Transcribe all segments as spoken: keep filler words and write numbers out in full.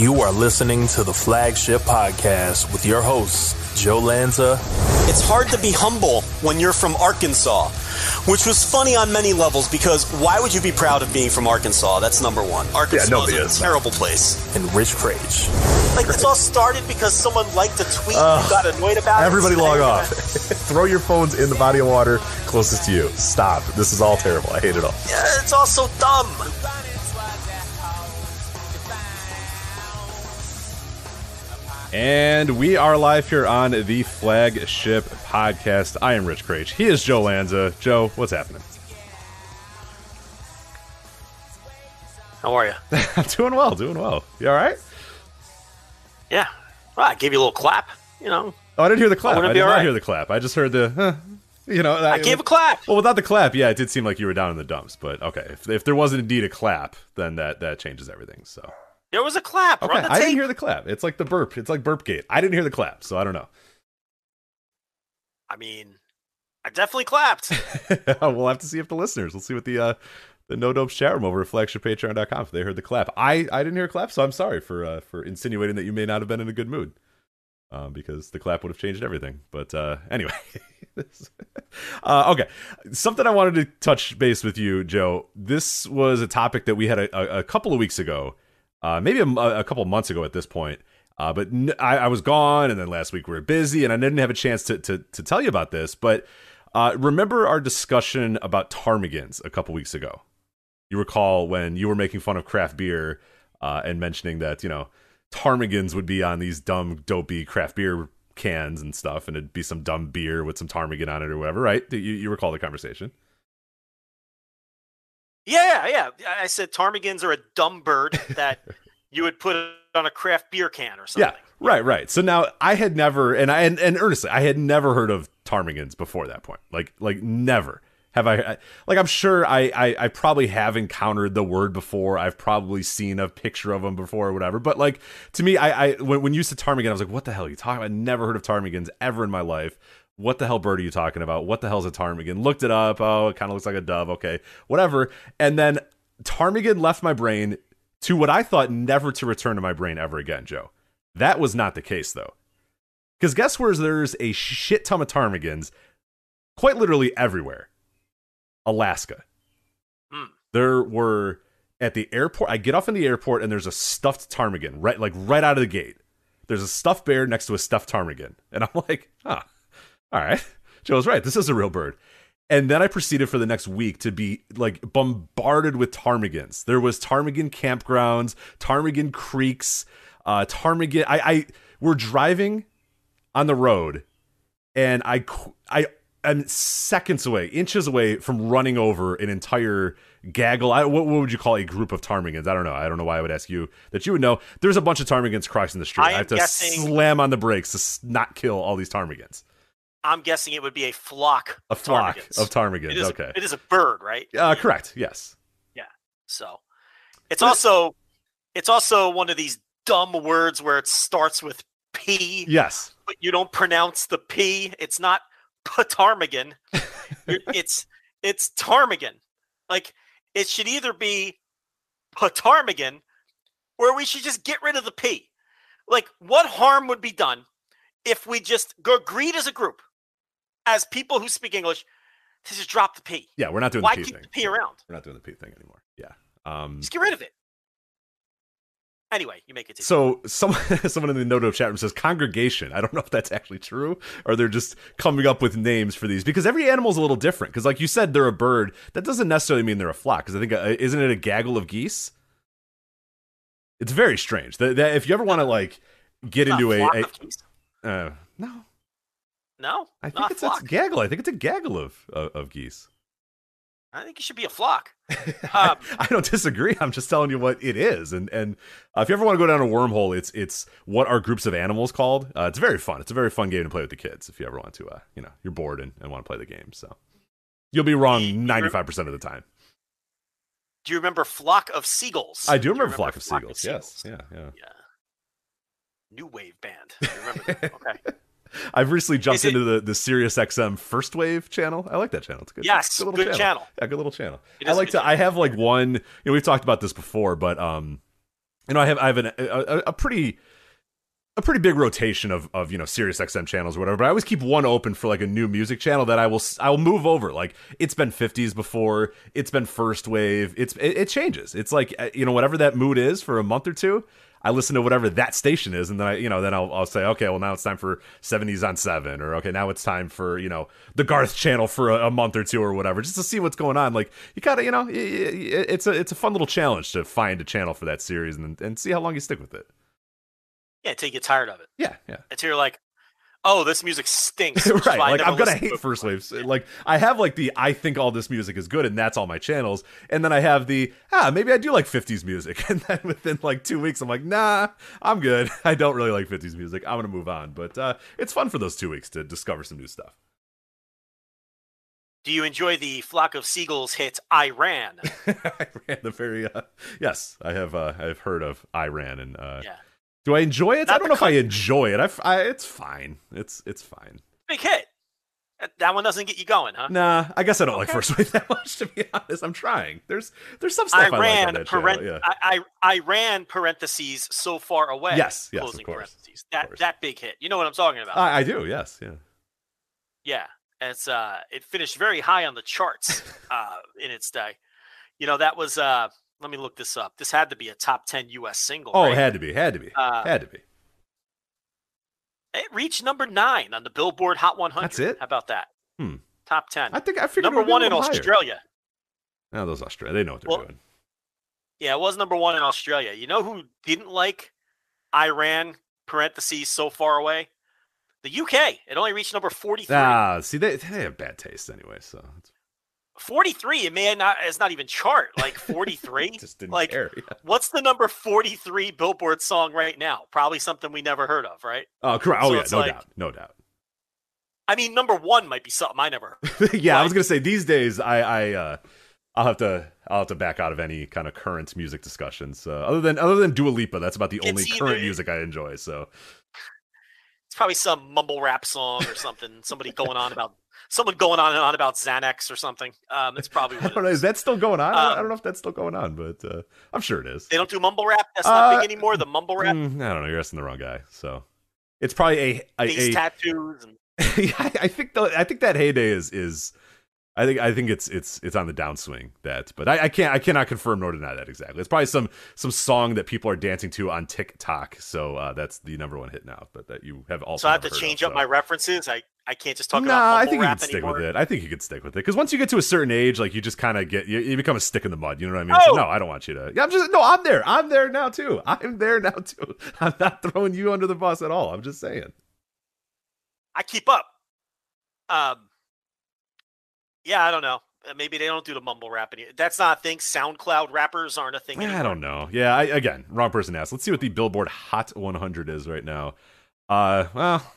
You are listening to the Flagship Podcast with your hosts, Joe Lanza. It's hard to be humble when you're from Arkansas. Which was funny on many levels, because why would you be proud of being from Arkansas? That's number one. Arkansas yeah, is a terrible place. And Rich Craich. Like, this all started because someone liked a tweet uh, and got annoyed about everybody it. Everybody log off. Throw your phones in the body of water closest to you. Stop. This is all terrible. I hate it all. Yeah, it's all so dumb. And we are live here on the Flagship Podcast. I am Rich Craich. He is Joe Lanza. Joe, what's happening? How are you? I'm doing well, doing well. You all right? Yeah. Well, I gave you a little clap, you know. Oh, I didn't hear the clap. I, I did not right. hear the clap. I just heard the, huh, you know. I, I gave was, a clap. Well, without the clap, yeah, it did seem like you were down in the dumps. But, okay, if, if there wasn't indeed a clap, then that, that changes everything, so. There was a clap. Okay, I didn't hear the clap. It's like the burp. It's like Burpgate. I didn't hear the clap, so I don't know. I mean, I definitely clapped. We'll have to see if the listeners. We'll see what the uh, the No Dope chat room over at flagship patreon dot com if they heard the clap. I, I didn't hear a clap, so I'm sorry for uh, for insinuating that you may not have been in a good mood, um, because the clap would have changed everything. But uh, anyway. Uh, okay, something I wanted to touch base with you, Joe. This was a topic that we had a, a, a couple of weeks ago. Uh, maybe a, a couple months ago at this point, uh, but n- I, I was gone, and then last week we were busy, and I didn't have a chance to to, to tell you about this, but uh, remember our discussion about ptarmigans a couple weeks ago? You recall when you were making fun of craft beer uh, and mentioning that, you know, ptarmigans would be on these dumb, dopey craft beer cans and stuff, and it'd be some dumb beer with some ptarmigan on it or whatever, right? You, you recall the conversation. Yeah, yeah. I said ptarmigans are a dumb bird that you would put on a craft beer can or something. Yeah, right, right. So now I had never, and I and, and earnestly, I had never heard of ptarmigans before that point. Like, like never have I. Like, I'm sure I, I, I probably have encountered the word before. I've probably seen a picture of them before or whatever. But like to me, I, I when, when you said ptarmigan, I was like, what the hell are you talking about? I never heard of ptarmigans ever in my life. What the hell bird are you talking about? What the hell's a ptarmigan? Looked it up. Oh, it kind of looks like a dove. Okay, whatever. And then ptarmigan left my brain to what I thought never to return to my brain ever again, Joe. That was not the case, though. Because guess where there's a shit ton of ptarmigans quite literally everywhere? Alaska. Mm. There were at the airport. I get off in the airport and there's a stuffed ptarmigan, right, like right out of the gate. There's a stuffed bear next to a stuffed ptarmigan. And I'm like, huh. All right, Joe's right. This is a real bird. And then I proceeded for the next week to be like bombarded with ptarmigans. There was ptarmigan campgrounds, ptarmigan creeks, uh, ptarmigan. I, I we're driving on the road, and I I am seconds away, inches away from running over an entire gaggle. I, what, what would you call a group of ptarmigans? I don't know. I don't know why I would ask you that. You would know. There's a bunch of ptarmigans crossing the street. I, I have to guessing- slam on the brakes to not kill all these ptarmigans. I'm guessing it would be a flock a of flock ptarmigans. of ptarmigans. It is, okay, it is a bird, right? Uh, correct. Yes. Yeah. So it's but also it's... it's also one of these dumb words where it starts with P. Yes. But you don't pronounce the P. It's not ptarmigan. It's It's ptarmigan. Like, it should either be ptarmigan or we should just get rid of the P. Like, what harm would be done if we just agreed as a group, as people who speak English, to just drop the P? Yeah, we're not doing Why the P thing. Why keep the P around? We're not doing the P thing anymore. Yeah. Um, just get rid of it. Anyway, you make it. Easy. So someone, someone in the Noto chat room says congregation. I don't know if that's actually true or they're just coming up with names for these because every animal is a little different. Because like you said, they're a bird. That doesn't necessarily mean they're a flock. Because I think, uh, isn't it a gaggle of geese? It's very strange. That, that if you ever want to like get it's into a, a, a uh, no, no, I think it's a it's gaggle. I think it's a gaggle of of, of geese. I think it should be a flock. Um, I, I don't disagree. I'm just telling you what it is. And and uh, if you ever want to go down a wormhole, it's it's what are groups of animals called? Uh, it's very fun. It's a very fun game to play with the kids if you ever want to, uh, you know, you're bored and, and want to play the game. So you'll be wrong ninety-five percent of the time. Do you remember Flock of Seagulls? I do, do remember, remember Flock of Flock Seagulls. Of yes. Seagulls. Yeah, yeah. Yeah. New Wave Band. I remember that. Okay. I've recently jumped it, into the, the Sirius X M First Wave channel. I like that channel. It's good. Yes, it's a good channel. channel. Yeah, good little channel. I like to. Channel. I have like one. You know, we've talked about this before, but um, you know, I have I have an, a, a pretty a pretty big rotation of of you know Sirius X M channels or whatever. But I always keep one open for like a new music channel that I will I will move over. Like it's been fifties before. It's been First Wave. It's it, it changes. It's like you know whatever that mood is for a month or two. I listen to whatever that station is, and then I, you know, then I'll, I'll say, okay, well now it's time for seventies on seven, or okay, now it's time for you know the Garth channel for a, a month or two or whatever, just to see what's going on. Like you gotta, you know, it, it, it's a it's a fun little challenge to find a channel for that series and and see how long you stick with it. Yeah, until you get tired of it. Yeah, yeah. Until you're like, oh, this music stinks. Right, like I'm gonna hate First Waves. Yeah. Like I have like the I think all this music is good, and that's all my channels. And then I have the ah, maybe I do like fifties music. And then within like two weeks, I'm like, nah, I'm good. I don't really like fifties music. I'm gonna move on. But uh, it's fun for those two weeks to discover some new stuff. Do you enjoy the Flock of Seagulls hit "I Ran"? I ran the very uh, yes, I have. Uh, I've heard of "I Ran" and uh, yeah. Do I enjoy it? Not I don't know country. if I enjoy it. I, I, it's fine. It's it's fine. Big hit. That one doesn't get you going, huh? Nah, I guess I don't okay. like First Wave that much, to be honest. I'm trying. There's there's some stuff I, I ran like on that parent- yeah. I, I I ran parentheses so far away. Yes, yes, closing of course. Parentheses. That of course. That big hit. You know what I'm talking about? I, I do. Yes, yeah. Yeah, it's uh, it finished very high on the charts uh, in its day. You know that was uh. Let me look this up. This had to be a top ten U S single. Oh, right? it had to be. Had to be. Uh, had to be. It reached number nine on the Billboard Hot one hundred. That's it? How about that? Hmm. Top ten. I think I figured number it one in higher. Australia. No, those Australia. They know what they're well, doing. Yeah, it was number one in Australia. You know who didn't like I Ran parentheses so far away? The U K. It only reached number forty-three. Ah, see, they, they have bad taste anyway, so. forty-three, it may not, it's not even chart. Like forty-three? Just didn't like, care. Yeah. What's the number forty-three Billboard song right now? Probably something we never heard of, right? Oh, correct. Oh, so yeah, no like, doubt. No doubt. I mean, number one might be something I never heard. Yeah, like, I was going to say, these days, I, I, uh, I'll have to I'll have to back out of any kind of current music discussions. Uh, other than other than Dua Lipa, that's about the only either, current music I enjoy, so. It's probably some mumble rap song or something. Somebody going on about Someone going on and on about Xanax or something. Um, that's probably what I don't know. Is that still going on? Um, I don't know if that's still going on, but uh, I'm sure it is. They don't do mumble rap. That's not uh, big anymore. The mumble rap. I don't know. You're asking the wrong guy. So it's probably a, a face a, tattoos. And... I, I think the, I think that heyday is is I think I think it's it's it's on the downswing. That, but I, I can't I cannot confirm nor deny that exactly. It's probably some some song that people are dancing to on TikTok. So uh, that's the number one hit now. But that you have also. So I have to change of, up so. my references. I. I can't just talk nah, about mumble I think rap you can stick anymore. with it. I think you could stick with it because once you get to a certain age, like you just kind of get you, you become a stick in the mud. You know what I mean? Oh. So, no, I don't want you to. Yeah, I'm just no. I'm there. I'm there now too. I'm there now too. I'm not throwing you under the bus at all. I'm just saying. I keep up. Um. Yeah, I don't know. Maybe they don't do the mumble rap anymore. That's not a thing. SoundCloud rappers aren't a thing anymore. I don't know. Yeah. I, again, wrong person asked. Let's see what the Billboard Hot one hundred is right now. Uh. Well.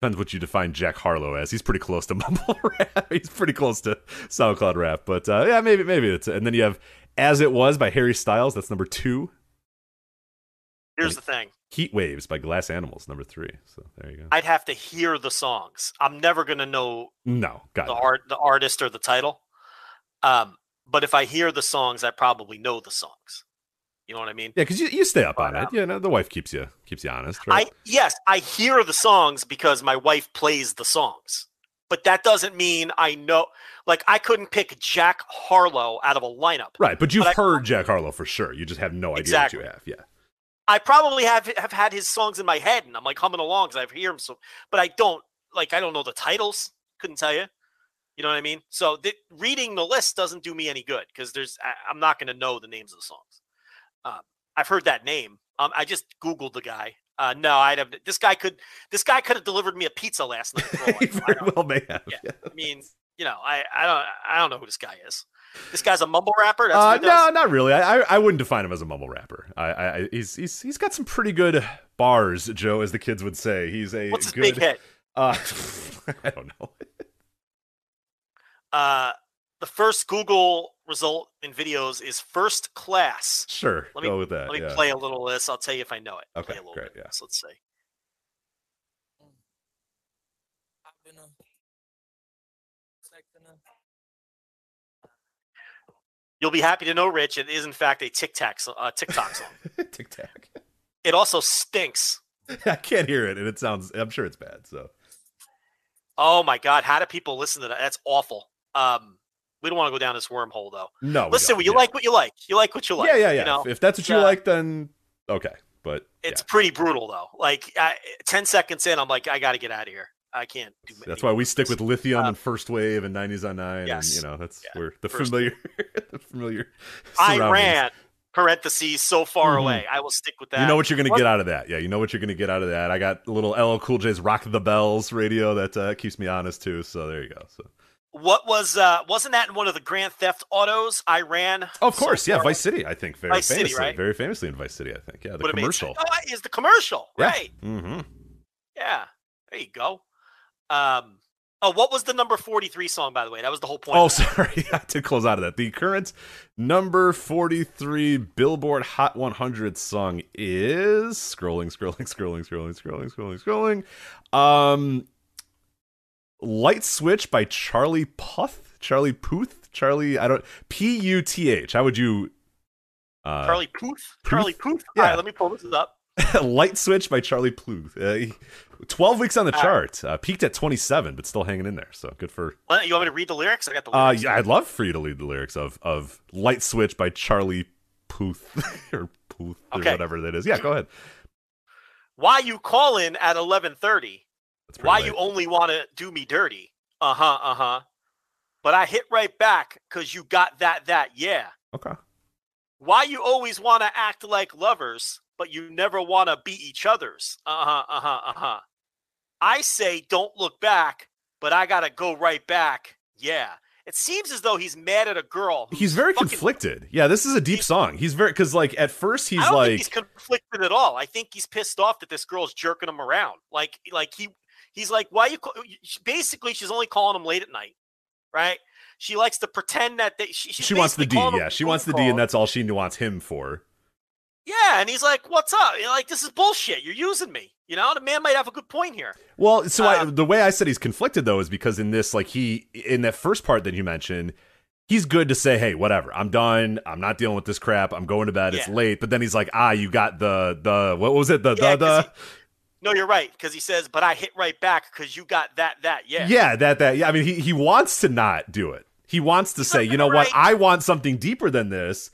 Depends what you define Jack Harlow as. He's pretty close to mumble rap. He's pretty close to SoundCloud rap. But uh, yeah, maybe maybe it's. And then you have "As It Was" by Harry Styles. That's number two. Here's like, the thing. Heat Waves by Glass Animals, number three. So there you go. I'd have to hear the songs. I'm never going to know no, got the, art, the artist or the title. Um, but if I hear the songs, I probably know the songs. You know what I mean? Yeah, because you, you stay up but, on it. Um, yeah, no, the wife keeps you keeps you honest, right? I, yes, I hear the songs because my wife plays the songs. But that doesn't mean I know. Like, I couldn't pick Jack Harlow out of a lineup. Right, but you've but heard I, Jack Harlow for sure. You just have no idea exactly. what you have. Yeah. I probably have have had his songs in my head, and I'm like humming along because I hear him. So, but I don't like I don't know the titles. Couldn't tell you. You know what I mean? So the, reading the list doesn't do me any good because there's I, I'm not going to know the names of the songs. Uh, I've heard that name. Um, I just Googled the guy. Uh, no, I'd have this guy could this guy could have delivered me a pizza last night. For all I, he very I well may have. Yeah. Yeah. I mean, you know, I, I don't I don't know who this guy is. This guy's a mumble rapper. That's uh, what he does? No, not really. I, I I wouldn't define him as a mumble rapper. I, I he's he's he's got some pretty good bars, Joe, as the kids would say. He's a what's his good, big hit? Uh, I don't know. uh, the first Google result in videos is First Class. Sure, let me, go with that. Let me yeah. play a little of this. I'll tell you if I know it. Okay, play a little great. Bit yeah. So let's see. You'll be happy to know, Rich, it is in fact a Tic Tac uh, TikTok song. Tic Tac. It also stinks. I can't hear it, and it sounds. I'm sure it's bad. So. Oh my God! How do people listen to that? That's awful. Um, we don't want to go down this wormhole, though. No. Listen, well, you yeah. like what you like. You like what you like. Yeah, yeah, yeah. You know? If that's what you uh, like, then okay. But it's yeah. pretty brutal, though. Like I, ten seconds in, I'm like, I got to get out of here. I can't do so that's why we stick with Lithium uh, and First Wave and nineties on nine. Yes. And, you know, that's yeah, where the familiar, the familiar. I Ran, parentheses, so far mm-hmm. away. I will stick with that. You know what you're going to get out of that. Yeah. You know what you're going to get out of that. I got a little L L Cool J's Rock the Bells radio that uh, keeps me honest too. So there you go. So what was, uh, wasn't that in one of the Grand Theft Autos? I Ran. Oh, of course. So yeah. Vice City. I think very Vice famously, City, right? very famously in Vice City. I think. Yeah. The what commercial oh, is the commercial, yeah. right? Mm-hmm. Yeah. There you go. Um, oh, what was the number forty-three song, by the way? That was the whole point. Oh, sorry. I had to close out of that. The current number forty-three Billboard Hot one hundred song is scrolling, scrolling, scrolling, scrolling, scrolling, scrolling, scrolling. Um, Light Switch by Charlie Puth, Charlie Puth, Charlie, I don't, P U T H. How would you, uh, Charlie Puth, Puth? Charlie Puth. Yeah. All right, let me pull this up. Light Switch by Charlie Puth. Uh, twelve weeks on the uh, chart. Uh, peaked at twenty-seven, but still hanging in there. So good for... You want me to read the lyrics? I got the lyrics. Uh, yeah, I'd love for you to read the lyrics of, of Light Switch by Charlie Puth or Puth okay. or whatever that is. Yeah, go ahead. Why you calling at eleven thirty? Why late. You only want to do me dirty? Uh-huh, uh-huh. But I hit right back because you got that, that, yeah. Okay. Why you always want to act like lovers? But you never want to beat each other's. Uh-huh, uh-huh, uh-huh. I say don't look back, but I got to go right back. Yeah. It seems as though he's mad at a girl. He's very fucking... conflicted. Yeah, this is a deep he's... song. He's very, because like at first he's I don't like. think he's conflicted at all. I think he's pissed off that this girl's jerking him around. Like, like he, he's like, why you, call... basically she's only calling him late at night. Right. She likes to pretend that they, she, she wants the D. Yeah. She wants the D and that's all she wants him for. Yeah, and he's like, "What's up? You're like, this is bullshit. You're using me." You know, the man might have a good point here. Well, so um, I, the way I said he's conflicted though is because in this, like, he in that first part that you mentioned, he's good to say, "Hey, whatever. I'm done. I'm not dealing with this crap. I'm going to bed. Yeah. It's late." But then he's like, "Ah, you got the the what was it? The yeah, the the." No, you're right, because he says, "But I hit right back because you got that that yeah yeah that that yeah." I mean, he he wants to not do it. He wants to he's say, "You know right. what? I want something deeper than this."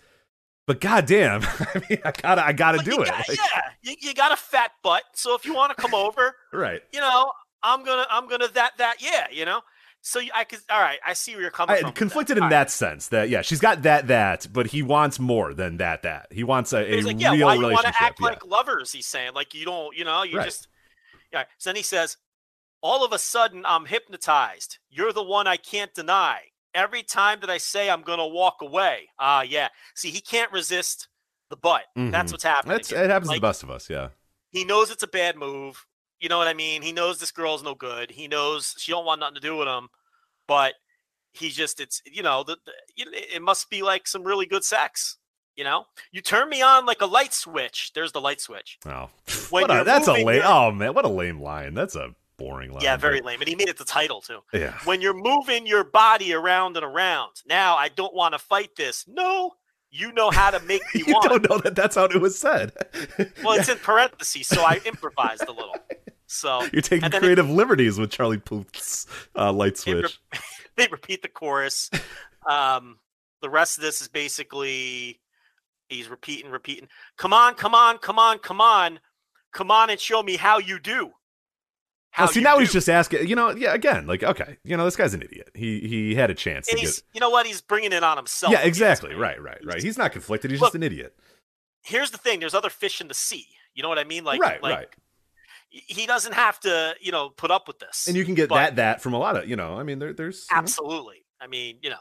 But goddamn, I mean, I gotta, I gotta do it. Got, like, yeah, you, you got a fat butt, so if you want to come over, right? You know, I'm gonna, I'm gonna that that yeah, you know. So I could, all right, I see where you're coming I, from. Conflicted that. in all that right. sense that yeah, she's got that that, but he wants more than that that. He wants a, a like, yeah, real why you relationship. Want to act yeah. like lovers? He's saying like you don't, you know, you right. just. Yeah. So then he says, all of a sudden I'm hypnotized. You're the one I can't deny. Every time that I say I'm going to walk away. Ah, uh, yeah. See, he can't resist the butt. Mm-hmm. That's what's happening. That's, it happens like, to the best of us, yeah. He knows it's a bad move. You know what I mean? He knows this girl's no good. He knows she don't want nothing to do with him. But he just, it's, you know, the, the it must be like some really good sex. You know, you turn me on like a light switch. There's the light switch. Oh, what a, that's moving, a lame. Oh man, what a lame line. That's a boring line. Yeah, very but... lame. And he made it the title too. Yeah. When you're moving your body around and around. Now I don't want to fight this. No, you know how to make me. You want. Don't know that that's how it was said. Well, it's in parentheses, so I improvised a little. So you're taking creative it, liberties with Charlie Puth's uh, light switch. Re- they repeat the chorus. Um, the rest of this is basically. He's repeating, repeating. Come on, come on, come on, come on. Come on and show me how you do. How well, see, you now do. He's just asking, you know, yeah, again, like, okay, you know, this guy's an idiot. He he had a chance. And to he's, get... You know what? He's bringing it on himself. Yeah, exactly. Right, right, right. He's not conflicted. He's Look, just an idiot. Here's the thing. There's other fish in the sea. You know what I mean? Like, right, like, right. He doesn't have to, you know, put up with this. And you can get but, that that from a lot of, you know, I mean, there, there's. Absolutely. Know. I mean, you know.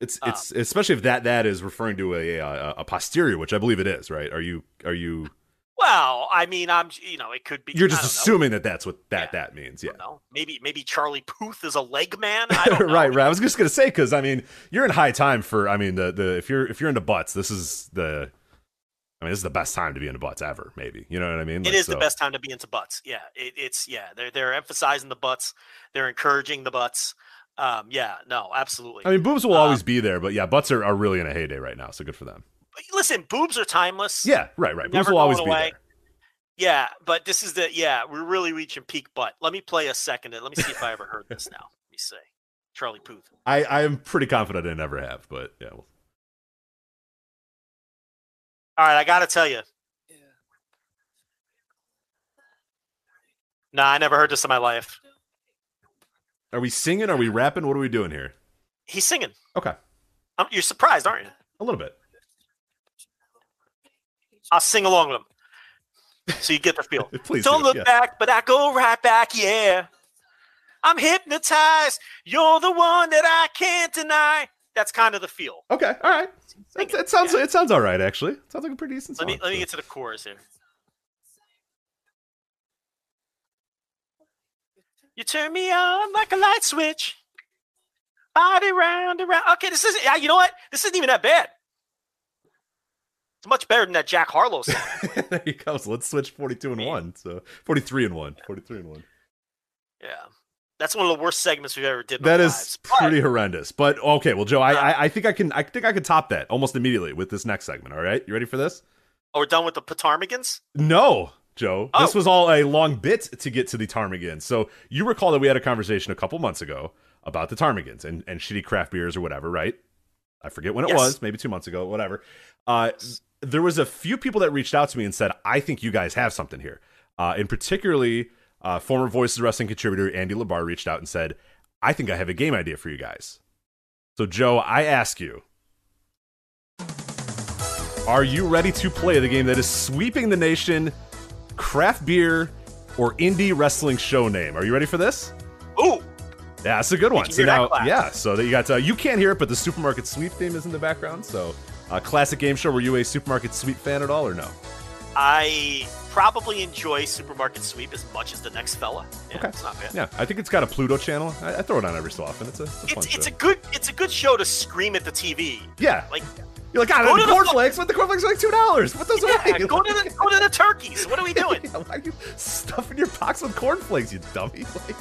It's it's um, especially if that that is referring to a, a a posterior, which I believe it is, right? Are you are you? Well, I mean, I'm you know, it could be. You're just assuming know. that that's what that yeah. that means, yeah. No, maybe maybe Charlie Puth is a leg man. I don't know. right, right. I was just gonna say because I mean, you're in high time for. I mean, the the if you're if you're into butts, this is the. I mean, this is the best time to be into butts ever. Maybe you know what I mean. Like, it is so. The best time to be into butts. Yeah, it, it's yeah. They're they're emphasizing the butts. They're encouraging the butts. Um, yeah, no, absolutely. I mean, boobs will um, always be there, but yeah, butts are, are really in a heyday right now, so good for them. Listen, boobs are timeless. Yeah, right, right. Boobs will always away. be there. Yeah, but this is the, yeah, we're really reaching peak butt. Let me play a second. Let me see if I ever heard this now. Let me see. Charlie Puth. I, I am pretty confident I never have, but yeah. Well. All right, I got to tell you. Yeah. Nah, I never heard this in my life. Are we singing? Are we rapping? What are we doing here? He's singing. Okay. Um, you're surprised, aren't you? A little bit. I'll sing along with him so you get the feel. Please Don't do. look yeah. back, but I go right back, yeah. I'm hypnotized. You're the one that I can't deny. That's kind of the feel. Okay, all right. It, it, sounds, yeah. it sounds all right, actually. It sounds like a pretty decent song. Let me, let me get to the chorus here. You turn me on like a light switch. Body round and round. Okay, this isn't, you know what? This isn't even that bad. It's much better than that Jack Harlow song. There you go. So let's switch forty-two and one. So forty-three and one. forty-three and one. Yeah. That's one of the worst segments we've ever did. In that our is lives. pretty but, horrendous. But okay, well, Joe, I, uh, I I think I can I think I can top that almost immediately with this next segment. All right. You ready for this? Oh, we're done with the ptarmigans? No. Joe, oh. This was all a long bit to get to the ptarmigan. So you recall that we had a conversation a couple months ago about the ptarmigans and, and shitty craft beers or whatever, right? I forget when it yes. was, maybe two months ago, whatever. Uh, there was a few people that reached out to me and said, I think you guys have something here. Uh, and particularly uh, former Voices Wrestling contributor Andy Labar reached out and said, I think I have a game idea for you guys. So Joe, I ask you, are you ready to play the game that is sweeping the nation? Craft beer or indie wrestling show name. Are you ready for this? Ooh, yeah, that's a good one. So now, yeah, so that you got to, uh, you can't hear it, but the supermarket sweep theme is in the background. So, uh, classic game show. Were you a supermarket sweep fan at all, or no? I probably enjoy supermarket sweep as much as the next fella. Yeah, okay, it's not bad. Yeah, I think it's got a Pluto channel. I, I throw it on every so often. It's a, it's a fun it's, show. It's a good, it's a good show to scream at the T V. Yeah, like. You're like, God, go the cornflakes, the... but the cornflakes are like two dollars. What those yeah, are? Go, like... to the, go to the turkeys. What are we doing? Yeah, why are you stuffing your box with cornflakes, you dummy? Like...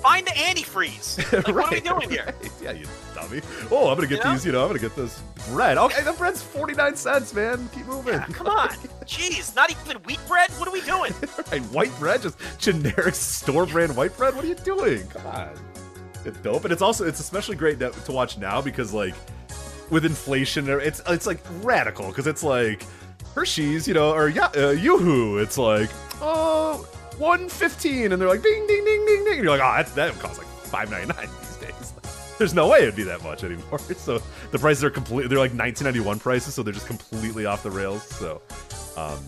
Find the antifreeze. Like, right, what are we doing right. here? Yeah, you dummy. Oh, I'm going to get you know? these, you know, I'm going to get this bread. Okay, the bread's forty-nine cents, man. Keep moving. Yeah, come on. Jeez, not even wheat bread? What are we doing? Right, white bread? Just generic store brand white bread? What are you doing? Come on. It's dope. And it's also, it's especially great to watch now because, like, with inflation, it's it's like radical because it's like Hershey's, you know, or yeah, uh, Yoo-hoo. It's like oh, one fifteen, and they're like ding, ding, ding, ding, ding. And you're like, oh, that that would cost like five ninety nine these days. Like, there's no way it'd be that much anymore. So the prices are completely they're like nineteen ninety one prices, so they're just completely off the rails. So, um,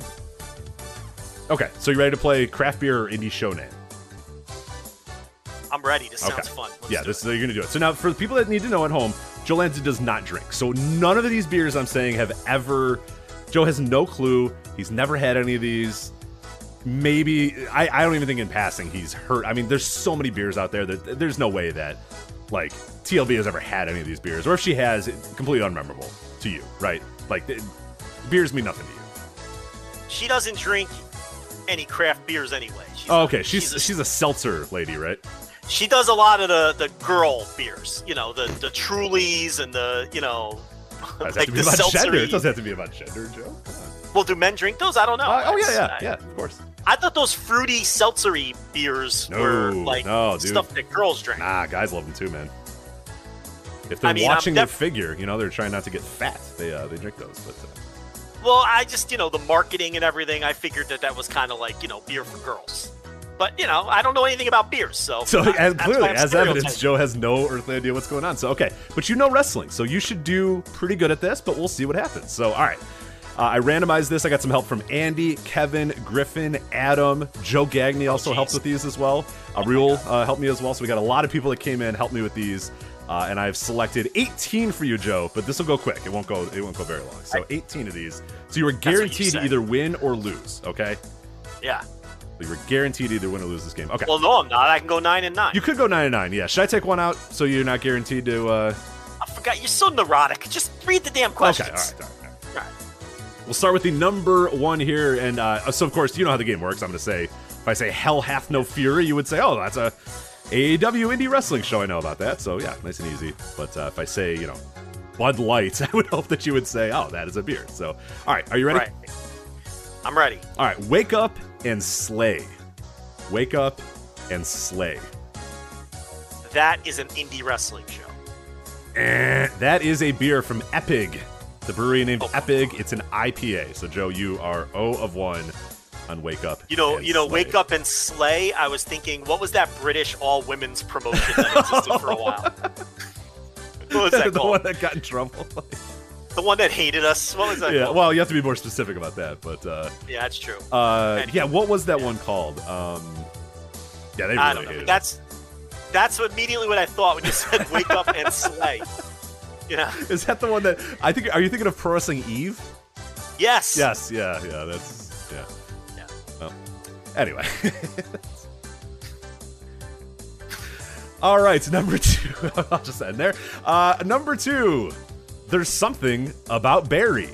okay, so you ready to play craft beer or indie show name? I'm ready. This sounds okay. fun. Let's yeah, this is, you're gonna do it. So now for the people that need to know at home. Joe Lanza does not drink, so none of these beers I'm saying have ever. Joe has no clue. He's never had any of these. Maybe I, I don't even think in passing he's heard. I mean, there's so many beers out there that there's no way that like T L B has ever had any of these beers, or if she has, it's completely unmemorable to you, right? Like beers mean nothing to you. She doesn't drink any craft beers anyway. She's oh, okay. Like, she's she's a, she's a seltzer lady, right? She does a lot of the, the girl beers, you know, the, the Trulies and the, you know, like have to be the seltzer. It doesn't have to be about gender, Joe. Well, do men drink those? I don't know. Uh, oh, yeah, yeah, I, yeah, of course. I thought those fruity, seltzery beers no, were like no, stuff that girls drink. Nah, guys love them too, man. If they're I mean, watching def- their figure, you know, they're trying not to get fat. They uh, they drink those. But uh... Well, I just, you know, the marketing and everything, I figured that that was kind of like, you know, beer for girls. But, you know, I don't know anything about beers, so... So, I, as, clearly, as evidence, Joe has no earthly idea what's going on. So, okay. But you know wrestling, so you should do pretty good at this, but we'll see what happens. So, all right. Uh, I randomized this. I got some help from Andy, Kevin, Griffin, Adam. Joe Gagne also oh, helped with these as well. Uh, Raul uh, helped me as well. So, we got a lot of people that came in, helped me with these. Uh, and I've selected eighteen for you, Joe, but this will go quick. It won't go, it won't go very long. So, eighteen of these. So, you are guaranteed to either win or lose, okay? Yeah. You were guaranteed either win or lose this game. Okay. Well, no, I'm not. I can go nine and nine. You could go nine and nine. Yeah. Should I take one out so you're not guaranteed to? Uh... I forgot. You're so neurotic. Just read the damn questions. Okay. All right. All right. All right. All right. We'll start with the number one here, and uh, so of course you know how the game works. I'm going to say if I say "Hell Hath No Fury," you would say, "Oh, that's a A E W indie wrestling show." I know about that. So yeah, nice and easy. But uh, if I say you know Bud Light, I would hope that you would say, "Oh, that is a beer." So all right, are you ready? Right. I'm ready. All right, wake up and slay. Wake up and slay. That is an indie wrestling show. Eh, that is a beer from Epig, the brewery named oh. Epig. It's an I P A. So Joe, you are zero of one on Wake Up. You know, and you know, slay. Wake Up and Slay. I was thinking, what was that British all women's promotion that existed for a while? What was that the called? The one that got in trouble. The one that hated us. What was that yeah, called? Well, you have to be more specific about that, but uh, yeah, that's true. Uh, anyway. Yeah, what was that yeah. one called? Um, yeah, they really I don't know. Hated that's us. That's immediately what I thought when you said "Wake Up and Slay." You know, is that the one that I think? Are you thinking of Pro Wrestling Eve? Yes. Yes. Yeah. Yeah. That's yeah. Yeah. Well, anyway. All right. Number two. I'll just end there. Uh, number two. There's something about Barry.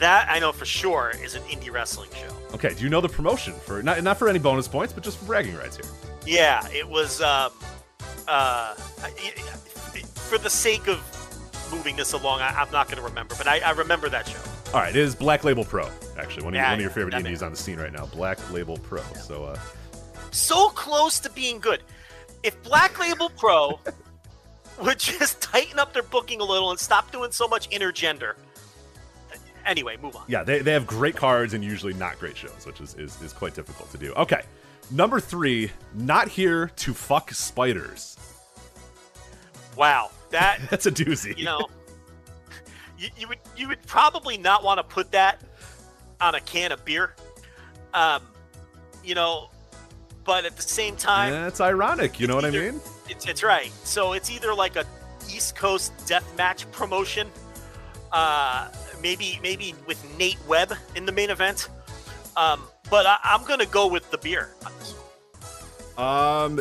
That I know for sure is an indie wrestling show. Okay, do you know the promotion for not not for any bonus points, but just for bragging rights here? Yeah, it was um, uh, for the sake of moving this along, I, I'm not going to remember, but I, I remember that show. All right, it is Black Label Pro. Actually, one of, yeah, one of your favorite indies on the scene right now, Black Label Pro. Yeah. So, uh... so close to being good. If Black Label Pro. Would just tighten up their booking a little and stop doing so much intergender. Anyway, move on. Yeah, they, they have great cards and usually not great shows, which is, is, is quite difficult to do. Okay, number three, not here to fuck spiders. Wow, that that's a doozy. You know, you, you would you would probably not want to put that on a can of beer. Um, you know, but at the same time, yeah, it's ironic. You know what I mean? It's, it's right. So it's either like a East Coast deathmatch promotion, uh, maybe maybe with Nate Webb in the main event. Um, but I, I'm gonna go with the beer. Um,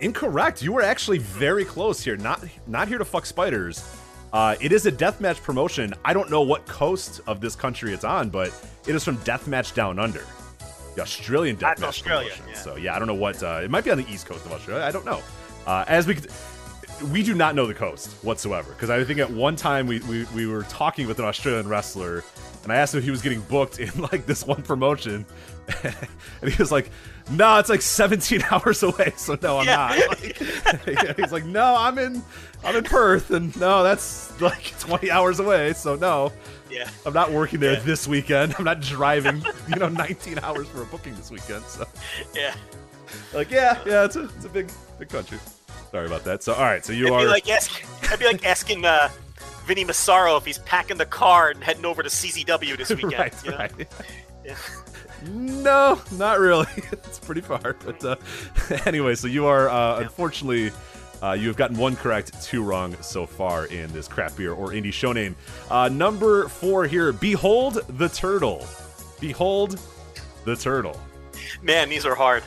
incorrect. You were actually very close here. Not not here to fuck spiders. Uh, it is a deathmatch promotion. I don't know what coast of this country it's on, but it is from Deathmatch Down Under, the Australian deathmatch Australia, promotion. Yeah. So yeah, I don't know what uh, it might be on the East Coast of Australia. I don't know. Uh, as we we do not know the coast whatsoever, because I think at one time we, we, we were talking with an Australian wrestler, and I asked him if he was getting booked in like this one promotion, and he was like, "No, nah, it's like seventeen hours away, so no, I'm yeah. not." Like, he's like, "No, I'm in I'm in Perth, and no, that's like twenty hours away, so no, yeah. I'm not working there yeah. this weekend. I'm not driving, you know, nineteen hours for a booking this weekend." So yeah. Like, yeah, yeah, it's a, it's a big, big country. Sorry about that. So, all right, so you it'd are... Be like ask, I'd be like asking uh, Vinny Massaro if he's packing the car and heading over to C Z W this weekend. Right, you know? Right. Yeah. No, not really. It's pretty far. But uh, anyway, so you are, uh, yeah. unfortunately, uh, you have gotten one correct, two wrong so far in this craft beer or indie show name. Uh, number four here, Behold the Turtle. Behold the Turtle. Man, these are hard.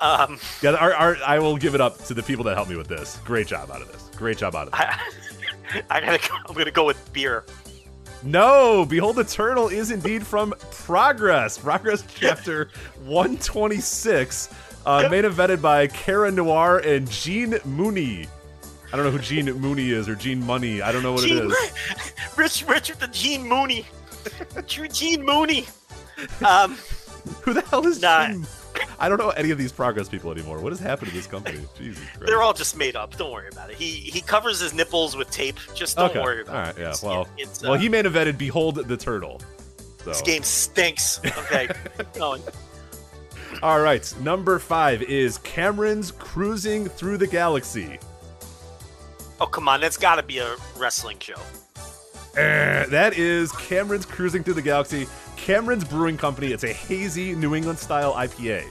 Um, yeah, our, our, I will give it up to the people that helped me with this. Great job out of this. Great job out of this. I, I gotta go, I'm gonna go with beer. No, Behold the Turtle is indeed from Progress. Progress chapter one twenty-six, uh, main evented by Cara Noir and Gene Mooney. I don't know who Gene Mooney is, or Gene Money. I don't know what Gene, it is. Rich, Richard the Gene Mooney. True Gene Mooney. Um, who the hell is nah. Gene? I don't know any of these Progress people anymore. What has happened to this company? Jesus Christ. They're all just made up. Don't worry about it. He he covers his nipples with tape. Just don't okay. worry about all right, it. Yeah, well, it, it's, uh, well, he main evented Behold the Turtle. So. This game stinks. Okay. Going. All right. Number five is Cameron's Cruising Through the Galaxy. Oh, come on. That's got to be a wrestling show. Uh, that is Cameron's Cruising Through the Galaxy. Cameron's Brewing Company. It's a hazy New England-style I P A.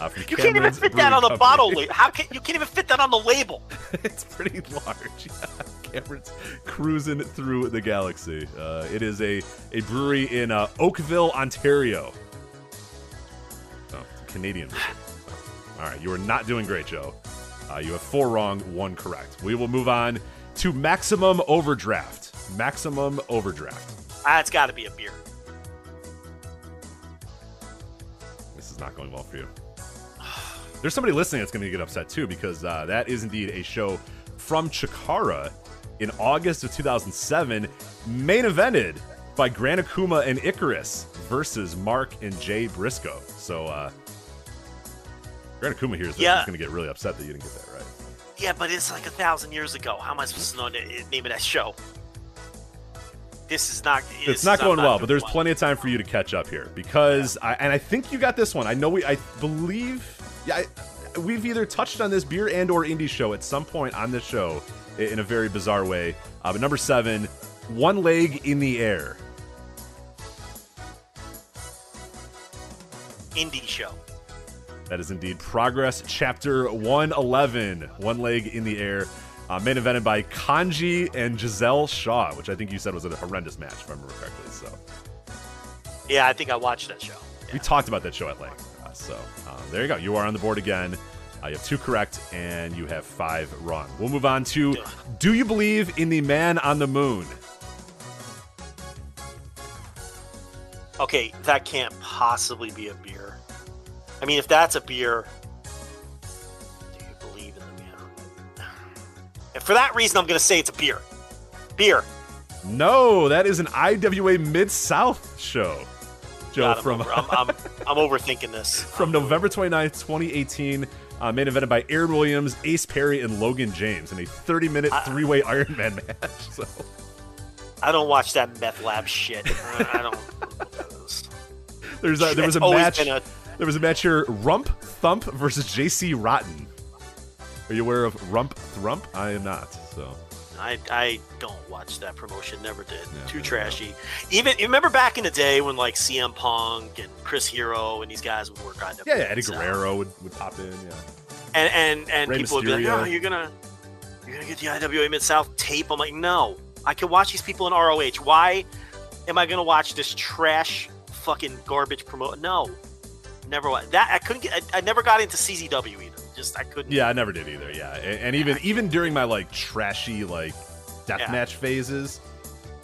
Uh, you can't even fit that on the bottle. How can you can't even fit that on the label? It's pretty large. Yeah. Cameron's Cruising Through the Galaxy. Uh, it is a, a brewery in uh, Oakville, Ontario. Oh, it's a Canadian brewery. Oh. All right, you are not doing great, Joe. Uh, you have four wrong, one correct. We will move on to Maximum Overdraft. Maximum Overdraft. That's got to be a beer. This is not going well for you. There's somebody listening that's going to get upset too, because uh, that is indeed a show from Chikara in August of two thousand seven, main evented by Gran Akuma and Icarus versus Mark and Jay Briscoe. So uh, Gran Akuma here is yeah. going to get really upset that you didn't get that right. Yeah, but it's like a thousand years ago. How am I supposed to know the name of that show? This is not. It's, it's not going not well, but there's well. plenty of time for you to catch up here, because yeah. I, and I think you got this one. I know we, I believe, yeah, I, we've either touched on this beer and or indie show at some point on this show in a very bizarre way. Uh, but number seven, One Leg in the Air. Indie show. That is indeed Progress Chapter one eleven. One Leg in the Air. Uh, main evented by Kanji and Giselle Shaw, which I think you said was a horrendous match, if I remember correctly. So, yeah, I think I watched that show. Yeah. We talked about that show at length. Uh, so uh, there you go. You are on the board again. Uh, you have two correct, and you have five wrong. We'll move on to Duh. Do You Believe in the Man on the Moon? Okay, that can't possibly be a beer. I mean, if that's a beer... And for that reason, I'm going to say it's a beer. Beer. No, that is an I W A Mid-South show. Joe, God, from... I'm, I'm, I'm overthinking this. From November twenty-ninth, twenty eighteen, uh, main evented by Aaron Williams, Ace Perry, and Logan James in a thirty-minute I, three-way Iron Man match. So. I don't watch that meth lab shit. I don't... There's a, there was a match... A... There was a match here, Rump Thump versus J C Rotten. Are you aware of Rump Thrump? I am not. So I I don't watch that promotion. Never did. Yeah, Too trashy. Know. Even you remember back in the day when like C M Punk and Chris Hero and these guys would work on. Yeah, yeah, Eddie Guerrero would, would pop in. Yeah. And and and Rey people Mysterio. Would be like, "No, you're gonna you're gonna get the I W A Mid-South tape." I'm like, "No, I can watch these people in R O H. Why am I gonna watch this trash fucking garbage promote?" No, never watched that. I couldn't get. I, I never got into C Z W either. Just I couldn't. Yeah, I never did either. Yeah, and, and even yeah, even during my like trashy like deathmatch yeah. phases,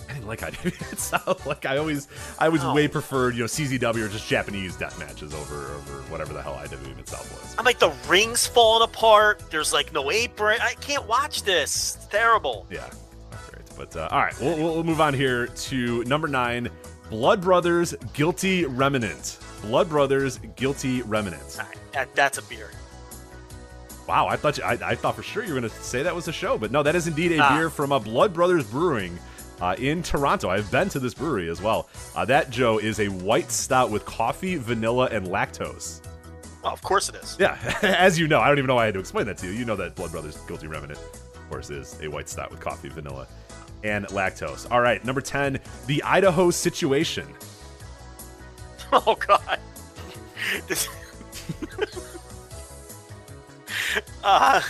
I didn't like I did it. So like I always I was no. way preferred you know C Z W or just Japanese deathmatches over over whatever the hell I W Mid-South was. I'm like the ring's falling apart. There's like no apron. I can't watch this. It's terrible. Yeah, not great. But uh, all right, we'll, we'll move on here to number nine. Blood Brothers Guilty Remnant. Blood Brothers Guilty Remnant. All right, that, that's a beer. Wow, I thought you, I, I thought for sure you were going to say that was a show, but no, that is indeed a ah. beer from a Blood Brothers Brewing uh, in Toronto. I've been to this brewery as well. Uh, that, Joe, is a white stout with coffee, vanilla, and lactose. Well, of course it is. Yeah, as you know, I don't even know why I had to explain that to you. You know that Blood Brothers Guilty Remnant, of course, is a white stout with coffee, vanilla, and lactose. All right, number ten, The Idaho Situation. Oh, God. This... Uh,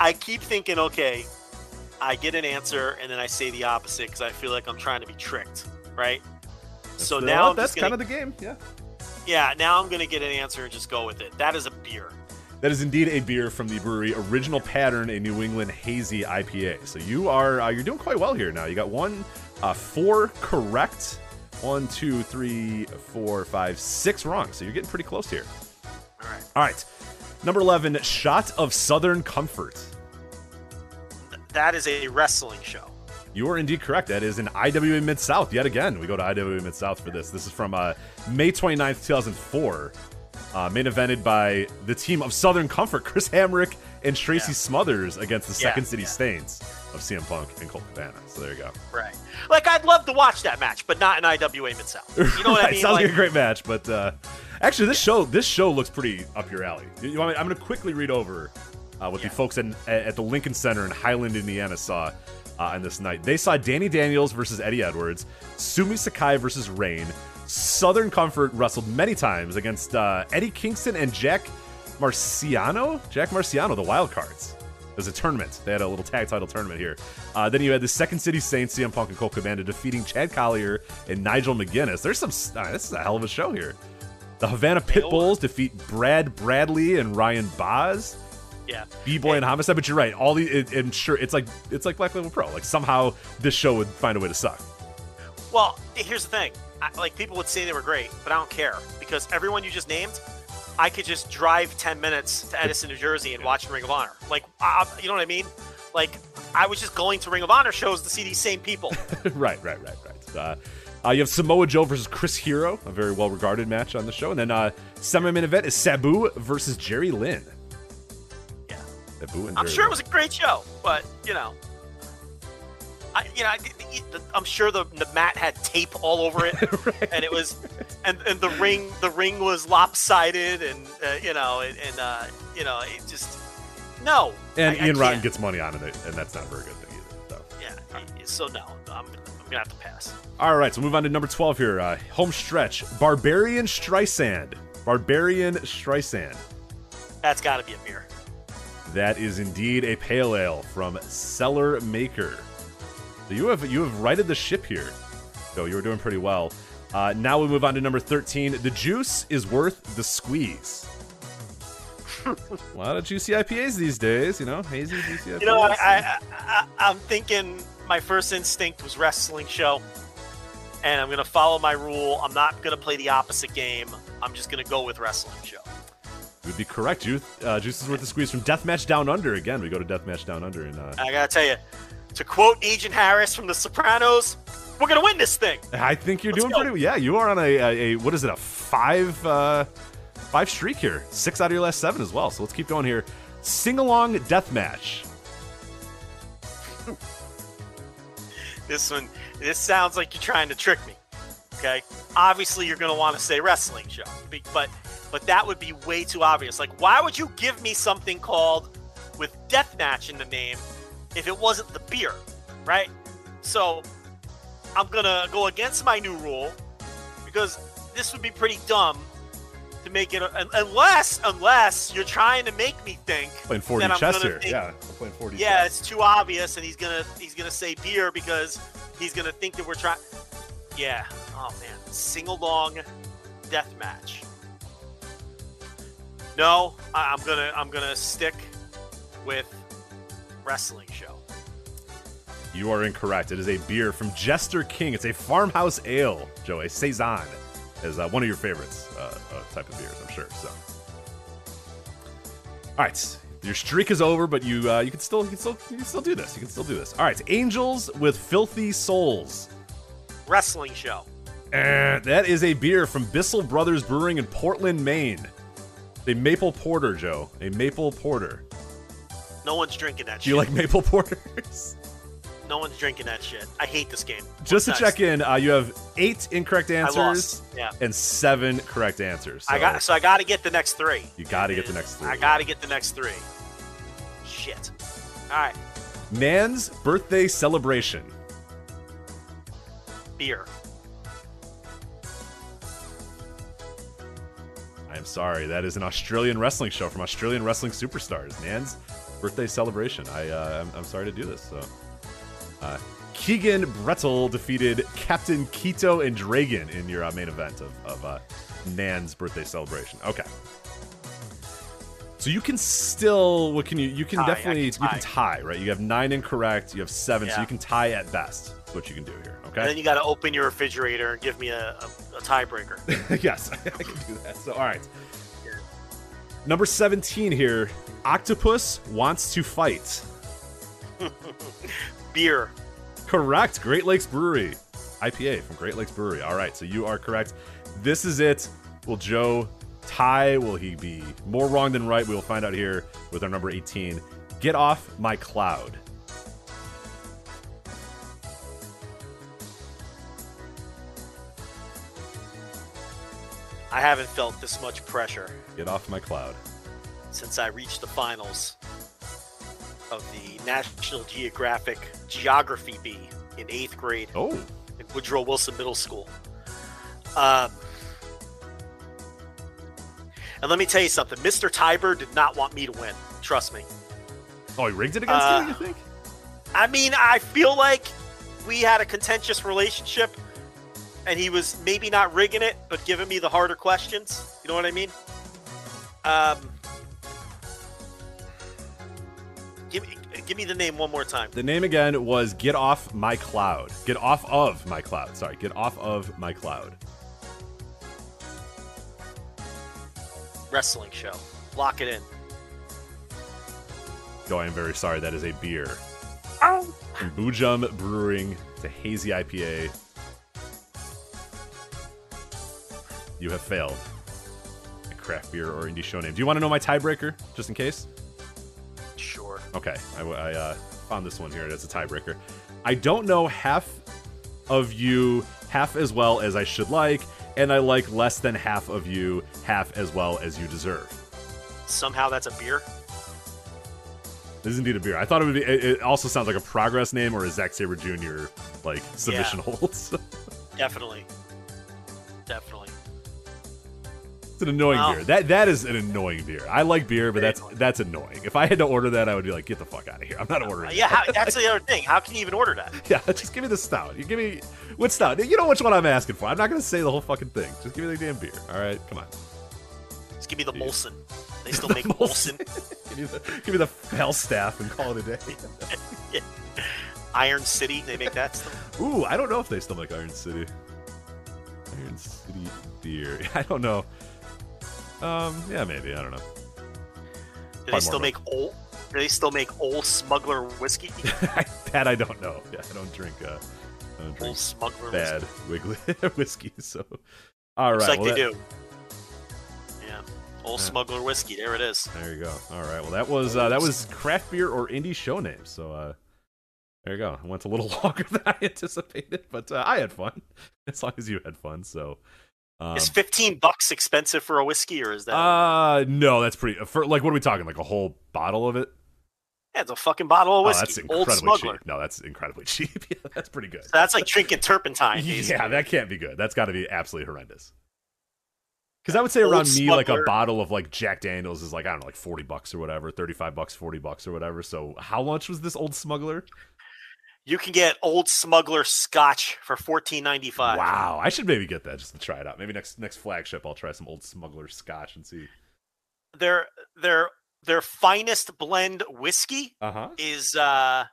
I keep thinking, okay, I get an answer and then I say the opposite because I feel like I'm trying to be tricked, right? That's so the, now I'm that's gonna, kind of the game, yeah. Yeah, now I'm gonna get an answer and just go with it. That is a beer. That is indeed a beer from the brewery Original Pattern, a New England hazy I P A. So you are uh, you're doing quite well here now. You got one, uh, four correct, one, two, three, four, five, six wrong. So you're getting pretty close here. All right. All right. Number eleven, Shot of Southern Comfort. That is a wrestling show. You are indeed correct. That is an I W A Mid-South yet again. We go to I W A Mid-South for this. This is from uh, May twenty-ninth, two thousand four. Uh, main evented by the team of Southern Comfort, Chris Hamrick and Tracy yeah. Smothers against the yeah, Second City yeah. Stains of C M Punk and Colt Cabana. So there you go. Right. Like, I'd love to watch that match, but not in I W A Mid-South. You know what right. I mean? Sounds like, like a great match, but uh, actually, this yeah. show this show looks pretty up your alley. You want me, I'm going to quickly read over uh, what yeah. the folks in, at the Lincoln Center in Highland, Indiana saw uh, on this night. They saw Danny Daniels versus Eddie Edwards, Sumi Sakai versus Rain. Southern Comfort wrestled many times against uh, Eddie Kingston and Jack Marciano. Jack Marciano, the Wild Cards. It was a tournament. They had a little tag title tournament here. Uh, then you had the Second City Saints, C M Punk and Colt Cabana, defeating Chad Collier and Nigel McGuinness. There's some. Uh, this is a hell of a show here. The Havana Pitbulls defeat Brad Bradley and Ryan Boz. Yeah. B-Boy and, and Homicide. But you're right. All the. It, and sure, it's like it's like Black Label Pro. Like somehow this show would find a way to suck. Well, here's the thing. I, like, people would say they were great, but I don't care, because everyone you just named, I could just drive ten minutes to Edison, New Jersey and watch Ring of Honor. Like, I, you know what I mean? Like, I was just going to Ring of Honor shows to see these same people. right, right, right, right. Uh, uh, you have Samoa Joe versus Chris Hero, a very well-regarded match on the show. And then uh, semi-main event is Sabu versus Jerry Lynn. Yeah. Sabu and Jerry I'm sure Lynn. It was a great show, but, you know. I, you know, I, I'm sure the, the mat had tape all over it, right. and it was, and, and the ring the ring was lopsided, and uh, you know, and, and uh, you know, it just no. And I, Ian I Rotten gets money on it, and that's not a very good thing either. So. Yeah, right. so no, I'm, I'm gonna have to pass. All right, so move on to number twelve here. Uh, home stretch: Barbarian Streisand. Barbarian Streisand. That's got to be a beer. That is indeed a pale ale from Cellar Maker. So you have you have righted the ship here. So you were doing pretty well. Uh, now we move on to number thirteen. The juice is worth the squeeze. A lot of juicy I P As these days, you know, hazy juicy I P As. You know, I, I, I, I'm thinking my first instinct was wrestling show, and I'm gonna follow my rule. I'm not gonna play the opposite game. I'm just gonna go with wrestling show. It would be correct. Juice, uh, juice is worth the squeeze from Deathmatch Down Under. Again, we go to Deathmatch Down Under, and uh, I gotta tell you. To quote Agent Harris from The Sopranos, we're going to win this thing. I think you're Let's doing go. pretty Yeah, you are on a, a, a what is it, a five, uh, five streak here. Six out of your last seven as well. So let's keep going here. Sing-along deathmatch. This one, this sounds like you're trying to trick me, okay? Obviously, you're going to want to say wrestling show, but, but that would be way too obvious. Like, why would you give me something called with deathmatch in the name if it wasn't the beer, right? So I'm going to go against my new rule because this would be pretty dumb to make it a, unless unless you're trying to make me think playing forty that I'm chess here. Think, yeah, I'm playing forty yeah, chess. It's too obvious and he's going to he's going to say beer because he's going to think that we're trying Yeah. Oh man, sing-along deathmatch. No, I, I'm going to I'm going to stick with wrestling show. You are incorrect. It is a beer from Jester King. It's a farmhouse ale, Joe. A saison is uh, one of your favorites uh, uh, type of beers, I'm sure. So, all right, your streak is over, but you uh, you can still you can still you can still do this. You can still do this. All right, Angels with Filthy Souls, wrestling show. Uh, that is a beer from Bissell Brothers Brewing in Portland, Maine. A maple porter, Joe. A maple porter. No one's drinking that shit. Do you like maple porters? No one's drinking that shit. I hate this game. Just What's to next? check in, uh, you have eight incorrect answers yeah. and seven correct answers. So I got, so I got to get the next three. You got to get the next three. I got to get the next three. Shit. All right. Man's birthday celebration. Beer. I'm sorry. That is an Australian wrestling show from Australian Wrestling Superstars. Man's birthday celebration. I, uh, I'm, I'm sorry to do this. So, uh, Keegan Brettel defeated Captain Keto and Dragon in your uh, main event of, of uh, Nan's birthday celebration. Okay. So you can still, what can you, you can tie, definitely, can you can tie, right? You have nine incorrect, you have seven, yeah. so you can tie at best. That's what you can do here, okay? And then you got to open your refrigerator and give me a, a, a tiebreaker. Yes, I can do that. So, all right. Number seventeen here, octopus wants to fight. Beer. Correct. Great Lakes Brewery. I P A from Great Lakes Brewery. All right, so you are correct. This is it. Will Joe tie? Will he be more wrong than right? We will find out here with our number eighteen. Get off my cloud. I haven't felt this much pressure. Get off my cloud. Since I reached the finals of the National Geographic Geography Bee in eighth grade. Oh. In Woodrow Wilson Middle School. Um, and let me tell you something. Mister Tiber did not want me to win. Trust me. Oh, he rigged it against uh, you, you think? I mean, I feel like we had a contentious relationship. And he was maybe not rigging it, but giving me the harder questions. You know what I mean? Um, give me, give me the name one more time. The name again was Get Off My Cloud. Get Off of My Cloud. Sorry, Get Off of My Cloud. Wrestling show. Lock it in. Though I am very sorry, that is a beer. Oh! From Boojum Brewing. It's a hazy I P A. You have failed at craft beer or indie show name. Do you want to know my tiebreaker, just in case? Sure. Okay, I, I uh, found this one here. It's a tiebreaker. I don't know half of you half as well as I should like, and I like less than half of you half as well as you deserve. Somehow that's a beer? This is indeed a beer. I thought it would be. It, it also sounds like a Progress name or a Zack Sabre Junior like submission yeah. holds. Definitely. Definitely. An annoying wow. beer. That that is an annoying beer. I like beer, but that's that's annoying. If I had to order that, I would be like, get the fuck out of here. I'm not ordering. Uh, yeah, that. How, that's the other thing. How can you even order that? Yeah, just give me the stout. You give me what stout? You know which one I'm asking for. I'm not gonna say the whole fucking thing. Just give me the damn beer. All right, come on. Just give me the Molson. They still the make Molson. Molson. give me the give me the Falstaff and call it a day. yeah. Iron City. They make that stuff. Ooh, I don't know if they still make Iron City. Iron City beer. I don't know. Um, yeah, maybe. I don't know. Do Probably they still make old? Do they still make Old Smuggler whiskey? That I don't know. Yeah, I don't drink. Uh, I don't drink Old Smuggler bad whiskey. whiskey. So, all Looks right. Looks like well, they that... do. Yeah, Old yeah. Smuggler whiskey. There it is. There you go. All right. Well, that was uh, that was craft beer or indie show names. So, uh, there you go. It went a little longer than I anticipated, but uh, I had fun. As long as you had fun, so. Um, is fifteen bucks expensive for a whiskey, or is that? Uh, no, that's pretty. For, like, what are we talking? Like a whole bottle of it? Yeah, it's a fucking bottle of whiskey. Oh, that's incredibly Old Smuggler. Cheap. No, that's incredibly cheap. Yeah, that's pretty good. So that's like drinking turpentine. Basically. Yeah, that can't be good. That's got to be absolutely horrendous. Because I would say Old around Smuggler. Me, like a bottle of like Jack Daniels is like, I don't know, like forty bucks or whatever, thirty-five bucks, forty bucks or whatever. So how much was this Old Smuggler? You can get Old Smuggler Scotch for fourteen ninety-five. Wow, I should maybe get that just to try it out. Maybe next next flagship, I'll try some Old Smuggler Scotch and see. Their their their finest blend whiskey uh-huh. is uh,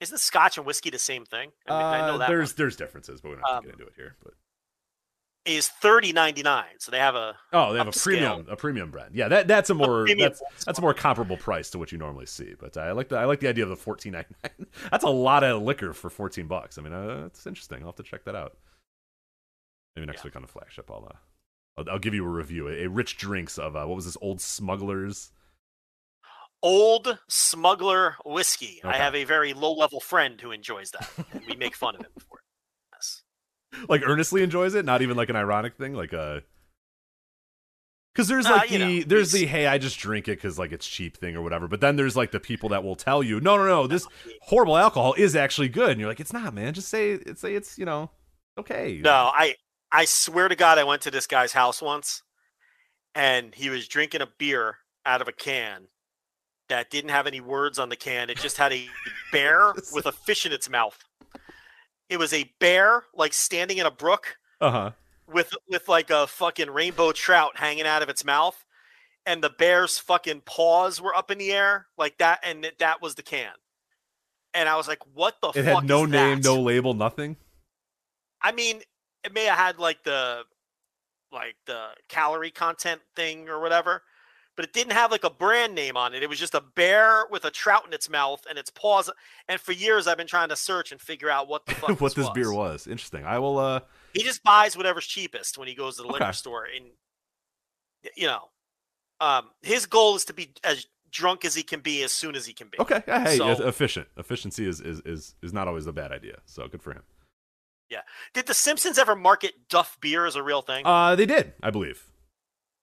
isn't Scotch and whiskey the same thing? I, mean, uh, I know that there's one. There's differences, but we're not um, gonna get into it here. But is thirty ninety-nine, so they have a oh they have upscale. a premium a premium brand. Yeah, that that's a more a that's that's a more comparable price to what you normally see. But I like the I like the idea of the fourteen ninety-nine. That's a lot of liquor for fourteen bucks. I mean, uh, that's interesting. I'll have to check that out. Maybe next yeah. week on the flagship, I'll, uh, I'll I'll give you a review. A, a rich drinks of uh, what was this Old Smugglers? Old Smuggler whiskey. Okay. I have a very low level friend who enjoys that. And we make fun of him for it. Like earnestly enjoys it, not even like an ironic thing, like uh, because there's like uh, the you know, there's the hey I just drink it because like it's cheap thing or whatever. But then there's like the people that will tell you no no no this horrible alcohol is actually good, and you're like it's not, man. Just say it's say it's you know okay. No, I I swear to God I went to this guy's house once, and he was drinking a beer out of a can that didn't have any words on the can. It just had a bear with a fish in its mouth. It was a bear, like, standing in a brook uh-huh. with, with like, a fucking rainbow trout hanging out of its mouth. and the bear's fucking paws were up in the air like that, and that was the can. And I was like, what the fuck is that? It had no name, no label, nothing? I mean, it may have had like the like the calorie content thing or whatever, but it didn't have like a brand name on it. It was just a bear with a trout in its mouth and its paws. And for years, I've been trying to search and figure out what the fuck what this, this beer was. Interesting. I will. Uh... He just buys whatever's cheapest when he goes to the okay. liquor store. And you know, um, his goal is to be as drunk as he can be as soon as he can be. Okay. Hey, so, efficient. Efficiency is, is is is not always a bad idea. So good for him. Yeah. Did the Simpsons ever market Duff beer as a real thing? Uh, they did, I believe.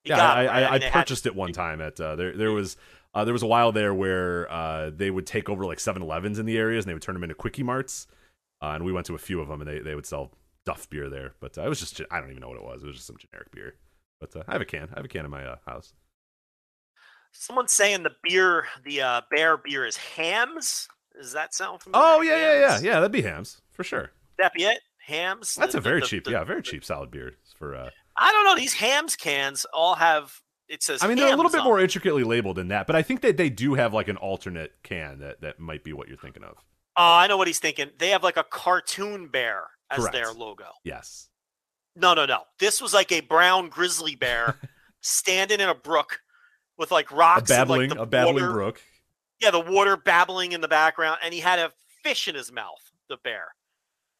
You yeah, I, I, I, mean, I purchased it one time at uh, there. There was uh, there was a while there where uh, they would take over like seven elevens in the areas, and they would turn them into Quickie Marts. Uh, and we went to a few of them, and they, they would sell Duff beer there. But uh, it was just I don't even know what it was. It was just some generic beer. But uh, I have a can. I have a can in my uh, house. Someone's saying the beer, the uh, bear beer, is Hams. Does that sound familiar? Oh yeah, yeah, yeah, yeah. That'd be Hams for sure. That'd be it. Hams. That's the, a very the, cheap, the, yeah, very cheap solid beer for. Uh, I don't know. These Hams cans all have, it says I mean, Hams they're a little bit on. More intricately labeled than that, but I think that they do have like an alternate can that, that might be what you're thinking of. Oh, I know what he's thinking. They have like a cartoon bear as Correct. Their logo. Yes. No, no, no. This was like a brown grizzly bear standing in a brook with like rocks. A babbling, and like the a babbling water, brook. Yeah, the water babbling in the background. And he had a fish in his mouth, the bear.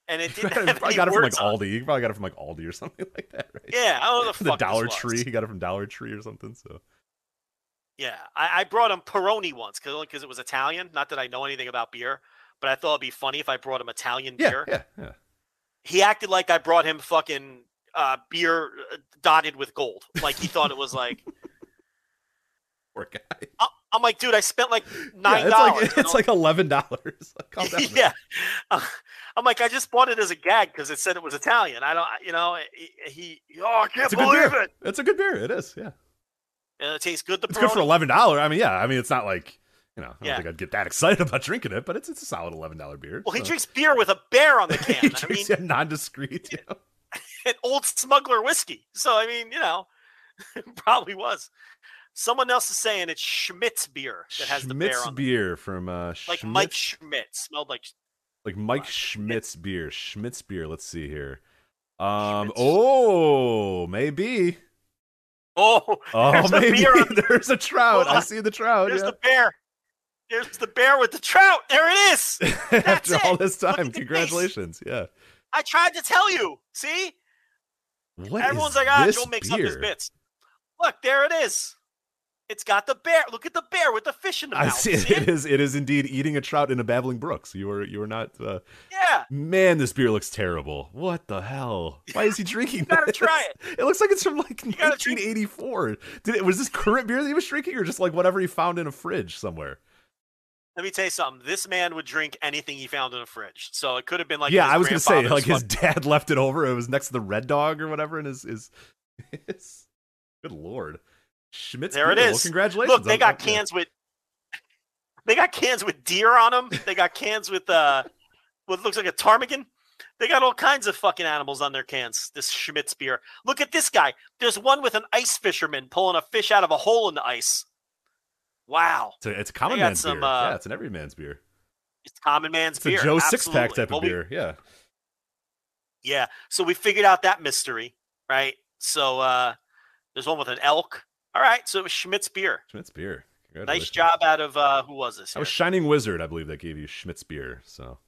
And it didn't have any I got it from like Aldi. It. You probably got it from like Aldi or something like that, right? Yeah, I don't know the, the fuck Dollar this Tree. Was. He got it from Dollar Tree or something. So, yeah, I, I brought him Peroni once because it was Italian. Not that I know anything about beer, but I thought it'd be funny if I brought him Italian yeah, beer. Yeah, yeah. He acted like I brought him fucking uh, beer dotted with gold. Like he thought it was like. Poor guy. Uh, I'm like, dude, I spent like nine dollars. Yeah, it's like, it's like eleven dollars. Calm down. Yeah. Uh, I'm like, I just bought it as a gag because it said it was Italian. I don't, you know, he, he oh, I can't it's believe it. It's a good beer. It is. Yeah. And it tastes good. The it's Peroni. Good for eleven dollars. I mean, yeah. I mean, it's not like, you know, I don't yeah. think I'd get that excited about drinking it, but it's it's a solid eleven dollars beer. Well, so. He drinks beer with a bear on the can. he drinks, I mean, yeah, non-discreet. You know? An old smuggler whiskey. So, I mean, you know, it probably was. Someone else is saying it's Schmidt's beer that has Schmidt's the bear on it. Beer from uh, like Schmidt? Mike Schmidt smelled like like Mike uh, Schmidt's beer. Schmidt's beer. Let's see here. Um. Schmidt's. Oh, maybe. Oh. Oh, there's maybe. A beer on the... There's a trout. I see the trout. There's yeah. the bear. There's the bear with the trout. There it is. That's After it. All this time, congratulations. Face. Yeah. I tried to tell you. See. What Everyone's is like, ah, oh, Joel makes beer? Up his bits. Look, there it is. It's got the bear. Look at the bear with the fish in the mouth. I see it. It is. It is indeed eating a trout in a babbling brook. So you were. You were not. Uh... Yeah. Man, this beer looks terrible. What the hell? Why is he drinking? you gotta this? Try it. It looks like it's from like nineteen eighty-four. Did it? Was this current beer that he was drinking, or just like whatever he found in a fridge somewhere? Let me tell you something. This man would drink anything he found in a fridge. So it could have been like. Yeah, his I was gonna say like his dad left it over. It was next to the Red Dog or whatever. And his his. his... Good Lord. Schmidt's there people. It is. Well, congratulations! Look, they got that, cans yeah. with they got cans with deer on them. They got cans with uh, what looks like a ptarmigan. They got all kinds of fucking animals on their cans. This Schmidt's beer. Look at this guy. There's one with an ice fisherman pulling a fish out of a hole in the ice. Wow! It's a, it's a common man's some, beer. Uh, yeah, it's an every man's beer. It's common man's it's beer. It's a Joe Six Pack type well, of beer. We, yeah. Yeah. So we figured out that mystery, right? So uh, there's one with an elk. All right, so it was Schmidt's beer. Schmidt's beer. Nice job out of, uh, who was this? That was Shining Wizard, I believe, that gave you Schmidt's beer. So,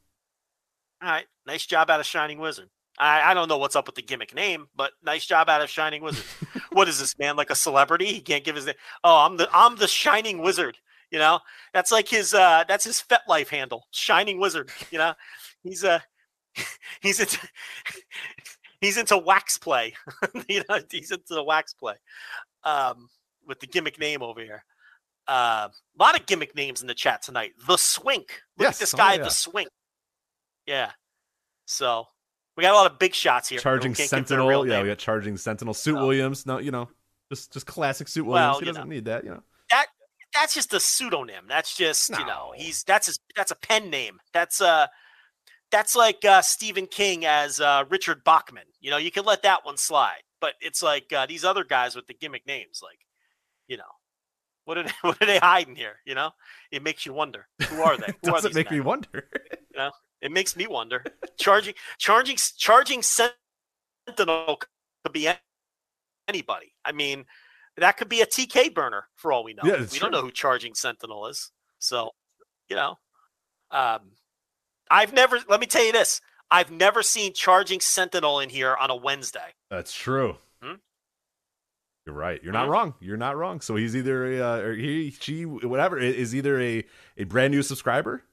all right, nice job out of Shining Wizard. I, I don't know what's up with the gimmick name, but nice job out of Shining Wizard. What is this man, like a celebrity? He can't give his name. Oh, I'm the I'm the Shining Wizard. You know, that's like his uh, that's his FetLife handle, Shining Wizard. You know, he's a uh, he's a. He's into wax play. you know, he's into the wax play um, with the gimmick name over here. Uh, a lot of gimmick names in the chat tonight. The Swink. Look yes. at this guy, oh, yeah. The Swink. Yeah. So we got a lot of big shots here. Charging Sentinel. Yeah, name. We got Charging Sentinel. Suit so, Williams. No, you know, just just classic Suit Williams. Well, he doesn't know, need that, you know. That that's just a pseudonym. That's just, no. you know, he's that's his that's a pen name. That's uh That's like uh, Stephen King as uh, Richard Bachman. You know, you can let that one slide. But it's like uh, these other guys with the gimmick names, like, you know, What are they, what are they hiding here? You know, it makes you wonder. Who are they? Who Does are it make guys? me wonder? You know, it makes me wonder. Charging, charging, charging Sentinel could be anybody. I mean, that could be a T K burner for all we know. Yeah, we true. don't know who Charging Sentinel is. So, you know, um, I've never. Let me tell you this. I've never seen Charging Sentinel in here on a Wednesday. That's true. Hmm? You're right. You're not wrong. You're not wrong. So he's either a, uh, or he, she, whatever, is either a, a brand new subscriber,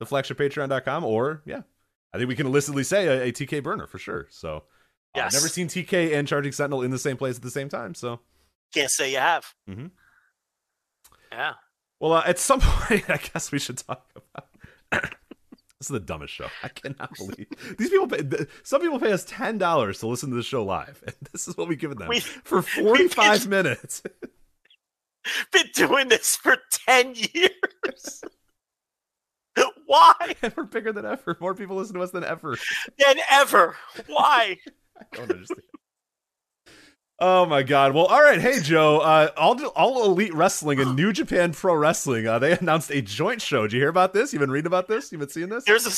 the flagship patreon dot com, or, yeah, I think we can illicitly say a, a T K burner for sure. So uh, yes. I've never seen T K and Charging Sentinel in the same place at the same time. So can't say you have. Mm-hmm. Yeah. Well, uh, at some point, I guess we should talk about. This is the dumbest show. I cannot believe these people. Pay, some people pay us ten dollars to listen to the show live, and this is what we've given them we, for forty-five been, minutes. Been doing this for ten years. Why? And we're bigger than ever. More people listen to us than ever. Than ever. Why? I don't understand. Oh my God! Well, all right. Hey, Joe. Uh, all all Elite Wrestling and New Japan Pro Wrestling. Uh, they announced a joint show. Did you hear about this? You've been reading about this. You've been seeing this. There's a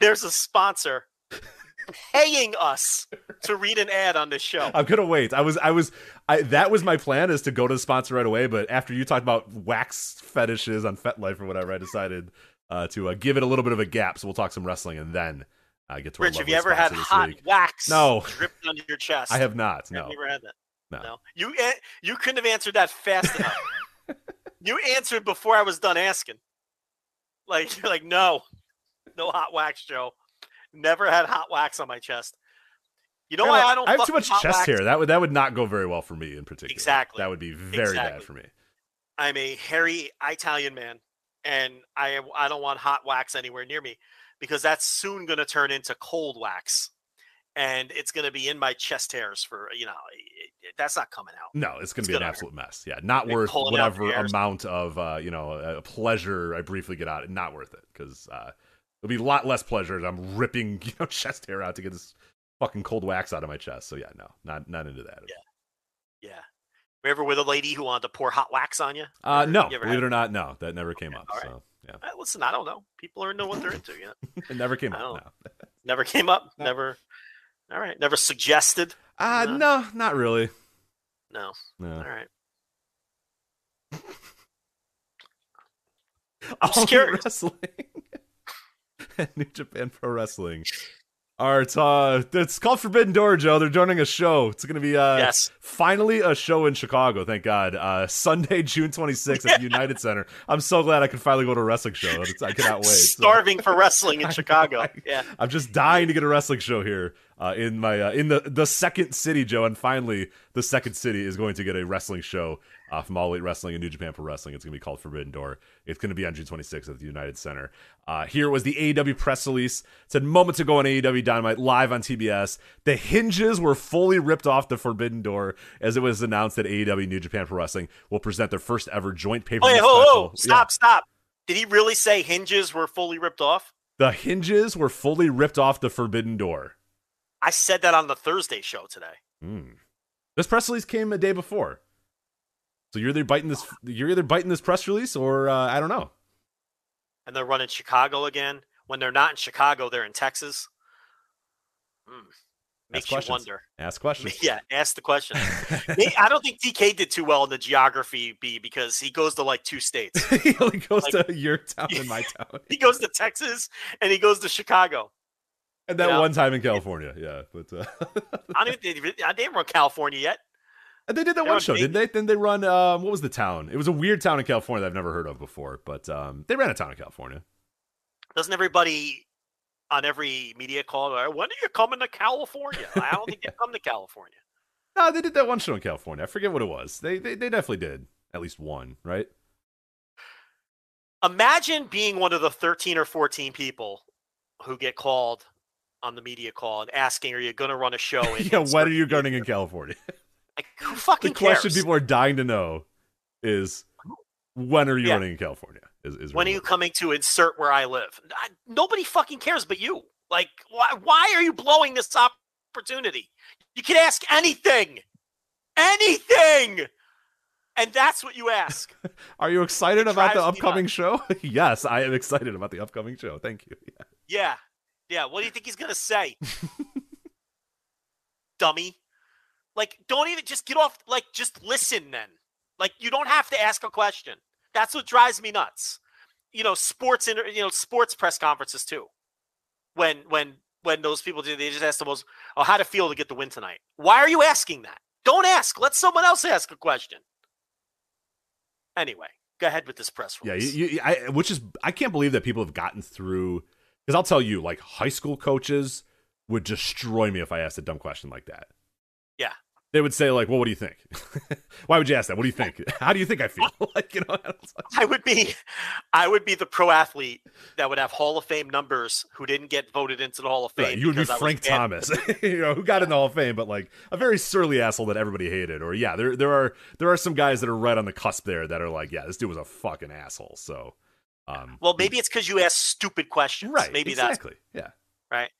there's a sponsor paying us to read an ad on this show. I'm gonna wait. I was I was I that was my plan, is to go to the sponsor right away. But after you talked about wax fetishes on FetLife or whatever, I decided uh, to uh, give it a little bit of a gap. So we'll talk some wrestling and then. Uh, get to Rich, have you ever had hot week. wax no. dripped onto your chest? I have not. No. Have you ever had that? No. no. You you couldn't have answered that fast enough. You answered before I was done asking. Like you're like no, no hot wax, Joe. Never had hot wax on my chest. You know why I don't? I have too much chest wax? hair. That would that would not go very well for me in particular. Exactly. That would be very exactly. bad for me. I'm a hairy Italian man, and I I don't want hot wax anywhere near me because that's soon going to turn into cold wax. And it's going to be in my chest hairs for, you know, it, it, that's not coming out. No, it's going to be an absolute mess. Yeah, not worth whatever amount of, uh, you know, uh, pleasure I briefly get out. Not worth it, because uh, it'll be a lot less pleasure as I'm ripping, you know, chest hair out to get this fucking cold wax out of my chest. So, yeah, no, not not into that. Yeah. Yeah. Were you ever with a lady who wanted to pour hot wax on you? Uh, no, you believe it or not, no. That never came okay, up, right. so. Yeah. Uh, listen, I don't know. People are into what they're into. You know? It never came up. No. Never came up. No. Never. All right. Never suggested. Uh no, no not really. No. No. All right. I'm All scared. Wrestling. New Japan Pro Wrestling. All right. Uh, it's called Forbidden Door, Joe. They're joining a show. It's going to be uh, yes. finally a show in Chicago. Thank God. Uh, Sunday, June twenty-sixth at the United Center. I'm so glad I could finally go to a wrestling show. It's, I cannot wait. Starving so. for wrestling in Chicago. I, yeah, I'm just dying to get a wrestling show here uh, in my uh, in the, the second city, Joe. And finally, the second city is going to get a wrestling show uh, from All Elite Wrestling and New Japan Pro Wrestling. It's going to be called Forbidden Door. It's going to be on June twenty-sixth at the United Center. Uh, here was the A E W press release. It said moments ago on A E W Dynamite live on T B S, the hinges were fully ripped off the Forbidden Door as it was announced that A E W New Japan Pro Wrestling will present their first ever joint pay-per-view oh, yeah, special. Oh, oh. Stop, yeah. stop. Did he really say hinges were fully ripped off? The hinges were fully ripped off the Forbidden Door. I said that on the Thursday show today. Mm. This press release came a day before. So you're either biting this, you're either biting this press release, or uh, I don't know. And they're running Chicago again. When they're not in Chicago, they're in Texas. Mm. Makes ask you questions. wonder. Ask questions. Yeah, ask the question. I don't think D K did too well in the geography B because he goes to like two states. He only goes like, to your town and my town. He goes to Texas and he goes to Chicago. And that you know? one time in California, yeah. But uh... I don't even. I didn't run California yet. They did that one show, didn't they? Then they run, um, what was the town? It was a weird town in California that I've never heard of before, but um, they ran a town in California. Doesn't everybody on every media call, when are you coming to California? I don't think yeah. they come to California. No, they did that one show in California. I forget what it was. They, they, they definitely did at least one, right? Imagine being one of the thirteen or fourteen people who get called on the media call and asking, are you going to run a show? In yeah, when are you running in California? Like, who fucking the question cares? People are dying to know is when are you yeah. running in California? Is, is when really are you coming to insert where I live? I, nobody fucking cares but you. Like, why, why are you blowing this opportunity? You can ask anything. Anything. And that's what you ask. Are you excited it about the upcoming show? Yes, I am excited about the upcoming show. Thank you. Yeah. Yeah. Yeah. What do you think he's going to say? Dummy. Like, don't even just get off. Like, just listen then. Like, you don't have to ask a question. That's what drives me nuts. You know, sports, inter- you know, sports press conferences too. When, when, when those people do, they just ask the most, oh, how'd it feel to get the win tonight? Why are you asking that? Don't ask. Let someone else ask a question. Anyway, go ahead with this press release. Yeah, you, you, I, which is, I can't believe that people have gotten through, because I'll tell you, like, high school coaches would destroy me if I asked a dumb question like that. Yeah. They would say, like, well, what do you think? Why would you ask that? What do you think? How do you think I feel? Like, you know, I, I would be, I would be the pro athlete that would have Hall of Fame numbers who didn't get voted into the Hall of Fame. Right, you would be Frank Thomas, you know, who got in the Hall of Fame, but like a very surly asshole that everybody hated. Or yeah, there there are there are some guys that are right on the cusp there that are like, yeah, this dude was a fucking asshole. So, um, well, maybe it's because you asked stupid questions, right? Maybe exactly. That's yeah, right.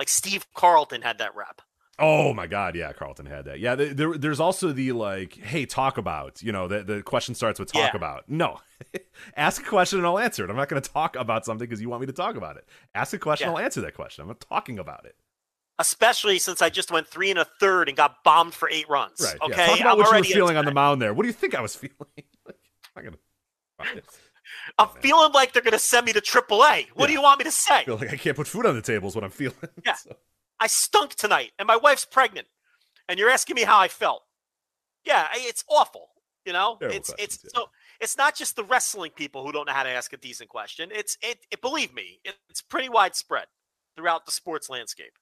Like Steve Carlton had that rep. Oh my God, yeah, Carlton had that. Yeah, there, there's also the like, hey, talk about, you know, the, the question starts with talk yeah. about. No, ask a question and I'll answer it. I'm not going to talk about something because you want me to talk about it. Ask a question, yeah. I'll answer that question. I'm not talking about it. Especially since I just went three and a third and got bombed for eight runs. Right, okay, yeah. Talk about I'm what you were feeling on the mound there. What do you think I was feeling? Like, I'm not gonna... I'm oh, feeling like they're going to send me to triple A. What yeah. do you want me to say? I feel like I can't put food on the table is what I'm feeling. Yeah. So. I stunk tonight, and my wife's pregnant, and you're asking me how I felt. Yeah, it's awful. You know, terrible it's it's yeah. so it's not just the wrestling people who don't know how to ask a decent question. It's it. it believe me, it, it's pretty widespread throughout the sports landscape.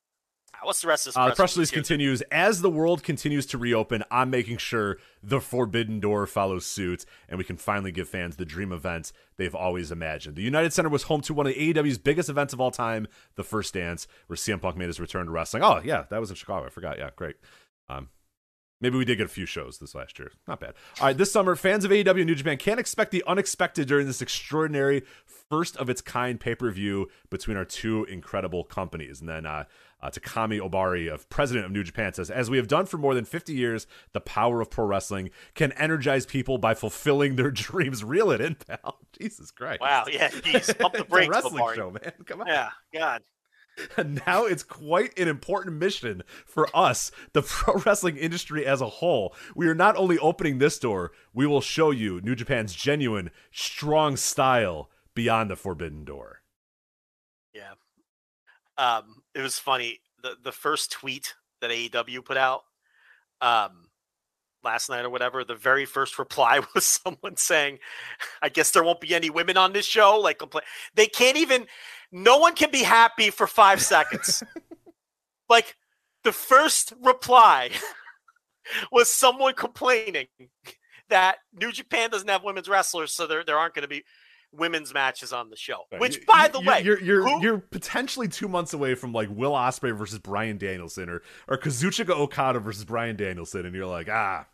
Right, what's the rest of this? Uh, press, press release continues as the world continues to reopen. I'm making sure the Forbidden Door follows suit, and we can finally give fans the dream event they've always imagined. The United Center was home to one of A E W's biggest events of all time, the First Dance, where C M Punk made his return to wrestling. Oh, yeah, that was in Chicago. I forgot. Yeah, great. Um, maybe we did get a few shows this last year. Not bad. All right, this summer, fans of A E W and New Japan can't expect the unexpected during this extraordinary first-of-its-kind pay-per-view between our two incredible companies. And then... uh Uh, Takami Obari, of president of New Japan, says, as we have done for more than fifty years, the power of pro wrestling can energize people by fulfilling their dreams. Reel it in, pal. Jesus Christ. Wow, yeah. Jeez, pump the brakes, it's a wrestling Obari. Show, man. Come on. Yeah, God. And now it's quite an important mission for us, the pro wrestling industry as a whole. We are not only opening this door, we will show you New Japan's genuine, strong style beyond the Forbidden Door. Yeah. Um, it was funny. The, the first tweet that A E W put out, um, last night or whatever, the very first reply was someone saying, I guess there won't be any women on this show. Like compl- they can't even, no one can be happy for five seconds. Like the first reply was someone complaining that New Japan doesn't have women's wrestlers. So there, there aren't going to be women's matches on the show, right. Which, by the you, way, you're you're, who, you're potentially two months away from like Will Ospreay versus Bryan Danielson, or or Kazuchika Okada versus Bryan Danielson, and you're like, ah,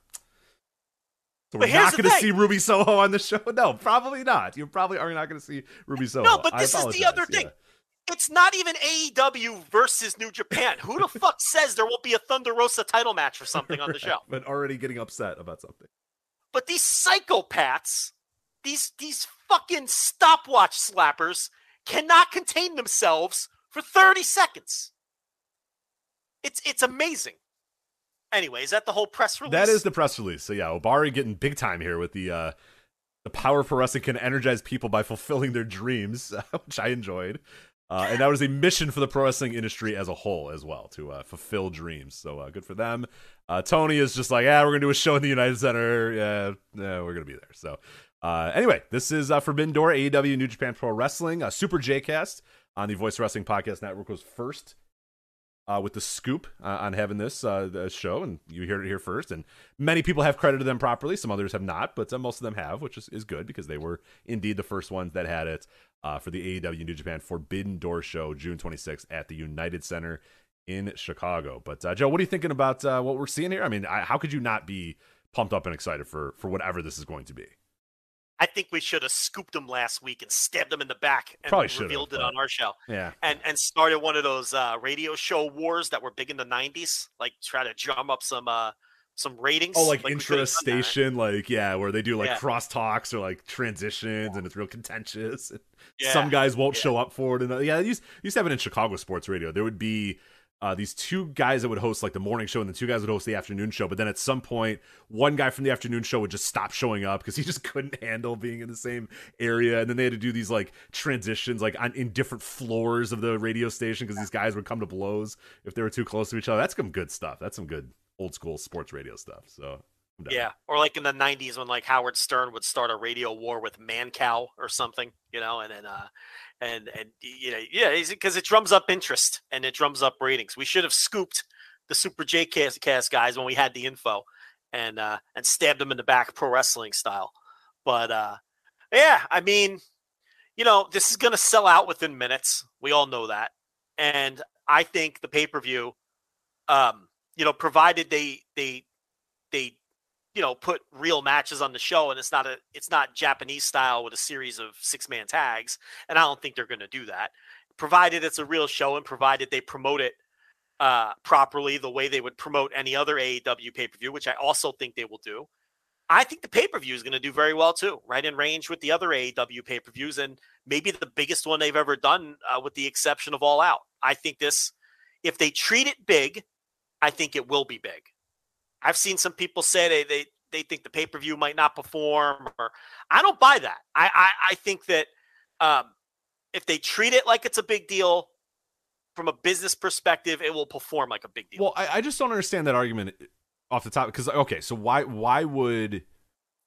so we're not going to see Ruby Soho on the show. No, probably not. You probably are not going to see Ruby Soho. No, but this is the other yeah. thing. It's not even A E W versus New Japan. Who the fuck says there won't be a Thunder Rosa title match or something on right. the show? But already getting upset about something. But these psychopaths, these these. fucking stopwatch slappers cannot contain themselves for thirty seconds. It's it's amazing. Anyway, is that the whole press release? That is the press release. So yeah, Obari getting big time here with the uh, the power for wrestling can energize people by fulfilling their dreams, which I enjoyed. Uh, and that was a mission for the pro wrestling industry as a whole as well, to uh, fulfill dreams. So uh, good for them. Uh, Tony is just like, yeah, we're going to do a show in the United Center. Yeah, yeah we're going to be there. So Uh, anyway, this is uh, Forbidden Door, A E W New Japan Pro Wrestling. Uh, Super J-Cast on the Voice Wrestling Podcast Network was first uh, with the scoop uh, on having this uh, the show, and you heard it here first. And many people have credited them properly. Some others have not, but uh, most of them have, which is, is good because they were indeed the first ones that had it uh, for the A E W New Japan Forbidden Door show, June twenty-sixth at the United Center in Chicago. But uh, Joe, what are you thinking about uh, what we're seeing here? I mean, I, how could you not be pumped up and excited for for whatever this is going to be? I think we should have scooped him last week and stabbed him in the back and Probably revealed have, it on our show. Yeah. And and started one of those uh, radio show wars that were big in the nineties, like try to drum up some uh, some ratings. Oh, like, like intra station, like, yeah, where they do like yeah. crosstalks or like transitions yeah. and it's real contentious. Yeah. Some guys won't yeah. show up for it. And yeah, they used, they used to have it in Chicago sports radio. There would be uh, these two guys that would host like the morning show and the two guys would host the afternoon show. But then at some point, one guy from the afternoon show would just stop showing up because he just couldn't handle being in the same area. And then they had to do these like transitions, like on, in different floors of the radio station because yeah. these guys would come to blows if they were too close to each other. That's some good stuff. That's some good old school sports radio stuff. So yeah, or like in the nineties when like Howard Stern would start a radio war with Mancow or something, you know, and then uh and and you know, yeah, because it drums up interest and it drums up ratings. We should have scooped the Super J Cast guys when we had the info and uh and stabbed them in the back pro wrestling style. But uh yeah, I mean, you know, this is gonna sell out within minutes. We all know that. And I think the pay-per-view, um you know, provided they they they you know put real matches on the show and it's not a it's not Japanese style with a series of six man tags, and I don't think they're going to do that. Provided it's a real show and provided they promote it uh, properly the way they would promote any other A E W pay per view, which I also think they will do. I think the pay per view is going to do very well too, right in range with the other A E W pay per views and maybe the biggest one they've ever done, uh, with the exception of All Out. I think this, if they treat it big, I think it will be big. I've seen some people say they they, they think the pay-per-view might not perform, or I don't buy that. I I, I think that um, if they treat it like it's a big deal from a business perspective, it will perform like a big deal. Well, I, I just don't understand that argument off the top, because okay, so why why would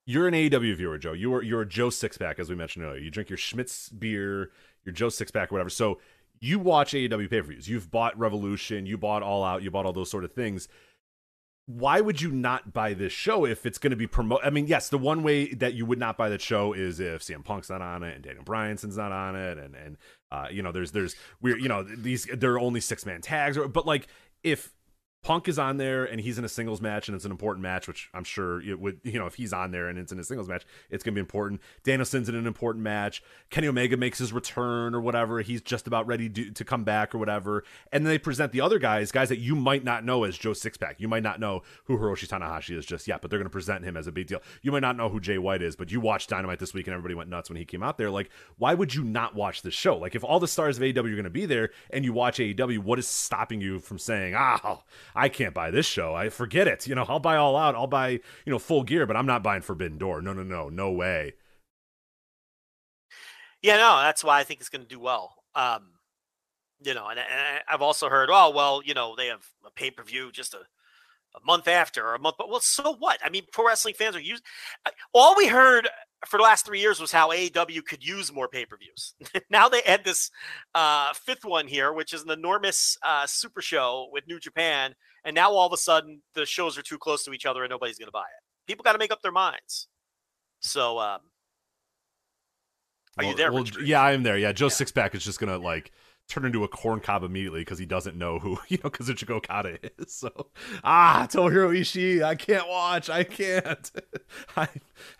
you're an A E W viewer, Joe? You are you're a Joe Sixpack, as we mentioned earlier. You drink your Schmitz beer, your Joe Sixpack, whatever. So you watch A E W pay-per-views. You've bought Revolution. You bought All Out. You bought all those sort of things. Why would you not buy this show if it's going to be promoted? I mean, yes, the one way that you would not buy that show is if C M Punk's not on it and Daniel Bryanson's not on it, and and uh, you know, there's there's we're you know these there are only six man tags, or, but like if Punk is on there and he's in a singles match and it's an important match, which I'm sure it would, you know, if he's on there and it's in a singles match, it's going to be important. Danielson's in an important match. Kenny Omega makes his return or whatever. He's just about ready to, to come back or whatever. And then they present the other guys, guys that you might not know as Joe Sixpack. You might not know who Hiroshi Tanahashi is just yet, but they're going to present him as a big deal. You might not know who Jay White is, but you watched Dynamite this week and everybody went nuts when he came out there. Like, why would you not watch this show? Like, if all the stars of A E W are going to be there and you watch A E W, what is stopping you from saying, ah, I can't buy this show. I forget it. You know, I'll buy All Out. I'll buy, you know, Full Gear, but I'm not buying Forbidden Door. No, no, no, no way. Yeah, no, that's why I think it's going to do well. Um, you know, and, and I've also heard, oh, well, you know, they have a pay-per-view just a, a month after or a month. But well, so what? I mean, pro wrestling fans are used. All we heard for the last three years was how A E W could use more pay-per-views. Now they add this uh, fifth one here, which is an enormous uh, super show with New Japan. And now all of a sudden the shows are too close to each other and nobody's going to buy it. People got to make up their minds. So um, are well, you there? Well, yeah, I am there. Yeah. Joe yeah. Sixpack is just going to like turn into a corn cob immediately because he doesn't know who, you know, Kazuchika Okada is. So, ah, Tomohiro Ishii, I can't watch. I can't. I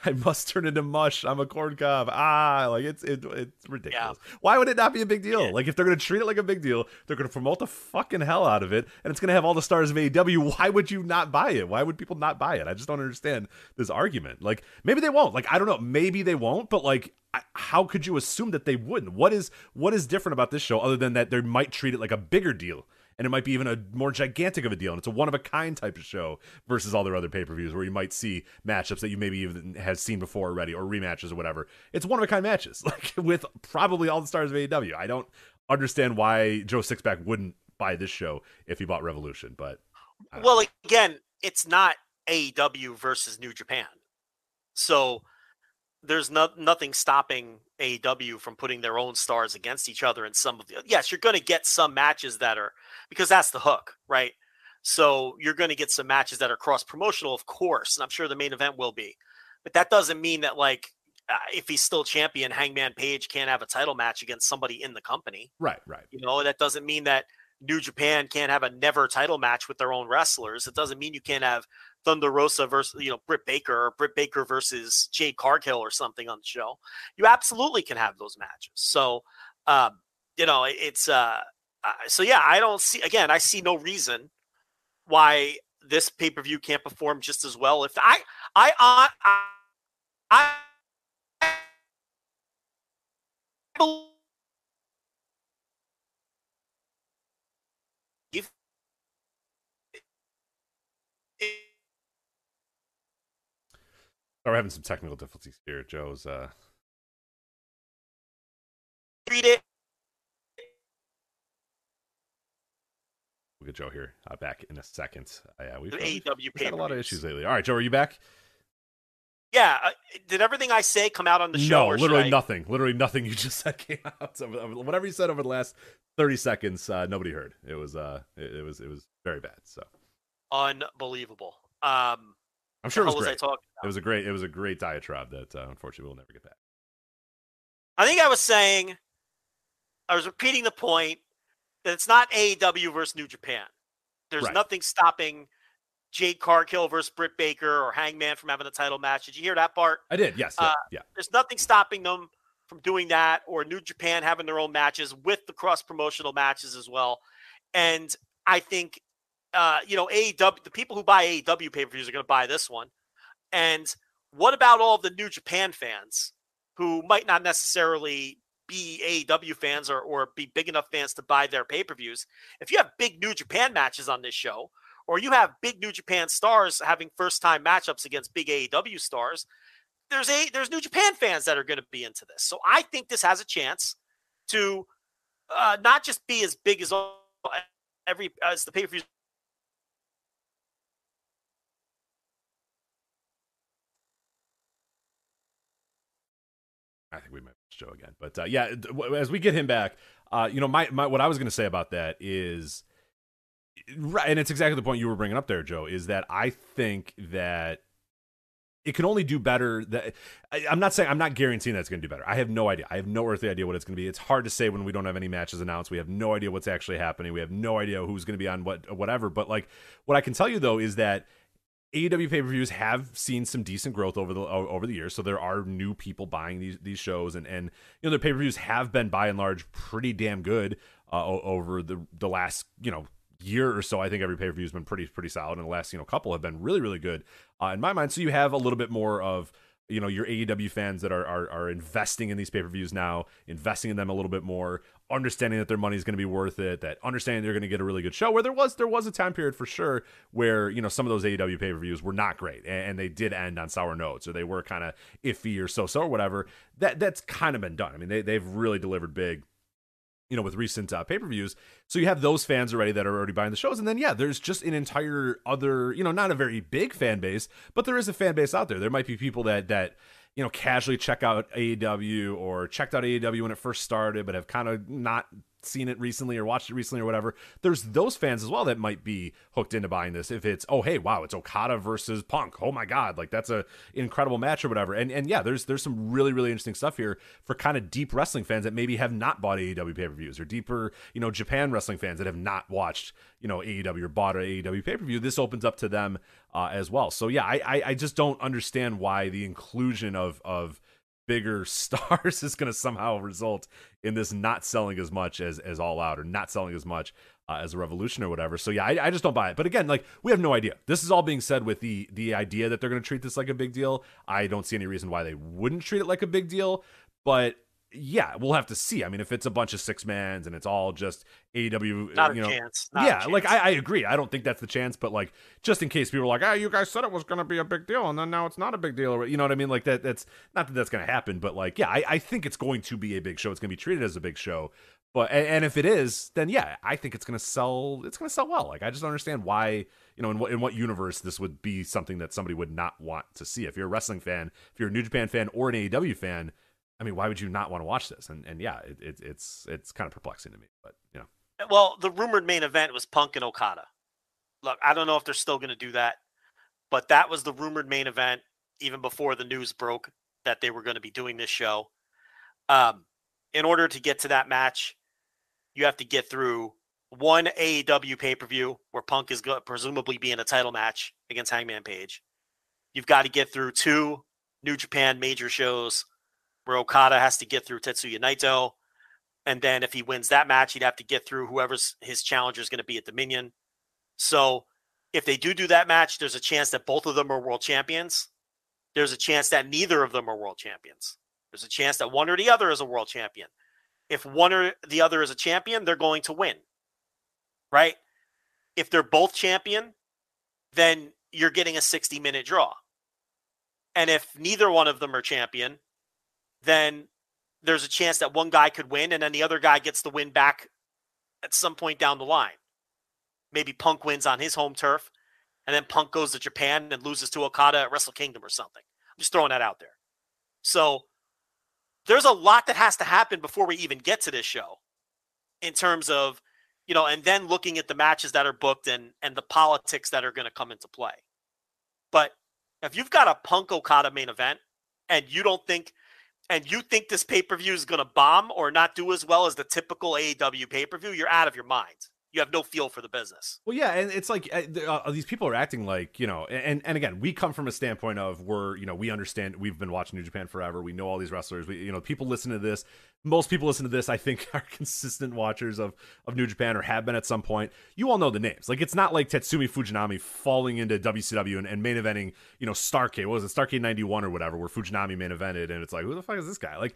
I must turn into mush. I'm a corn cob. Ah, like it's it, it's ridiculous. Yeah. Why would it not be a big deal? Yeah. Like, if they're going to treat it like a big deal, they're going to promote the fucking hell out of it, and it's going to have all the stars of A E W. Why would you not buy it? Why would people not buy it? I just don't understand this argument. Like, maybe they won't. Like, I don't know. Maybe they won't, but like, how could you assume that they wouldn't? What is what is different about this show other than that they might treat it like a bigger deal, and it might be even a more gigantic of a deal, and it's a one-of-a-kind type of show versus all their other pay-per-views where you might see matchups that you maybe even have seen before already, or rematches or whatever. It's one-of-a-kind matches, like, with probably all the stars of A E W. I don't understand why Joe Sixpack wouldn't buy this show if he bought Revolution, but... Well, know. Again, it's not A E W versus New Japan, so... There's no, nothing stopping A E W from putting their own stars against each other in some of the, yes, you're going to get some matches that are, because that's the hook, right? So you're going to get some matches that are cross-promotional, of course, and I'm sure the main event will be. But that doesn't mean that, like, uh, if he's still champion, Hangman Page can't have a title match against somebody in the company. Right, right. You know, that doesn't mean that New Japan can't have a never title match with their own wrestlers. It doesn't mean you can't have Thunder Rosa versus, you know, Britt Baker, or Britt Baker versus Jade Cargill or something on the show. You absolutely can have those matches. So, um, you know, it's, uh, so yeah, I don't see, again, I see no reason why this pay-per-view can't perform just as well. If I, I, I, I, I believe Oh, we're having some technical difficulties here. Joe's uh read it. We'll get Joe here uh, back in a second. Uh, yeah, we've, we've, we've had a lot of issues lately. All right, Joe, are you back? Yeah. Uh, did everything I say come out on the show? No, or literally I... nothing. Literally nothing you just said came out. So, whatever you said over the last thirty seconds, uh, nobody heard. It was uh, it, it was it was very bad. So unbelievable. Um. I'm sure it was, was great. It was a great. It was a great diatribe that uh, unfortunately we'll never get back. I think I was saying, I was repeating the point that it's not A E W versus New Japan. There's right. nothing stopping Jade Cargill versus Britt Baker or Hangman from having a title match. Did you hear that part? I did. Yes. Yeah. Uh, yeah. There's nothing stopping them from doing that, or New Japan having their own matches with the cross promotional matches as well. And I think. Uh, you know, A E W, the people who buy A E W pay-per-views are going to buy this one. And what about all the New Japan fans who might not necessarily be A E W fans or, or be big enough fans to buy their pay-per-views? If you have big New Japan matches on this show, or you have big New Japan stars having first-time matchups against big A E W stars, there's a there's New Japan fans that are going to be into this. So I think this has a chance to uh, not just be as big as all, every as the pay-per-views. I think we might show again, but uh, yeah, as we get him back, uh, you know, my, my what I was going to say about that is, right, and it's exactly the point you were bringing up there, Joe, is that I think that it can only do better. That I, I'm not saying I'm not guaranteeing that it's going to do better. I have no idea. I have no earthly idea what it's going to be. It's hard to say when we don't have any matches announced. We have no idea what's actually happening. We have no idea who's going to be on what, whatever. But like, what I can tell you though is that A E W pay-per-views have seen some decent growth over the over the years, so there are new people buying these these shows, and and you know their pay-per-views have been by and large pretty damn good uh, over the the last you know year or so. I think every pay-per-view has been pretty pretty solid, and the last you know couple have been really really good uh, in my mind. So you have a little bit more of you know your A E W fans that are are, are investing in these pay-per-views now, investing in them a little bit more, understanding that their money is going to be worth it, that understanding they're going to get a really good show, where there was there was a time period for sure where, you know, some of those A E W pay-per-views were not great and, and they did end on sour notes, or they were kind of iffy or so-so or whatever. That that's kind of been done. I mean, they, they've really delivered big, you know, with recent uh, pay-per-views. So you have those fans already that are already buying the shows. And then, yeah, there's just an entire other, you know, not a very big fan base, but there is a fan base out there. There might be people that, that, you know, casually check out A E W or checked out A E W when it first started, but have kind of not seen it recently or watched it recently or whatever. There's those fans as well that might be hooked into buying this. If it's, oh, hey, wow, it's Okada versus Punk. Oh my God. Like that's a incredible match or whatever. And, and yeah, there's, there's some really, really interesting stuff here for kind of deep wrestling fans that maybe have not bought A E W pay-per-views, or deeper, you know, Japan wrestling fans that have not watched, you know, A E W or bought an A E W pay-per-view. This opens up to them uh, as well. So yeah, I, I, I just don't understand why the inclusion of, of, bigger stars is going to somehow result in this not selling as much as as All Out, or not selling as much uh, as a Revolution or whatever. So yeah, I, I just don't buy it. But again, like, we have no idea. This is all being said with the the idea that they're going to treat this like a big deal. I don't see any reason why they wouldn't treat it like a big deal. But yeah, we'll have to see. I mean, if it's a bunch of six mans and it's all just A E W, not you know, a chance. Not yeah, a chance. Like I, I agree. I don't think that's the chance. But like, just in case people are like, "Oh, you guys said it was going to be a big deal, and then now it's not a big deal," or you know what I mean? Like that. That's not that that's going to happen. But like, yeah, I, I think it's going to be a big show. It's going to be treated as a big show. But and, and if it is, then yeah, I think it's going to sell. It's going to sell well. Like, I just don't understand why. You know, in what in what universe this would be something that somebody would not want to see. If you're a wrestling fan, if you're a New Japan fan or an A E W fan, I mean, why would you not want to watch this? And and yeah, it, it, it's it's kind of perplexing to me, but you know. Well, the rumored main event was Punk and Okada. Look, I don't know if they're still going to do that, but that was the rumored main event even before the news broke that they were going to be doing this show. Um, in order to get to that match, you have to get through one A E W pay-per-view where Punk is going to presumably be in a title match against Hangman Page. You've got to get through two New Japan major shows where Okada has to get through Tetsuya Naito. And then if he wins that match, he'd have to get through whoever's his challenger is going to be at Dominion. So if they do do that match, there's a chance that both of them are world champions. There's a chance that neither of them are world champions. There's a chance that one or the other is a world champion. If one or the other is a champion, they're going to win, right? If they're both champion, then you're getting a sixty-minute draw. And if neither one of them are champion, then there's a chance that one guy could win and then the other guy gets the win back at some point down the line. Maybe Punk wins on his home turf and then Punk goes to Japan and loses to Okada at Wrestle Kingdom or something. I'm just throwing that out there. So there's a lot that has to happen before we even get to this show in terms of, you know, and then looking at the matches that are booked and, and the politics that are going to come into play. But if you've got a Punk Okada main event and you don't think, and you think this pay-per-view is going to bomb or not do as well as the typical A E W pay-per-view, you're out of your mind. You have no feel for the business. Well, yeah, and it's like uh, these people are acting like, you know, and, and again, we come from a standpoint of we're, you know, we understand, we've been watching New Japan forever. We know all these wrestlers. We, you know, people listen to this. Most people listen to this, I think, are consistent watchers of, of New Japan or have been at some point. You all know the names. Like, it's not like Tatsumi Fujinami falling into W C W and, and main eventing, you know, Starrcade. What was it? Starrcade ninety-one or whatever, where Fujinami main evented. And it's like, who the fuck is this guy? Like,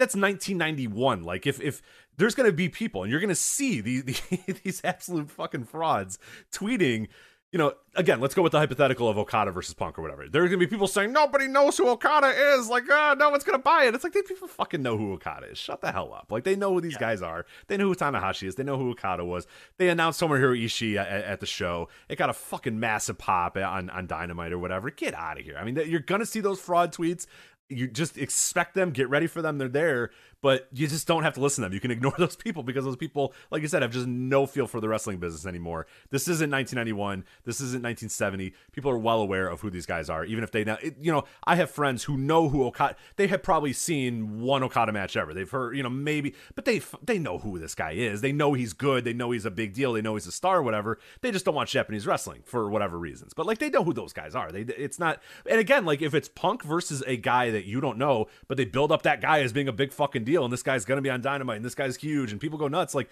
that's nineteen ninety-one. Like, if if there's going to be people, and you're going to see these, these these absolute fucking frauds tweeting, you know, again, let's go with the hypothetical of Okada versus Punk or whatever. There's going to be people saying, nobody knows who Okada is. Like, oh, no one's going to buy it. It's like, they people fucking know who Okada is. Shut the hell up. Like, they know who these yeah. guys are. They know who Tanahashi is. They know who Okada was. They announced Tomohiro Ishii at, at the show. It got a fucking massive pop on, on Dynamite or whatever. Get out of here. I mean, you're going to see those fraud tweets. You just expect them, get ready for them. They're there, but you just don't have to listen to them. You can ignore those people because those people, like you said, have just no feel for the wrestling business anymore. This isn't nineteen ninety-one. This isn't nineteen seventy. People are well aware of who these guys are, even if they, you know, I have friends who know who Okada, they have probably seen one Okada match ever. They've heard, you know, maybe, but they they know who this guy is. They know he's good. They know he's a big deal. They know he's a star, whatever. They just don't watch Japanese wrestling for whatever reasons. But, like, they know who those guys are. They It's not, and again, like, if it's Punk versus a guy that you don't know, but they build up that guy as being a big fucking deal, and this guy's gonna be on Dynamite, and this guy's huge, and people go nuts, like,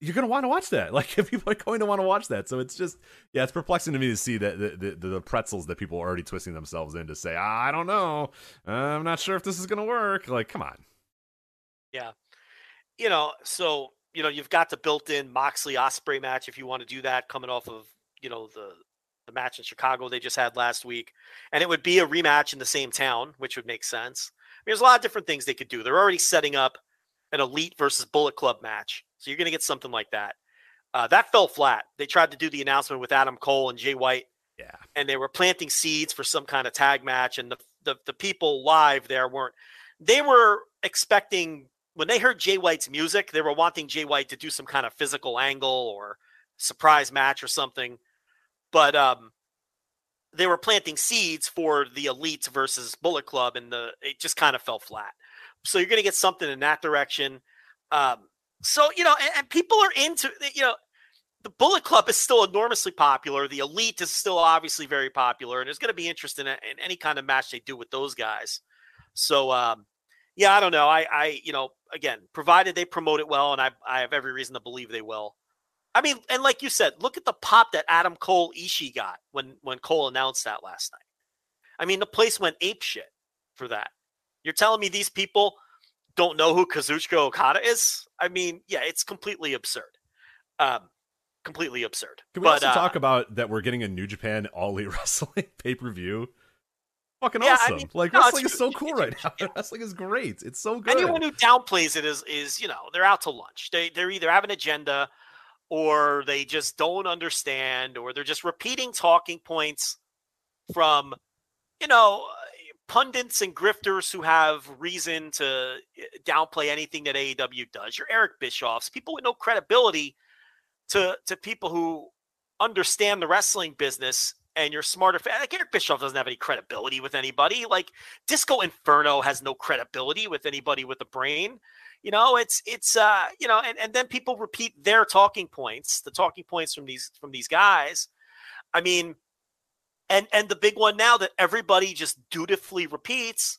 you're gonna want to watch that. Like, if people are going to want to watch that. So it's just, yeah, it's perplexing to me to see that the, the, the pretzels that people are already twisting themselves in to say, I don't know, I'm not sure if this is gonna work. Like, come on. Yeah, you know, so, you know, you've got the built-in Moxley Ospreay match if you want to do that, coming off of, you know, the the match in Chicago they just had last week, and it would be a rematch in the same town, which would make sense. I mean, there's a lot of different things they could do. They're already setting up an Elite versus Bullet Club match, so you're going to get something like that. Uh, that fell flat. They tried to do the announcement with Adam Cole and Jay White, yeah, and they were planting seeds for some kind of tag match, and the the, the people live there weren't. They were expecting, when they heard Jay White's music, they were wanting Jay White to do some kind of physical angle or surprise match or something. But um, they were planting seeds for the Elite versus Bullet Club, and the it just kind of fell flat. So you're going to get something in that direction. Um, so, you know, and, and people are into, you know, the Bullet Club is still enormously popular. The Elite is still obviously very popular, and there's going to be interest in, in any kind of match they do with those guys. So, um, yeah, I don't know. I, I, you know, again, provided they promote it well, and I, I have every reason to believe they will. I mean, and like you said, look at the pop that Adam Cole Ishii got when, when Cole announced that last night. I mean, the place went apeshit for that. You're telling me these people don't know who Kazuchika Okada is? I mean, yeah, it's completely absurd. Um, completely absurd. Can we but, also uh, talk about that we're getting a New Japan All Elite Wrestling pay-per-view? Fucking yeah, awesome. I mean, like, no, wrestling is so cool right now. Wrestling is great. It's so good. Anyone who downplays it is, is you know, they're out to lunch. They They either have an agenda, or they just don't understand, or they're just repeating talking points from, you know, pundits and grifters who have reason to downplay anything that A E W does. Your Eric Bischoffs, people with no credibility to to people who understand the wrestling business, and you're smarter. Like, Eric Bischoff doesn't have any credibility with anybody. Like, Disco Inferno has no credibility with anybody with a brain. You know, it's, it's, uh, you know, and, and then people repeat their talking points, the talking points from these, from these guys. I mean, and, and the big one now that everybody just dutifully repeats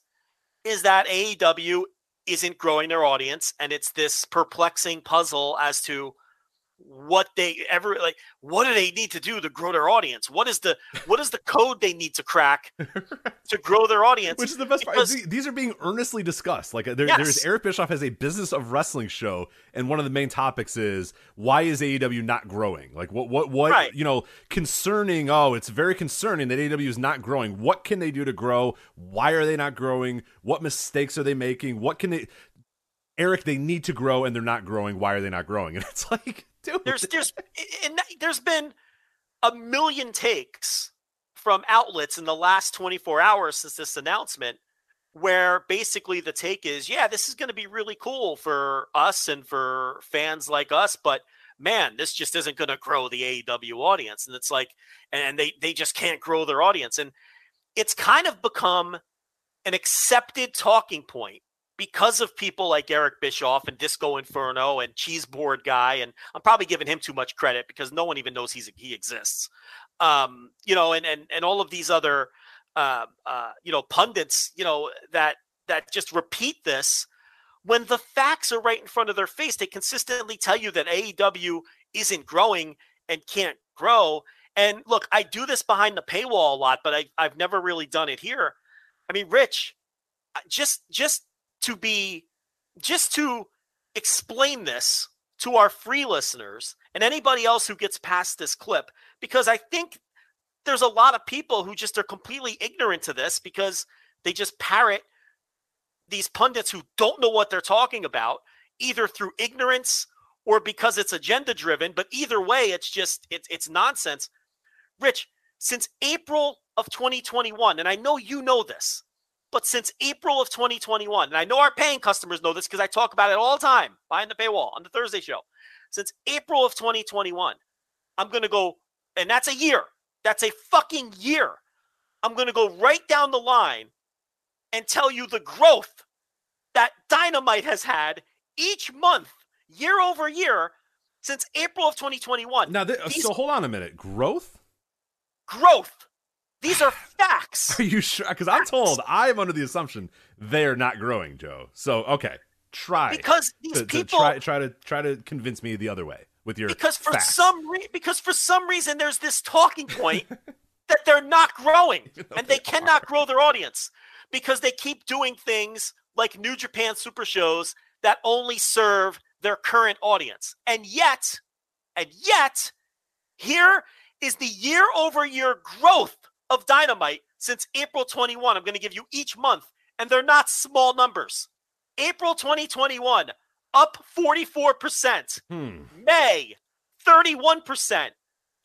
is that A E W isn't growing their audience. And it's this perplexing puzzle as to what they ever like, what do they need to do to grow their audience? What is the, what is the code they need to crack to grow their audience? Which is the best because, part. These are being earnestly discussed. Like there, yes. there's Eric Bischoff has a business of wrestling show. And one of the main topics is why is A E W not growing? Like what, what, what, right. you know, concerning. Oh, it's very concerning that A E W is not growing. What can they do to grow? Why are they not growing? What mistakes are they making? What can they, Eric, they need to grow and they're not growing. Why are they not growing? And it's like, dude. There's there's and there's been a million takes from outlets in the last twenty-four hours since this announcement, where basically the take is, yeah, this is going to be really cool for us and for fans like us, but man, this just isn't going to grow the A E W audience. And it's like, and they they just can't grow their audience, and it's kind of become an accepted talking point. Because of people like Eric Bischoff and Disco Inferno and Cheeseboard Guy, and I'm probably giving him too much credit because no one even knows he's he exists, um, you know, and and and all of these other, uh, uh, you know, pundits, you know, that that just repeat this when the facts are right in front of their face. They consistently tell you that A E W isn't growing and can't grow. And look, I do this behind the paywall a lot, but I, I've never really done it here. I mean, Rich, just just. to be, just to explain this to our free listeners and anybody else who gets past this clip, because I think there's a lot of people who just are completely ignorant to this because they just parrot these pundits who don't know what they're talking about, either through ignorance or because it's agenda driven, but either way, it's just, it's, it's nonsense. Rich, since April of twenty twenty-one, and I know you know this, but since April of twenty twenty-one, and I know our paying customers know this because I talk about it all the time behind the paywall on the Thursday show. Since April of twenty twenty-one, I'm going to go, and that's a year. That's a fucking year. I'm going to go right down the line and tell you the growth that Dynamite has had each month, year over year, since April of twenty twenty-one. Now, th- These- so hold on a minute. Growth? Growth. These are facts. Are you sure? Because I'm told, I'm under the assumption they're not growing, Joe. So, okay, try because these to, people to try, try to try to convince me the other way with your because for facts. some re- because for some reason there's this talking point that they're not growing and they, they cannot grow their audience because they keep doing things like New Japan Super shows that only serve their current audience, and yet, and yet, here is the year-over-year growth of Dynamite since April twenty-one. I'm going to give you each month, and they're not small numbers. April twenty twenty-one, up forty-four percent. Hmm. May, thirty-one percent.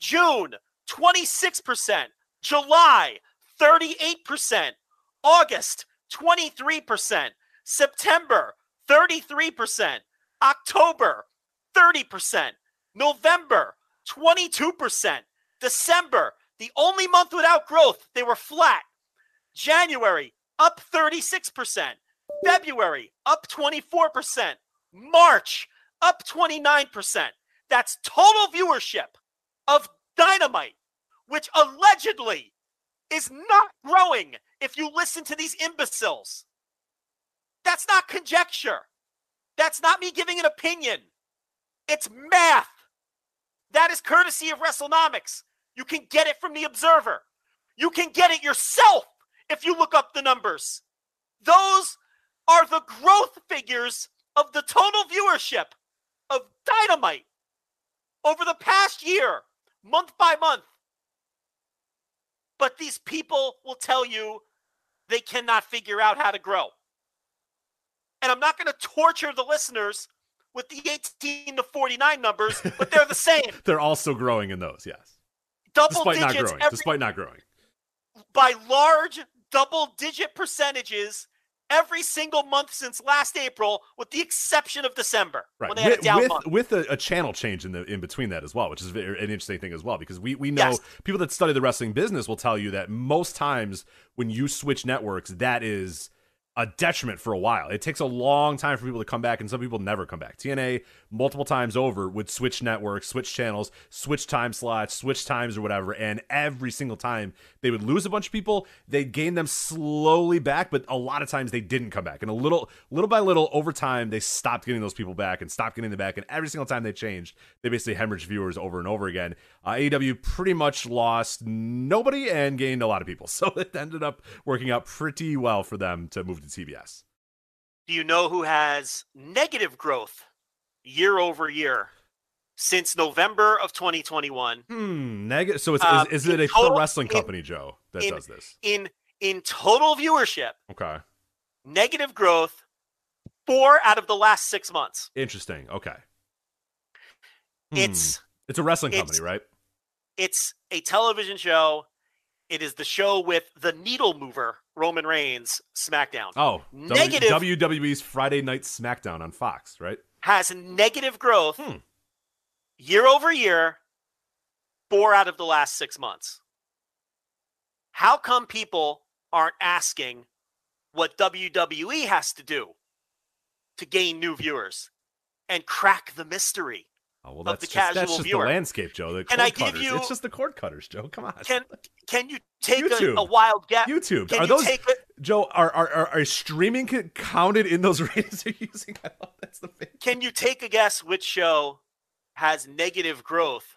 June, twenty-six percent. July, thirty-eight percent. August, twenty-three percent. September, thirty-three percent. October, thirty percent. November, twenty-two percent. December, the only month without growth, they were flat. January, up thirty-six percent. February, up twenty-four percent. March, up twenty-nine percent. That's total viewership of Dynamite, which allegedly is not growing if you listen to these imbeciles. That's not conjecture. That's not me giving an opinion. It's math. That is courtesy of WrestleNomics. You can get it from The Observer. You can get it yourself if you look up the numbers. Those are the growth figures of the total viewership of Dynamite over the past year, month by month. But these people will tell you they cannot figure out how to grow. And I'm not going to torture the listeners with the eighteen to forty-nine numbers, but they're the same. They're also growing in those, yes. Double despite digits not growing, every, despite not growing, by large double-digit percentages every single month since last April, with the exception of December, right. when they had with, a down with, month. With a, a channel change in the in between that as well, which is an interesting thing as well, because we we know yes. people that study the wrestling business will tell you that most times when you switch networks, that is a detriment for a while. It takes a long time for people to come back, and some people never come back. T N A, multiple times over, would switch networks, switch channels, switch time slots, switch times or whatever, and every single time they would lose a bunch of people. They'd gain them slowly back, but a lot of times they didn't come back. And a little little by little, over time, they stopped getting those people back and stopped getting them back, and every single time they changed, they basically hemorrhaged viewers over and over again. Uh, A E W pretty much lost nobody and gained a lot of people, so it ended up working out pretty well for them to move to T B S. Do you know who has negative growth year over year since November of twenty twenty-one? Hmm, negative. So it's, uh, is, is it a total, pro wrestling company, in, Joe, that in, does this? In in total viewership. Okay. Negative growth four out of the last six months. Interesting. Okay. Hmm. It's it's a wrestling it's, company, right? It's a television show. It is the show with the needle mover, Roman Reigns, SmackDown. Oh, negative. W W E's Friday Night SmackDown on Fox, right? Has negative growth hmm. year over year, four out of the last six months. How come people aren't asking what W W E has to do to gain new viewers and crack the mystery? Oh, well, that's, of the just, casual that's just viewer. The landscape, Joe. The can I give cutters. You? It's just the cord cutters, Joe. Come on. Can can you take a, a wild guess? YouTube. Can are you those take a, Joe? Are are are, are streaming counted in those ratings you're using? I love that's the thing. Can you take a guess which show has negative growth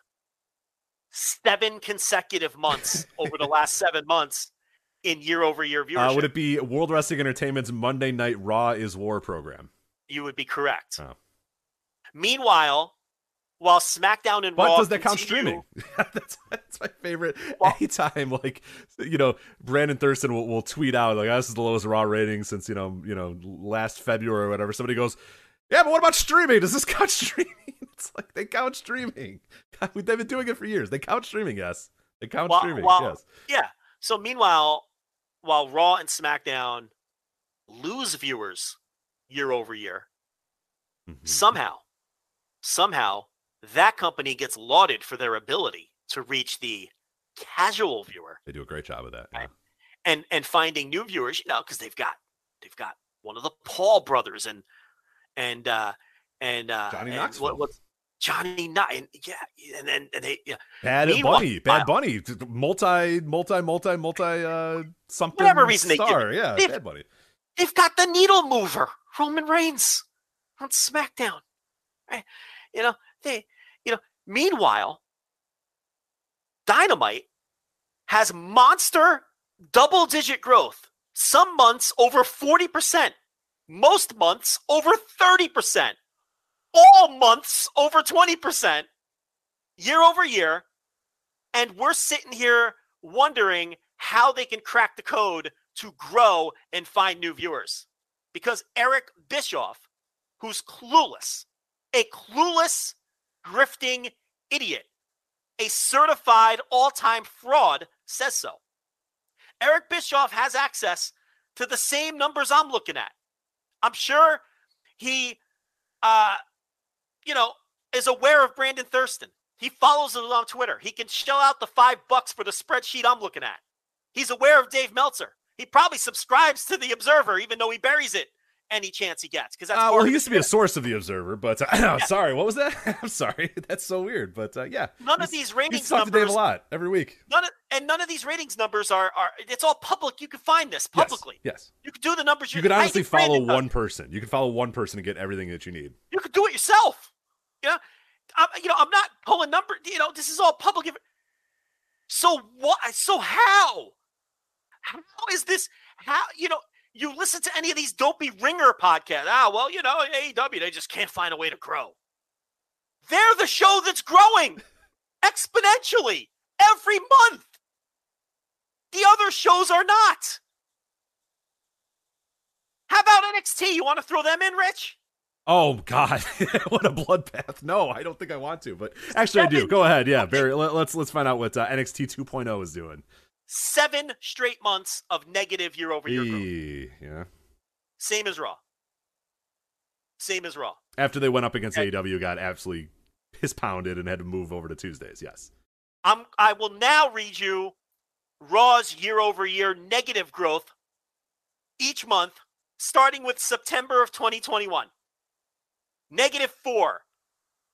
seven consecutive months over the last seven months in year over year viewership? Uh, would it be World Wrestling Entertainment's Monday Night Raw is War program? You would be correct. Oh. Meanwhile. While SmackDown and but Raw does that count continue, streaming? that's, that's my favorite. Well, anytime, like, you know, Brandon Thurston will, will tweet out, like, oh, this is the lowest Raw rating since, you know, you know, last February or whatever. Somebody goes, yeah, but what about streaming? Does this count streaming? It's like, they count streaming. God, they've been doing it for years. They count streaming, yes. They count well, streaming, well, yes. Yeah. So meanwhile, while Raw and SmackDown lose viewers year over year, mm-hmm. somehow, somehow, that company gets lauded for their ability to reach the casual viewer. They do a great job of that. Right? Yeah. And and finding new viewers, you know, because they've got they've got one of the Paul brothers and and uh and uh Johnny and Knoxville. What, what's Johnny Knox and yeah, and then and, and they yeah. Bad Meanwhile, Bunny, Bad Bunny, multi multi multi multi uh something. Whatever reason star. They do. Yeah, they've, Bad Bunny. They've got the needle mover, Roman Reigns on SmackDown. Right? You know, they, you know, meanwhile, Dynamite has monster double digit growth. Some months over forty percent, most months over thirty percent, all months over twenty percent year over year. And we're sitting here wondering how they can crack the code to grow and find new viewers because Eric Bischoff, who's clueless, a clueless grifting idiot, a certified all-time fraud, says so. Eric Bischoff has access to the same numbers I'm looking at. I'm sure he, uh, you know, is aware of Brandon Thurston. He follows him on Twitter. He can shell out the five bucks for the spreadsheet I'm looking at. He's aware of Dave Meltzer. He probably subscribes to The Observer, even though he buries it any chance he gets, because that's uh, well, he used to be a source of The Observer, but uh, yeah. sorry, what was that? I'm sorry, that's so weird, but uh, yeah, none of these ratings numbers. Dave a lot every week. None of, and none of these ratings numbers are are. It's all public. You can find this publicly. Yes, yes. You can do the numbers. You could honestly follow one person. You could follow one person and get everything that you need. You could do it yourself. Yeah, I'm, you know, I'm not pulling number. You know, this is all public. So what? So how? How is this? How you know? You listen to any of these Don't Be Ringer podcasts. Ah, well, you know, A E W, they just can't find a way to grow. They're the show that's growing exponentially every month. The other shows are not. How about N X T? You want to throw them in, Rich? Oh, God. What a bloodbath. No, I don't think I want to, but actually Seven. I do. Go ahead. Yeah, Barry, let's, let's find out what uh, N X T two point oh is doing. Seven straight months of negative year-over-year e, growth. Yeah. Same as Raw. Same as Raw. After they went up against okay. A E W, got absolutely piss-pounded and had to move over to Tuesdays, yes. I'm, I will now read you Raw's year-over-year negative growth each month starting with September of twenty twenty-one. negative four,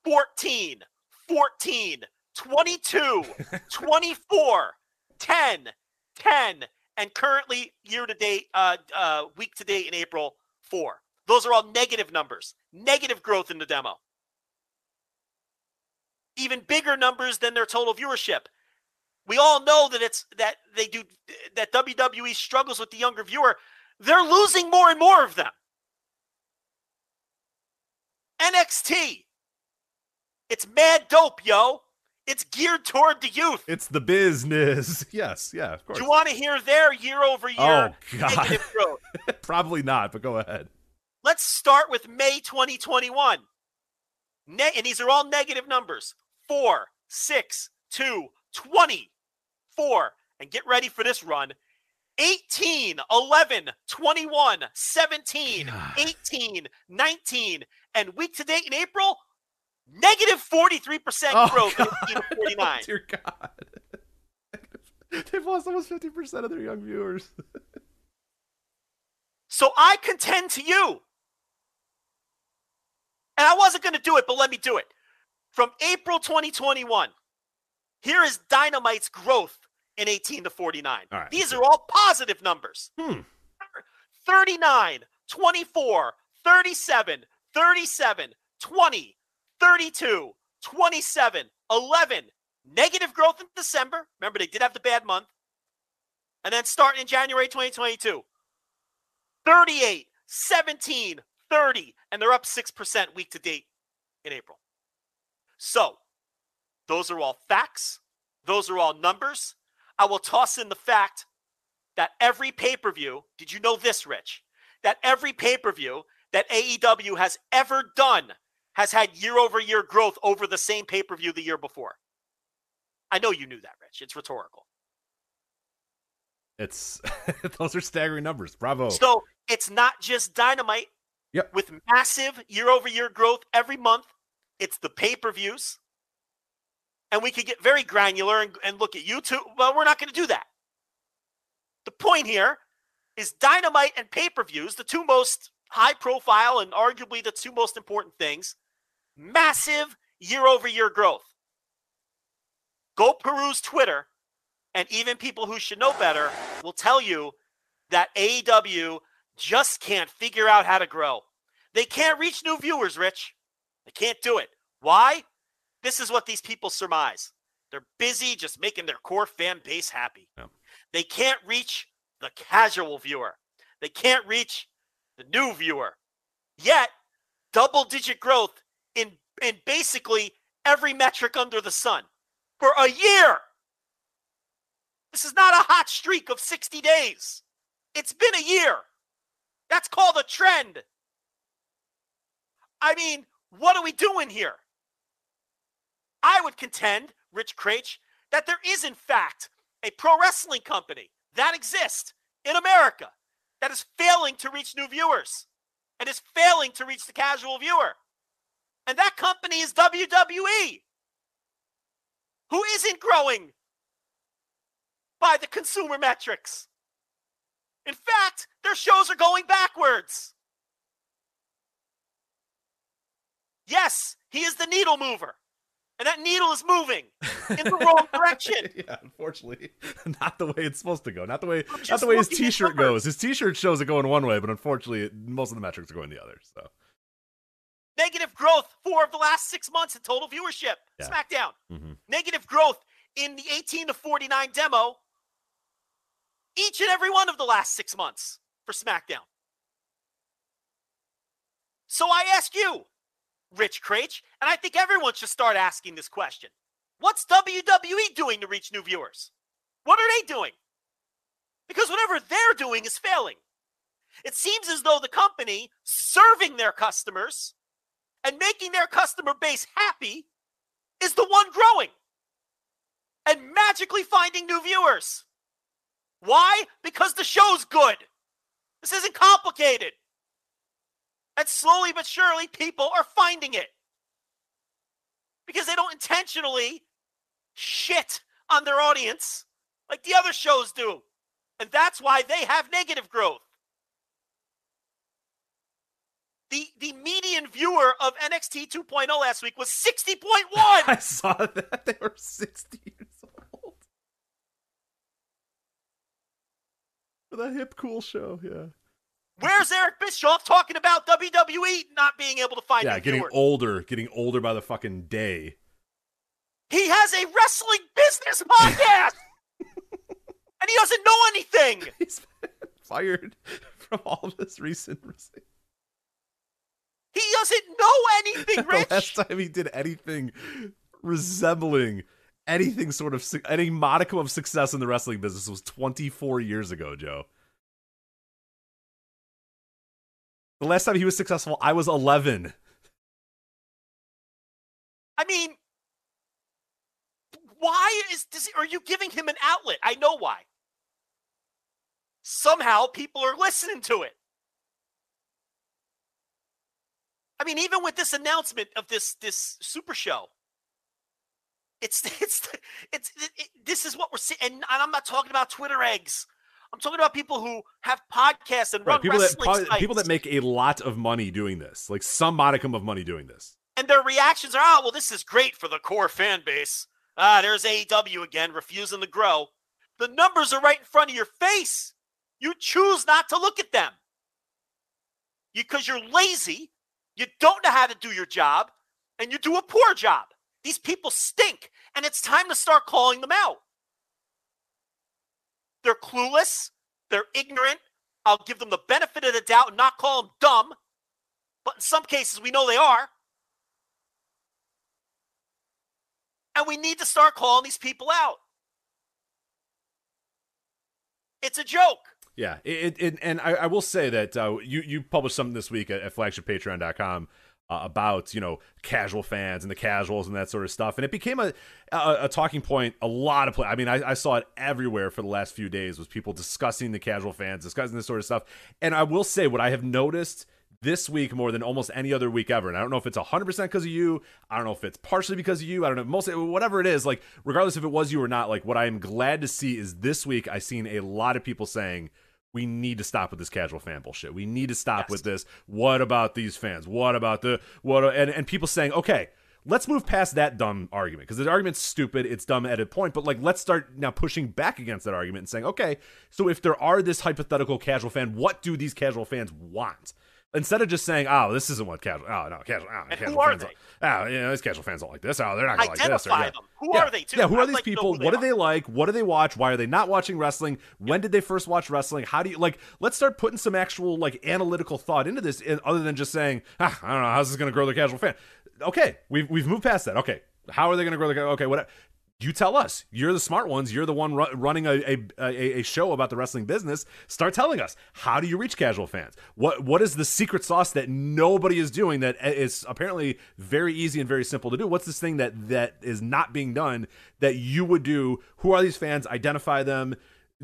fourteen, fourteen, twenty-two, twenty-four, ten, ten, and currently year-to-date, uh, uh, week-to-date in April, four. Those are all negative numbers. Negative growth in the demo. Even bigger numbers than their total viewership. We all know that it's that they do that W W E struggles with the younger viewer. They're losing more and more of them. N X T. It's mad dope, yo. It's geared toward the youth. It's the business. Yes, yeah, of course. Do you want to hear their year over year oh, God. negative growth? Probably not, but go ahead. Let's start with May twenty twenty-one. Ne- and these are all negative numbers. Four, six, two, twenty, four, and get ready for this run. eighteen, eleven, twenty-one, seventeen, God. eighteen, nineteen, and week to date in April, negative forty-three percent oh, growth God. in forty-nine. Oh, dear God. They've lost almost fifty percent of their young viewers. So I contend to you, and I wasn't going to do it, but let me do it. From April twenty twenty-one, here is Dynamite's growth in eighteen to forty-nine. All right. These are all positive numbers. Hmm. thirty-nine, twenty-four, thirty-seven, thirty-seven, twenty, thirty-two, twenty-seven, eleven. Negative growth in December. Remember, they did have the bad month. And then starting in January twenty twenty-two. thirty-eight, seventeen, thirty, and they're up six percent week to date in April. So, those are all facts. Those are all numbers. I will toss in the fact that every pay-per-view, did you know this, Rich? That every pay-per-view that A E W has ever done has had year-over-year growth over the same pay-per-view the year before. I know you knew that, Rich. It's rhetorical. It's those are staggering numbers. Bravo. So, it's not just Dynamite. Yep. With massive year-over-year growth every month. It's the pay-per-views. And we could get very granular and, and look at YouTube. Well, we're not going to do that. The point here is Dynamite and pay-per-views, the two most high-profile and arguably the two most important things, massive year-over-year growth. Go peruse Twitter, and even people who should know better will tell you that A E W just can't figure out how to grow. They can't reach new viewers, Rich. They can't do it. Why? This is what these people surmise. They're busy just making their core fan base happy. Yeah. They can't reach the casual viewer. They can't reach the new viewer. Yet, double-digit growth in, in basically every metric under the sun for a year. This is not a hot streak of sixty days. It's been a year. That's called a trend. I mean, what are we doing here? I would contend, Rich Craich, that there is, in fact, a pro wrestling company that exists in America that is failing to reach new viewers and is failing to reach the casual viewer. And that company is W W E, who isn't growing by the consumer metrics. In fact, their shows are going backwards. Yes, he is the needle mover. And that needle is moving in the wrong direction. Yeah, unfortunately. Not the way it's supposed to go. Not the way not the way his t-shirt goes. His t-shirt shows it going one way, but unfortunately, most of the metrics are going the other. So negative growth four of the last six months in total viewership. Yeah. SmackDown. Mm-hmm. Negative growth in the eighteen to forty-nine demo. Each and every one of the last six months for SmackDown. So I ask you, Rich Craich, and I think everyone should start asking this question. What's W W E doing to reach new viewers? What are they doing? Because whatever they're doing is failing. It seems as though the company serving their customers and making their customer base happy is the one growing and magically finding new viewers. Why? Because the show's good. This isn't complicated. And slowly but surely, people are finding it. Because they don't intentionally shit on their audience like the other shows do. And that's why they have negative growth. The the median viewer of N X T two point oh last week was sixty point one. I saw that. They were sixty years old. For that hip cool show, yeah. Where's Eric Bischoff talking about W W E not being able to find yeah, new getting viewers? older, getting older by the fucking day. He has a wrestling business podcast! And he doesn't know anything! He's been fired from all this recent wrestling. He doesn't know anything, Rich! The last time he did anything resembling anything sort of, any modicum of success in the wrestling business was twenty-four years ago, Joe. The last time he was successful, I was eleven. I mean, why is this? Are you giving him an outlet? I know why. Somehow people are listening to it. I mean, even with this announcement of this this super show, it's it's it's it, it, this is what we're seeing. And I'm not talking about Twitter eggs. I'm talking about people who have podcasts and run right, people wrestling that, sites. People that make a lot of money doing this, like some modicum of money doing this. And their reactions are, oh, well, this is great for the core fan base. Ah, there's A E W again, refusing to grow. The numbers are right in front of your face. You choose not to look at them. Because you're lazy, you don't know how to do your job, and you do a poor job. These people stink, and it's time to start calling them out. They're clueless. They're ignorant. I'll give them the benefit of the doubt and not call them dumb. But in some cases, we know they are. And we need to start calling these people out. It's a joke. Yeah. It, it, and I, I will say that uh, you, you published something this week at, at flagship patreon dot com. Uh, about, you know, casual fans and the casuals and that sort of stuff. And it became a a, a talking point. A lot of play. I mean, I, I saw it everywhere for the last few days was people discussing the casual fans, discussing this sort of stuff. And I will say what I have noticed this week more than almost any other week ever. And I don't know if it's one hundred percent because of you. I don't know if it's partially because of you. I don't know. Mostly, whatever it is, like, regardless if it was you or not, like, what I am glad to see is this week I've seen a lot of people saying, we need to stop with this casual fan bullshit. We need to stop yes. with this. What about these fans? What about the what? And, and people saying, okay, let's move past that dumb argument because the argument's stupid. It's dumb at a point, but like, let's start now pushing back against that argument and saying, okay, so if there are this hypothetical casual fan, what do these casual fans want? Instead of just saying, oh, this isn't what casual, oh, no, casual, oh, and casual who are fans, they? All, oh, you know, these casual fans don't like this, oh, they're not going to like this. Identify them. Who yeah. are they, too? Yeah, who I'd are these like people? What do they like? What do they watch? Why are they not watching wrestling? When yeah. did they first watch wrestling? How do you, like, let's start putting some actual, like, analytical thought into this in, other than just saying, ah, I don't know, how's this going to grow the casual fan? Okay, we've, we've moved past that. Okay, how are they going to grow the, okay, whatever. You tell us. You're the smart ones. You're the one ru- running a, a, a, a show about the wrestling business. Start telling us. How do you reach casual fans? What What is the secret sauce that nobody is doing that is apparently very easy and very simple to do? What's this thing that that is not being done that you would do? Who are these fans? Identify them.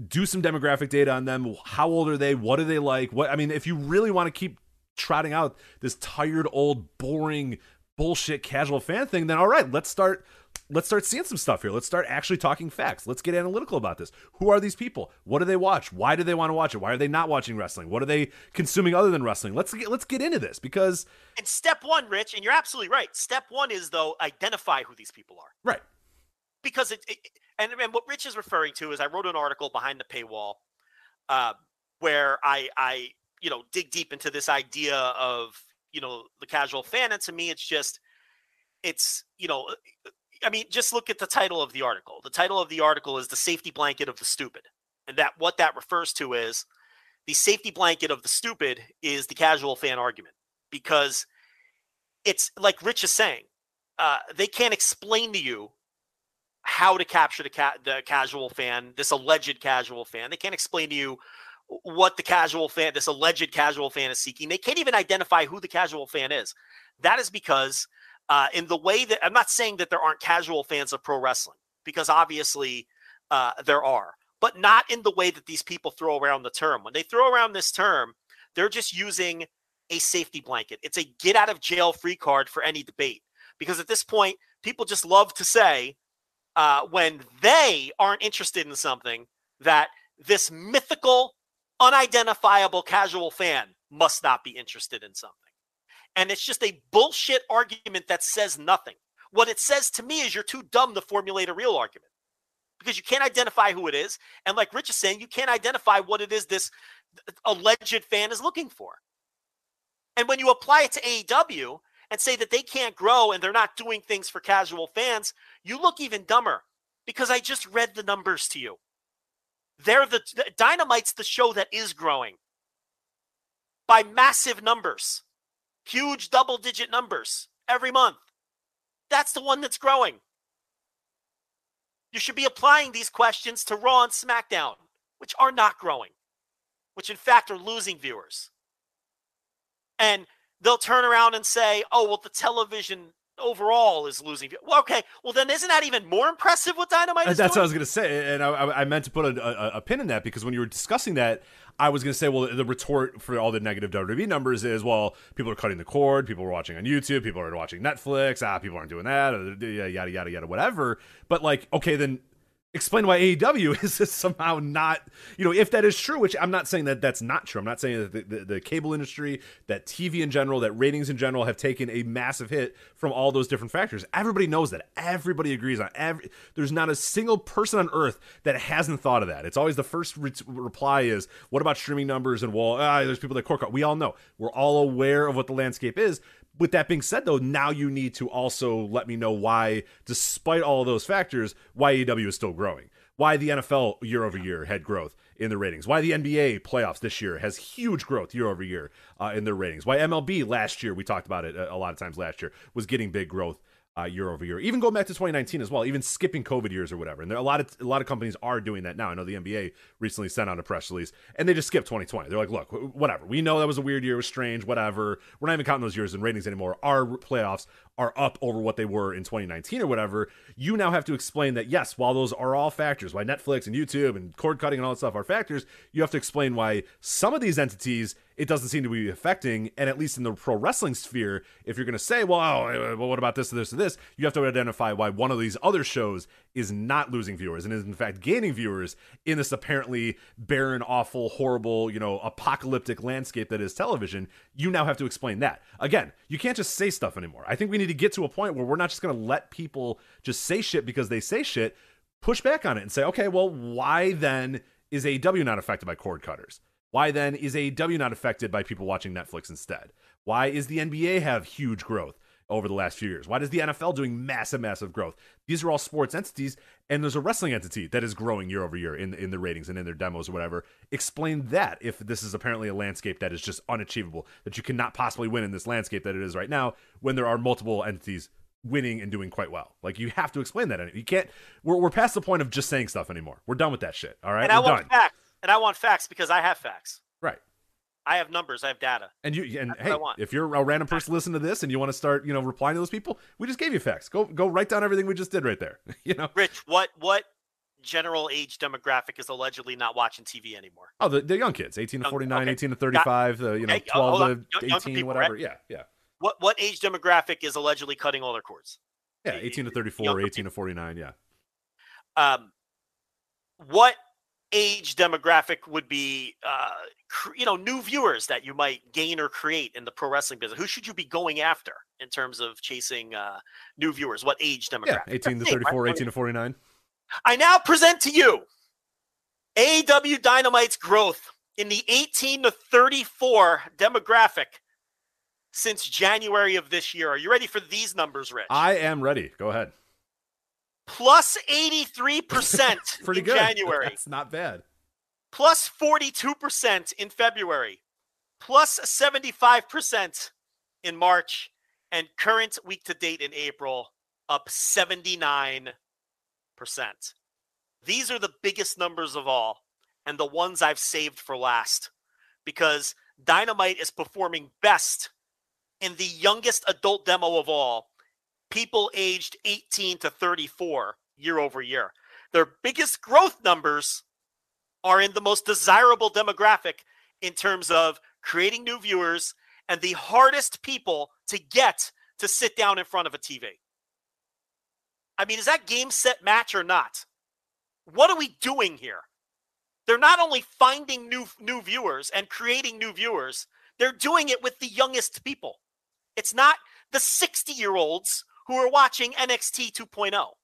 Do some demographic data on them. How old are they? What do they like? What I mean, if you really want to keep trotting out this tired, old, boring, bullshit casual fan thing, then all right, let's start... Let's start seeing some stuff here. Let's start actually talking facts. Let's get analytical about this. Who are these people? What do they watch? Why do they want to watch it? Why are they not watching wrestling? What are they consuming other than wrestling? Let's get, let's get into this because... And step one, Rich, and you're absolutely right. Step one is, though, identify who these people are. Right. Because, it, it and, and what Rich is referring to is I wrote an article behind the paywall uh, where I, I, you know, dig deep into this idea of, you know, the casual fan. And to me, it's just, it's, you know... I mean, just look at the title of the article. The title of the article is The Safety Blanket of the Stupid. And that what that refers to is the safety blanket of the stupid is the casual fan argument. Because it's like Rich is saying, uh, they can't explain to you how to capture the, ca- the casual fan, this alleged casual fan. They can't explain to you what the casual fan, this alleged casual fan is seeking. They can't even identify who the casual fan is. That is because... Uh, in the way that I'm not saying that there aren't casual fans of pro wrestling, because obviously uh, there are, but not in the way that these people throw around the term. When they throw around this term, they're just using a safety blanket. It's a get out of jail free card for any debate, because at this point, people just love to say uh, when they aren't interested in something that this mythical, unidentifiable casual fan must not be interested in something. And it's just a bullshit argument that says nothing. What it says to me is you're too dumb to formulate a real argument, because you can't identify who it is. And like Rich is saying, you can't identify what it is this alleged fan is looking for. And when you apply it to A E W and say that they can't grow and they're not doing things for casual fans, you look even dumber, because I just read the numbers to you. They're the Dynamite's the show that is growing by massive numbers, huge double-digit numbers every month. That's the one that's growing. You should be applying these questions to Raw and SmackDown, which are not growing, which in fact are losing viewers. And they'll turn around and say, oh, well, the television overall is losing. Well, okay, well, then isn't that even more impressive what Dynamite is That's doing? What I was going to say, and I, I meant to put a, a, a pin in that, because when you were discussing that, I was going to say, well, the retort for all the negative W W E numbers is, well, people are cutting the cord, people are watching on YouTube, people are watching Netflix, ah, people aren't doing that, yada, yada, yada, whatever. But, like, okay, then explain why A E W is somehow not, you know, if that is true, which I'm not saying that that's not true. I'm not saying that the, the, the cable industry, that T V in general, that ratings in general have taken a massive hit from all those different factors. Everybody knows that. Everybody agrees on every. There's not a single person on earth that hasn't thought of that. It's always the first re- reply is, what about streaming numbers? And well, ah, there's people that cork. We all know. We're all aware of what the landscape is. With that being said, though, now you need to also let me know why, despite all those factors, why A E W is still growing, why the N F L year over year had growth in the ratings, why the N B A playoffs this year has huge growth year over year uh, in their ratings, why M L B last year, we talked about it a lot of times last year, was getting big growth uh, year over year. Even going back to twenty nineteen as well, even skipping COVID years or whatever. And there are a lot of a lot of companies are doing that now. I know the N B A recently sent out a press release and they just skipped twenty twenty. They're like, look, whatever. We know that was a weird year. It was strange, whatever. We're not even counting those years in ratings anymore. Our playoffs are up over what they were in twenty nineteen or whatever. You now have to explain that, yes, while those are all factors, why Netflix and YouTube and cord cutting and all that stuff are factors, you have to explain why some of these entities it doesn't seem to be affecting. And at least in the pro wrestling sphere, if you're going to say, well, oh, well, what about this or this or this, you have to identify why one of these other shows is not losing viewers and is in fact gaining viewers in this apparently barren, awful, horrible, you know, apocalyptic landscape that is television. You now have to explain that. Again, you can't just say stuff anymore. I think we need to get to a point where we're not just going to let people just say shit because they say shit, push back on it and say, okay, well, why then is A E W not affected by cord cutters? Why then is A E W not affected by people watching Netflix instead? Why is the N B A have huge growth over the last few years? Why does the N F L doing massive, massive growth? These are all sports entities, and there's a wrestling entity that is growing year over year in, in the ratings and in their demos or whatever. Explain that if this is apparently a landscape that is just unachievable, that you cannot possibly win in this landscape that it is right now when there are multiple entities winning and doing quite well. Like, you have to explain that. You can't. We're, we're past the point of just saying stuff anymore. We're done with that shit, all right? And I we're want done. facts. And I want facts because I have facts. Right. I have numbers. I have data. And you and That's hey, if you're a random person listening to this and you want to start, you know, replying to those people, we just gave you facts. Go go write down everything we just did right there. You know, Rich, what what general age demographic is allegedly not watching T V anymore? Oh, the, the young kids, eighteen young, to forty-nine, okay. eighteen to thirty-five, the uh, you know, okay. twelve oh, to young, eighteen, people, whatever. Right? Yeah, yeah. What what age demographic is allegedly cutting all their cords? Yeah, eighteen to thirty-four, eighteen people. to forty-nine. Yeah. Um, what age demographic would be, uh, cr- you know, new viewers that you might gain or create in the pro wrestling business? Who should you be going after in terms of chasing uh, new viewers? What age demographic? Yeah, eighteen to thirty-four, eighteen to forty-nine. I now present to you A E W Dynamite's growth in the eighteen to thirty-four demographic since January of this year. Are you ready for these numbers, Rich? I am ready. Go ahead. Plus eighty-three percent in good. January. That's not bad. Plus forty-two percent in February. Plus seventy-five percent in March. And current week to date in April, up seventy-nine percent. These are the biggest numbers of all. And the ones I've saved for last. Because Dynamite is performing best in the youngest adult demo of all. People aged eighteen to thirty-four year over year. Their biggest growth numbers are in the most desirable demographic in terms of creating new viewers and the hardest people to get to sit down in front of a T V. I mean, is that game, set, match or not? What are we doing here? They're not only finding new, new viewers and creating new viewers, they're doing it with the youngest people. It's not the sixty-year-olds who are watching N X T two point oh,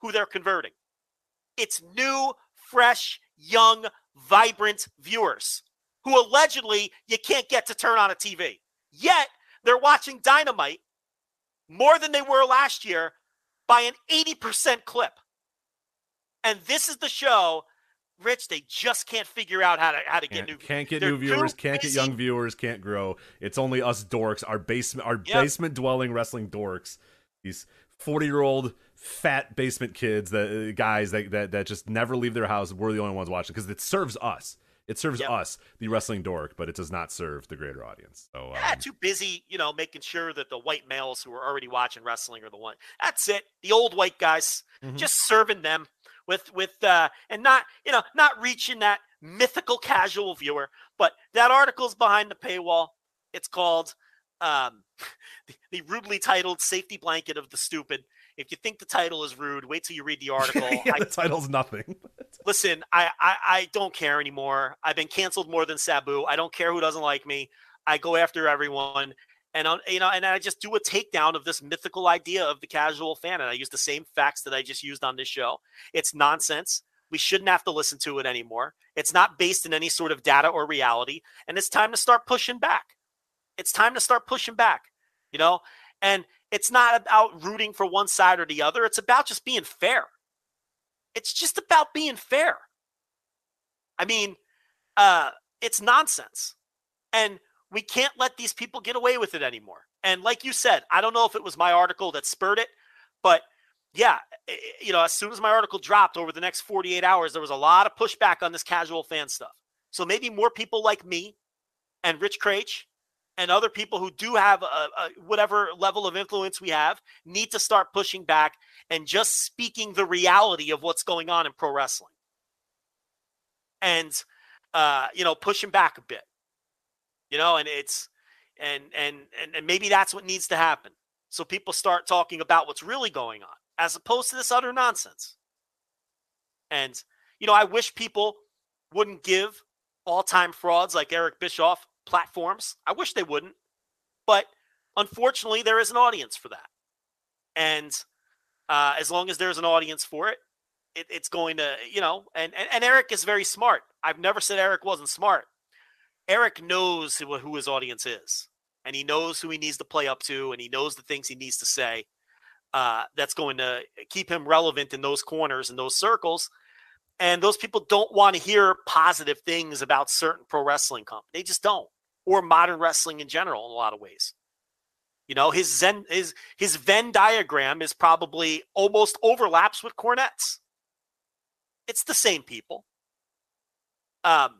who they're converting. It's new, fresh, young, vibrant viewers who allegedly you can't get to turn on a T V. Yet, they're watching Dynamite more than they were last year by an eighty percent clip. And this is the show, Rich, they just can't figure out how to how to can't, get new viewers. Can't get they're new viewers, can't busy. Get young viewers, can't grow. It's only us dorks, our basement our yep. basement-dwelling wrestling dorks. These forty-year-old fat basement kids, that uh, guys that, that that just never leave their house. We're the only ones watching because it serves us. It serves yep. us, the wrestling dork, but it does not serve the greater audience. So um, yeah, too busy, you know, making sure that the white males who are already watching wrestling are the one. That's it. The old white guys, mm-hmm. just serving them with with uh, and not you know not reaching that mythical casual viewer. But that article's behind the paywall. It's called um, the, the rudely titled "Safety Blanket of the Stupid." If you think the title is rude, wait till you read the article. yeah, I, the title's nothing. listen, I, I, I don't care anymore. I've been canceled more than Sabu. I don't care who doesn't like me. I go after everyone. And, I, you know, and I just do a takedown of this mythical idea of the casual fan. And I use the same facts that I just used on this show. It's nonsense. We shouldn't have to listen to it anymore. It's not based in any sort of data or reality. And it's time to start pushing back. It's time to start pushing back, you know, and it's not about rooting for one side or the other. It's about just being fair. It's just about being fair. I mean, uh, it's nonsense. And we can't let these people get away with it anymore. And like you said, I don't know if it was my article that spurred it, but yeah, it, you know, as soon as my article dropped over the next forty-eight hours, there was a lot of pushback on this casual fan stuff. So maybe more people like me and Rich Craich and other people who do have a, a, whatever level of influence we have need to start pushing back and just speaking the reality of what's going on in pro wrestling. And, uh, you know, pushing back a bit, you know, and it's, and, and, and, and maybe that's what needs to happen. So people start talking about what's really going on as opposed to this other nonsense. And, you know, I wish people wouldn't give all-time frauds like Eric Bischoff platforms. I wish they wouldn't, but unfortunately there is an audience for that. And uh, as long as there's an audience for it, it it's going to, you know, and, and, and Eric is very smart. I've never said Eric wasn't smart. Eric knows who, who his audience is, and he knows who he needs to play up to, and he knows the things he needs to say uh, that's going to keep him relevant in those corners and those circles. And those people don't want to hear positive things about certain pro wrestling companies. They just don't. Or modern wrestling in general in a lot of ways. You know, his Zen, his his Venn diagram is probably almost overlaps with Cornette's. It's the same people. Um,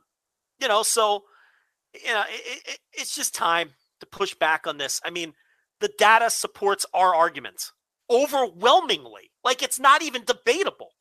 you know, so you know, it, it, it's just time to push back on this. I mean, the data supports our argument overwhelmingly. Like, it's not even debatable.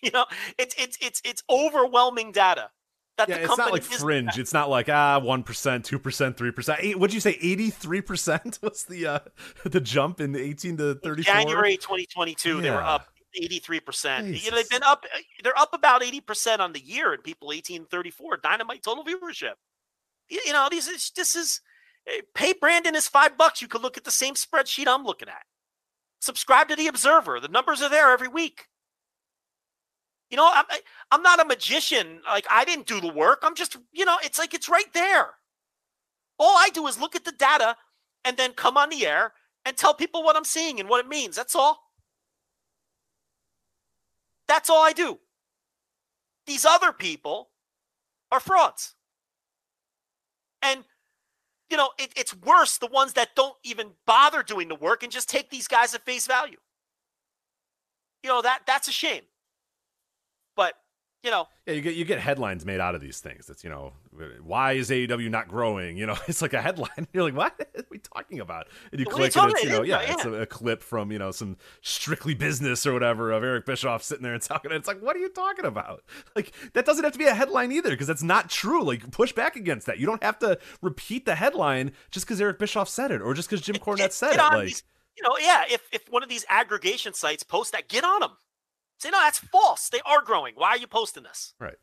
You know, it's it's it's it's overwhelming data. That yeah, the it's not like fringe. At. It's not like ah, one percent, two percent, three percent. What'd you say? Eighty-three percent was the uh, the jump in eighteen to thirty-four. January twenty twenty-two, they were up eighty-three percent. You know, they've been up. They're up about eighty percent on the year, and people eighteen to thirty-four. Dynamite total viewership. You, you know, these it's, this is pay Brandon his five bucks. You could look at the same spreadsheet I'm looking at. Subscribe to the Observer. The numbers are there every week. You know, I'm, I'm not a magician. Like, I didn't do the work. I'm just, you know, it's like, it's right there. All I do is look at the data and then come on the air and tell people what I'm seeing and what it means. That's all. That's all I do. These other people are frauds. And, you know, it, it's worse, the ones that don't even bother doing the work and just take these guys at face value. You know, that that's a shame. But, you know, yeah, you get you get headlines made out of these things. That's, you know, why is A E W not growing? You know, it's like a headline. You're like, what are we talking about? And you what click and it's, you know, it? yeah, yeah, it's a, a clip from, you know, some Strictly Business or whatever of Eric Bischoff sitting there and talking. And it's like, what are you talking about? Like, that doesn't have to be a headline either, because that's not true. Like, push back against that. You don't have to repeat the headline just because Eric Bischoff said it or just because Jim it, Cornette it, said it. Like, these, you know, yeah, if, if one of these aggregation sites posts that, get on them. Say, no, that's false. They are growing. Why are you posting this? Right.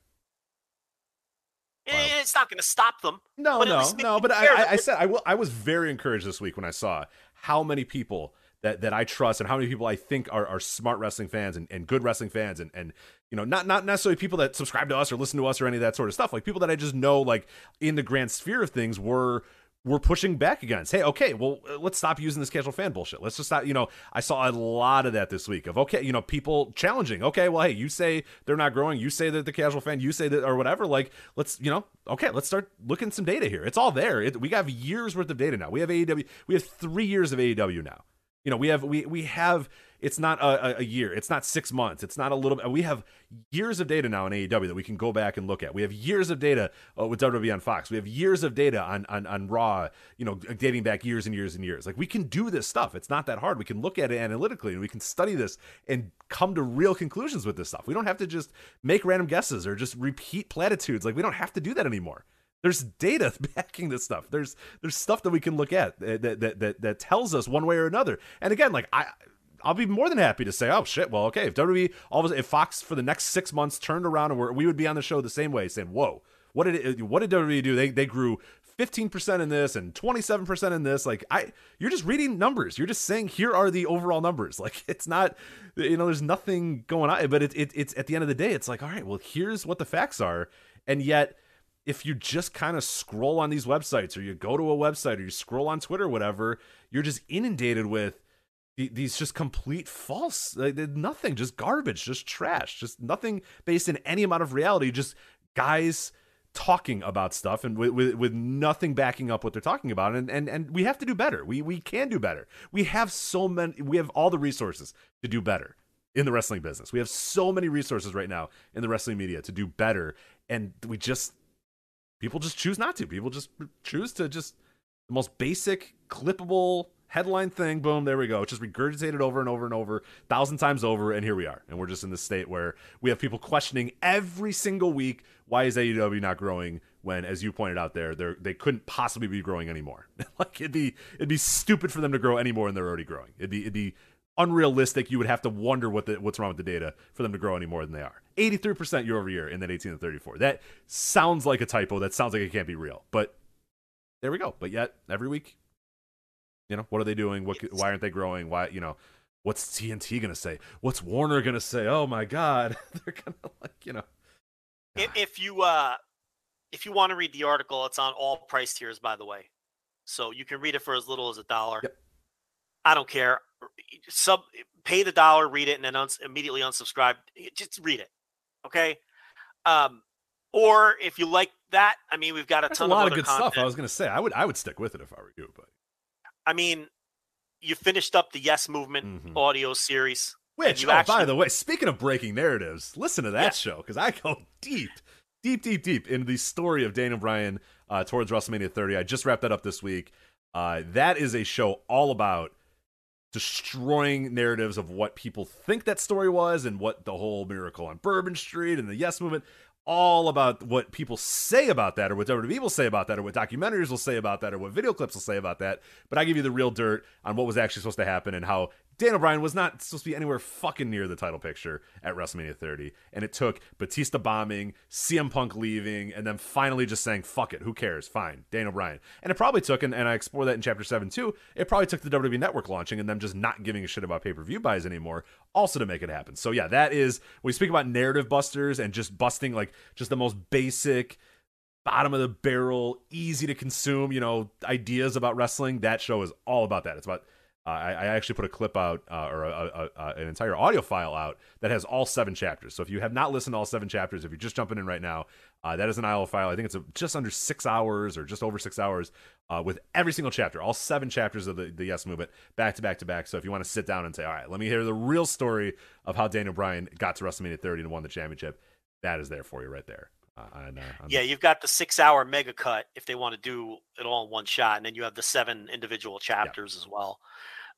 It's not going to stop them. No, but no, no. But I, I said I will. I was very encouraged this week when I saw how many people that, that I trust and how many people I think are, are smart wrestling fans and, and good wrestling fans and and you know not not necessarily people that subscribe to us or listen to us or any of that sort of stuff. Like people that I just know, like in the grand sphere of things, were. We're pushing back against, hey, okay, well, let's stop using this casual fan bullshit. Let's just stop, you know, I saw a lot of that this week of, okay, you know, people challenging. Okay, well, hey, you say they're not growing. You say that the casual fan, you say that or whatever. Like, let's, you know, okay, let's start looking some data here. It's all there. It, we have years worth of data now. We have A E W. We have three years of A E W now. You know, we have, we we have, it's not a, a year. It's not six months. It's not a little bit. We have years of data now in A E W that we can go back and look at. We have years of data uh, with W W E on Fox. We have years of data on, on, on Raw, you know, dating back years and years and years. Like, we can do this stuff. It's not that hard. We can look at it analytically and we can study this and come to real conclusions with this stuff. We don't have to just make random guesses or just repeat platitudes. Like, we don't have to do that anymore. There's data backing this stuff. There's there's stuff that we can look at that that that, that tells us one way or another. And again, like I, I'll be more than happy to say, oh shit, well okay, if W W E, all of a, if Fox for the next six months turned around and we're, we would be on the show the same way, saying, whoa, what did it, what did W W E do? They they grew fifteen percent in this and twenty-seven percent in this. Like I, you're just reading numbers. You're just saying here are the overall numbers. Like it's not, you know, there's nothing going on. But it, it it's at the end of the day, it's like all right, well here's what the facts are, and yet. If you just kind of scroll on these websites or you go to a website or you scroll on Twitter or whatever, you're just inundated with these just complete false, like nothing, just garbage, just trash, just nothing based in any amount of reality, just guys talking about stuff and with, with, with nothing backing up what they're talking about. And, and, and we have to do better. We, we can do better. We have so many, we have all the resources to do better in the wrestling business. We have so many resources right now in the wrestling media to do better. And we just, People just choose not to. People just choose to just the most basic, clippable headline thing. Boom, there we go. It's just regurgitated over and over and over, thousand times over, and here we are. And we're just in this state where we have people questioning every single week, why is A E W not growing when, as you pointed out there, they they couldn't possibly be growing anymore. Like it'd be it'd be stupid for them to grow any more than they're already growing. It'd be it'd be unrealistic. You would have to wonder what the, what's wrong with the data for them to grow any more than they are. eighty-three percent year over year in that eighteen to thirty-four. That sounds like a typo. That sounds like it can't be real. But there we go. But yet every week, you know, what are they doing? What? Why aren't they growing? Why? You know, what's T N T gonna say? What's Warner gonna say? Oh my God, they're gonna like you know. If you uh, if you want to read the article, it's on all price tiers, by the way, so you can read it for as little as a dollar. Yep. I don't care. Sub, pay the dollar, read it, and then uns- immediately unsubscribe. Just read it, okay? Um, or if you like that, I mean, we've got a That's ton a lot of, other of good content. Stuff. I was going to say, I would, I would stick with it if I were you, but I mean, you finished up the Yes Movement mm-hmm. audio series, which, oh, actually... by the way, speaking of breaking narratives, listen to that yeah. show because I go deep, deep, deep, deep into the story of Daniel Bryan uh, towards WrestleMania thirty. I just wrapped that up this week. Uh, that is a show all about. Destroying narratives of what people think that story was and what the whole Miracle on Bourbon Street and the Yes Movement, all about what people say about that or what W W E will say about that or what documentaries will say about that or what video clips will say about that. But I give you the real dirt on what was actually supposed to happen and how Daniel Bryan was not supposed to be anywhere fucking near the title picture at WrestleMania thirty. And it took Batista bombing, C M Punk leaving, and then finally just saying, fuck it, who cares? Fine, Daniel Bryan. And it probably took, and, and I explore that in Chapter seven too, it probably took the W W E Network launching and them just not giving a shit about pay-per-view buys anymore also to make it happen. So yeah, that is, when we speak about narrative busters and just busting like just the most basic... bottom of the barrel, easy to consume, you know, ideas about wrestling. That show is all about that. It's about, uh, I, I actually put a clip out uh, or a, a, a, an entire audio file out that has all seven chapters. So if you have not listened to all seven chapters, if you're just jumping in right now, uh, that is an audio file. I think it's a, just under six hours or just over six hours uh, with every single chapter, all seven chapters of the, the Yes Movement back to back to back. So if you want to sit down and say, all right, let me hear the real story of how Daniel Bryan got to WrestleMania thirty and won the championship, that is there for you right there. Uh, on, uh, on yeah, the... you've got the six-hour mega cut if they want to do it all in one shot, and then you have the seven individual chapters yeah. as well.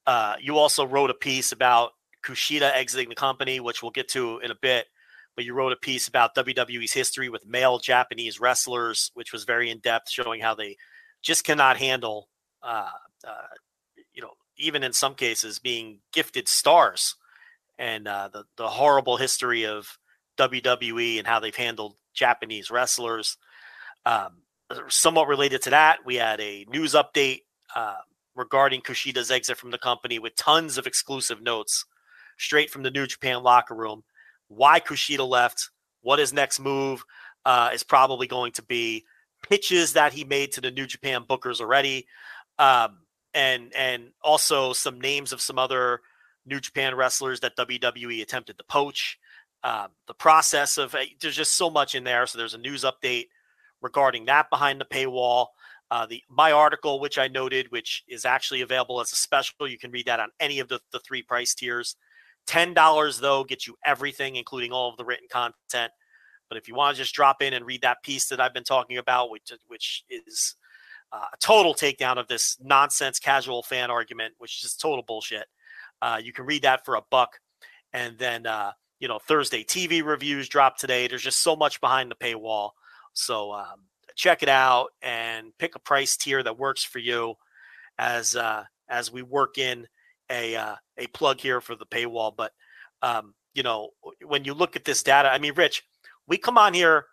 Uh, you also wrote a piece about Kushida exiting the company, which we'll get to in a bit, but you wrote a piece about W W E's history with male Japanese wrestlers, which was very in-depth, showing how they just cannot handle, uh, uh, you know, even in some cases, being gifted stars, and uh, the, the horrible history of W W E and how they've handled Japanese wrestlers. Um, somewhat related to that, we had a news update uh, regarding Kushida's exit from the company with tons of exclusive notes straight from the New Japan locker room. Why Kushida left, what his next move uh, is probably going to be, pitches that he made to the New Japan bookers already, um, and and also some names of some other New Japan wrestlers that W W E attempted to poach. Um, the process of, uh, there's just so much in there. So there's a news update regarding that behind the paywall. Uh, the my article, which I noted, which is actually available as a special, you can read that on any of the, the three price tiers. ten dollars though gets you everything, including all of the written content. But if you want to just drop in and read that piece that I've been talking about, which which is uh, a total takedown of this nonsense casual fan argument, which is just total bullshit. Uh, you can read that for a buck. And then, uh, you know, Thursday T V reviews drop today. There's just so much behind the paywall. So um, check it out and pick a price tier that works for you as uh, as we work in a uh, a plug here for the paywall. But, um, you know, when you look at this data, I mean, Rich, we come on here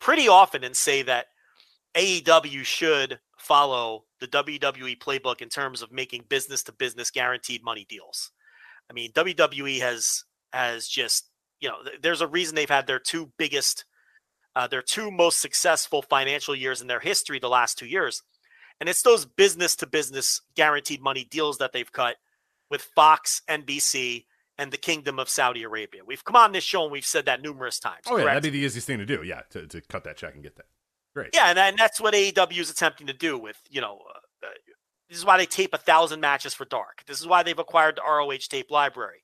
pretty often and say that A E W should follow the W W E playbook in terms of making business to business guaranteed money deals. I mean, W W E has, has just, you know, th- there's a reason they've had their two biggest, uh, their two most successful financial years in their history the last two years. And it's those business to business guaranteed money deals that they've cut with Fox, N B C, and the Kingdom of Saudi Arabia. We've come on this show and we've said that numerous times. Oh, correct? Yeah, that'd be the easiest thing to do. Yeah, to, to cut that check and get that. Great. Yeah, and, and that's what A E W is attempting to do with, you know, uh, uh, this is why they tape a thousand matches for Dark. This is why they've acquired the R O H tape library.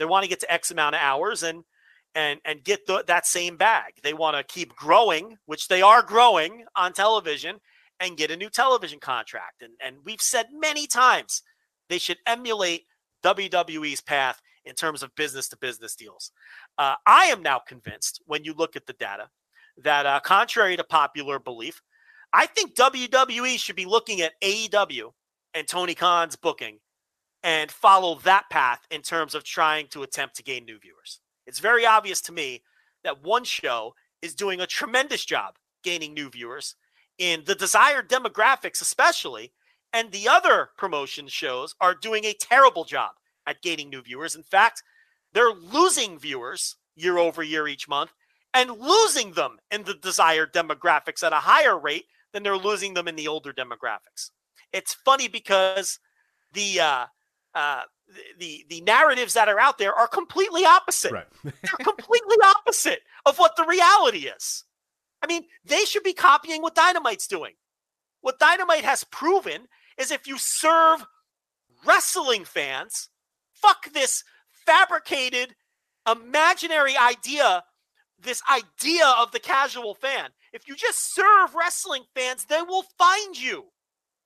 They want to get to X amount of hours and and and get the, that same bag. They want to keep growing, which they are growing on television, and get a new television contract. And, and we've said many times they should emulate W W E's path in terms of business-to-business deals. Uh, I am now convinced, when you look at the data, that uh, contrary to popular belief, I think W W E should be looking at A E W and Tony Khan's booking and follow that path in terms of trying to attempt to gain new viewers. It's very obvious to me that one show is doing a tremendous job gaining new viewers in the desired demographics especially, and the other promotion shows are doing a terrible job at gaining new viewers. In fact, they're losing viewers year over year each month and losing them in the desired demographics at a higher rate than they're losing them in the older demographics. It's funny because the uh, uh, the the narratives that are out there are completely opposite. Right. They're completely opposite of what the reality is. I mean, they should be copying what Dynamite's doing. What Dynamite has proven is if you serve wrestling fans, fuck this fabricated, imaginary idea, this idea of the casual fan. If you just serve wrestling fans, they will find you.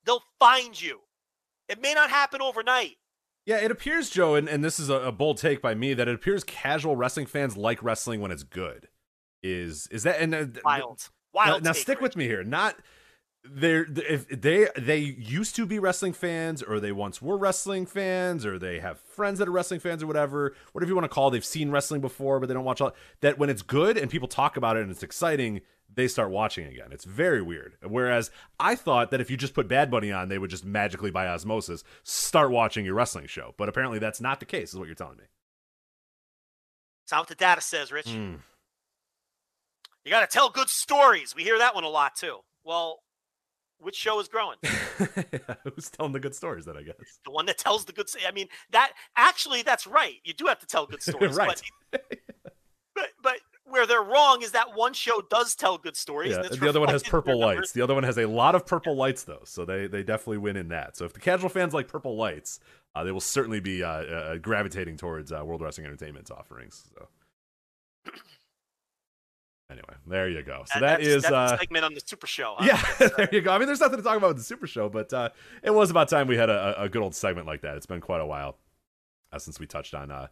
They'll find you. It may not happen overnight. Yeah, it appears, Joe, and, and this is a, a bold take by me, that it appears casual wrestling fans like wrestling when it's good. Is is that and uh, wild? Wild. Now, now stick with me here. Not they're if they they used to be wrestling fans, or they once were wrestling fans, or they have friends that are wrestling fans, or whatever, whatever you want to call it. They've seen wrestling before, but they don't watch all that. When it's good and people talk about it and it's exciting, they start watching again. It's very weird. Whereas I thought that if you just put Bad Bunny on, they would just magically by osmosis start watching your wrestling show. But apparently that's not the case, is what you're telling me. It's not what the data says, Rich. Mm. You got to tell good stories. We hear that one a lot, too. Well, which show is growing? Who's telling the good stories then, I guess? The one that tells the good stories. I mean, that actually, that's right. You do have to tell good stories. Right. But, but, but where they're wrong is that one show does tell good stories. Yeah, and the other one has purple lights. The other one has a lot of purple yeah. lights, though. So they, they definitely win in that. So if the casual fans like purple lights, uh, they will certainly be uh, uh, gravitating towards uh, World Wrestling Entertainment's offerings. So. Anyway, there you go. So that, that is, that's uh, a segment on the Super Show. Huh? Yeah, there you go. I mean, there's nothing to talk about with the Super Show, but uh, it was about time we had a, a good old segment like that. It's been quite a while uh, since we touched on uh,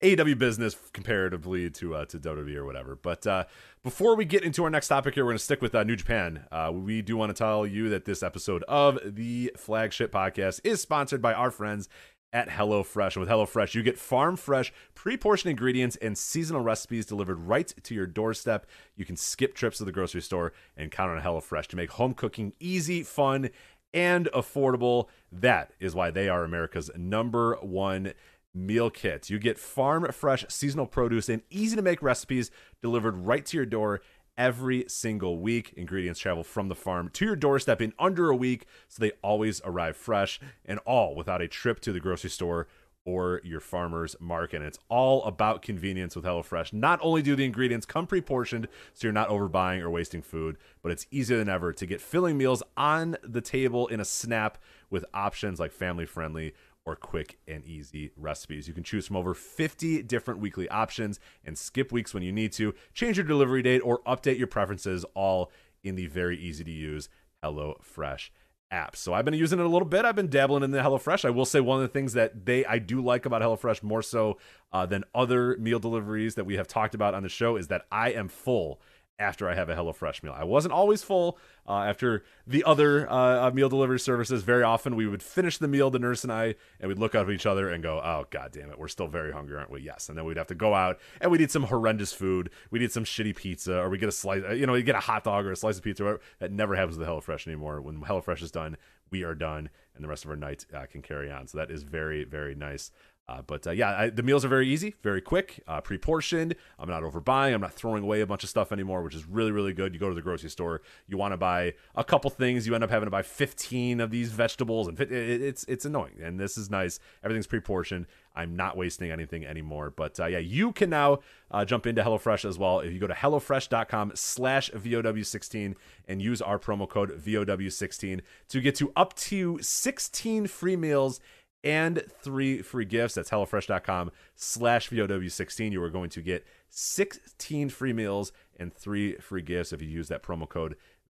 A E W business comparatively to uh, to W W E or whatever. But uh, before we get into our next topic here, we're going to stick with uh, New Japan. Uh, we do want to tell you that this episode of the Flagship Podcast is sponsored by our friends at HelloFresh. With HelloFresh, you get farm-fresh, pre-portioned ingredients and seasonal recipes delivered right to your doorstep. You can skip trips to the grocery store and count on HelloFresh to make home cooking easy, fun, and affordable. That is why they are America's number one meal kits. You get farm-fresh, seasonal produce and easy-to-make recipes delivered right to your door every single week. Ingredients travel from the farm to your doorstep in under a week, so they always arrive fresh, and all without a trip to the grocery store or your farmer's market. And it's all about convenience with HelloFresh. Not only do the ingredients come pre-portioned, so you're not overbuying or wasting food, but it's easier than ever to get filling meals on the table in a snap with options like family-friendly or quick and easy recipes. You can choose from over fifty different weekly options and skip weeks when you need to. Change your delivery date or update your preferences, all in the very easy to use HelloFresh app. So I've been using it a little bit. I've been dabbling in the HelloFresh. I will say one of the things that they I do like about HelloFresh more so uh, than other meal deliveries that we have talked about on the show is that I am full after I have a HelloFresh meal. I wasn't always full uh, after the other uh, meal delivery services. Very often we would finish the meal, the nurse and I, and we'd look up at each other and go, oh, God damn it, we're still very hungry, aren't we? Yes. And then we'd have to go out and we'd eat some horrendous food. We'd eat some shitty pizza, or we get a slice, you know, we get a hot dog or a slice of pizza. Whatever. That never happens with HelloFresh anymore. When HelloFresh is done, we are done, and the rest of our night uh, can carry on. So that is very, very nice. Uh, but uh, yeah, I, the meals are very easy, very quick, uh, pre-portioned. I'm not overbuying. I'm not throwing away a bunch of stuff anymore, which is really, really good. You go to the grocery store, you want to buy a couple things, you end up having to buy fifteen of these vegetables, and it, it, it's it's annoying. And this is nice. Everything's pre-portioned. I'm not wasting anything anymore. But uh, yeah, you can now uh, jump into HelloFresh as well. If you go to HelloFresh dot com slash V O W sixteen and use our promo code V O W sixteen to get to up to sixteen free meals and three free gifts. That's HelloFresh dot com slash V O W sixteen. You are going to get sixteen free meals and three free gifts if you use that promo code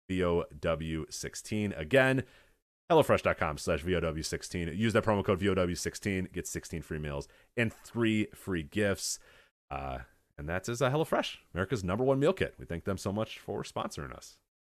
V O W sixteen. Again, HelloFresh dot com slash V O W sixteen. Use that promo code V O W sixteen. Get sixteen free meals and three free gifts. Uh, and that is uh, HelloFresh, America's number one meal kit. We thank them so much for sponsoring us.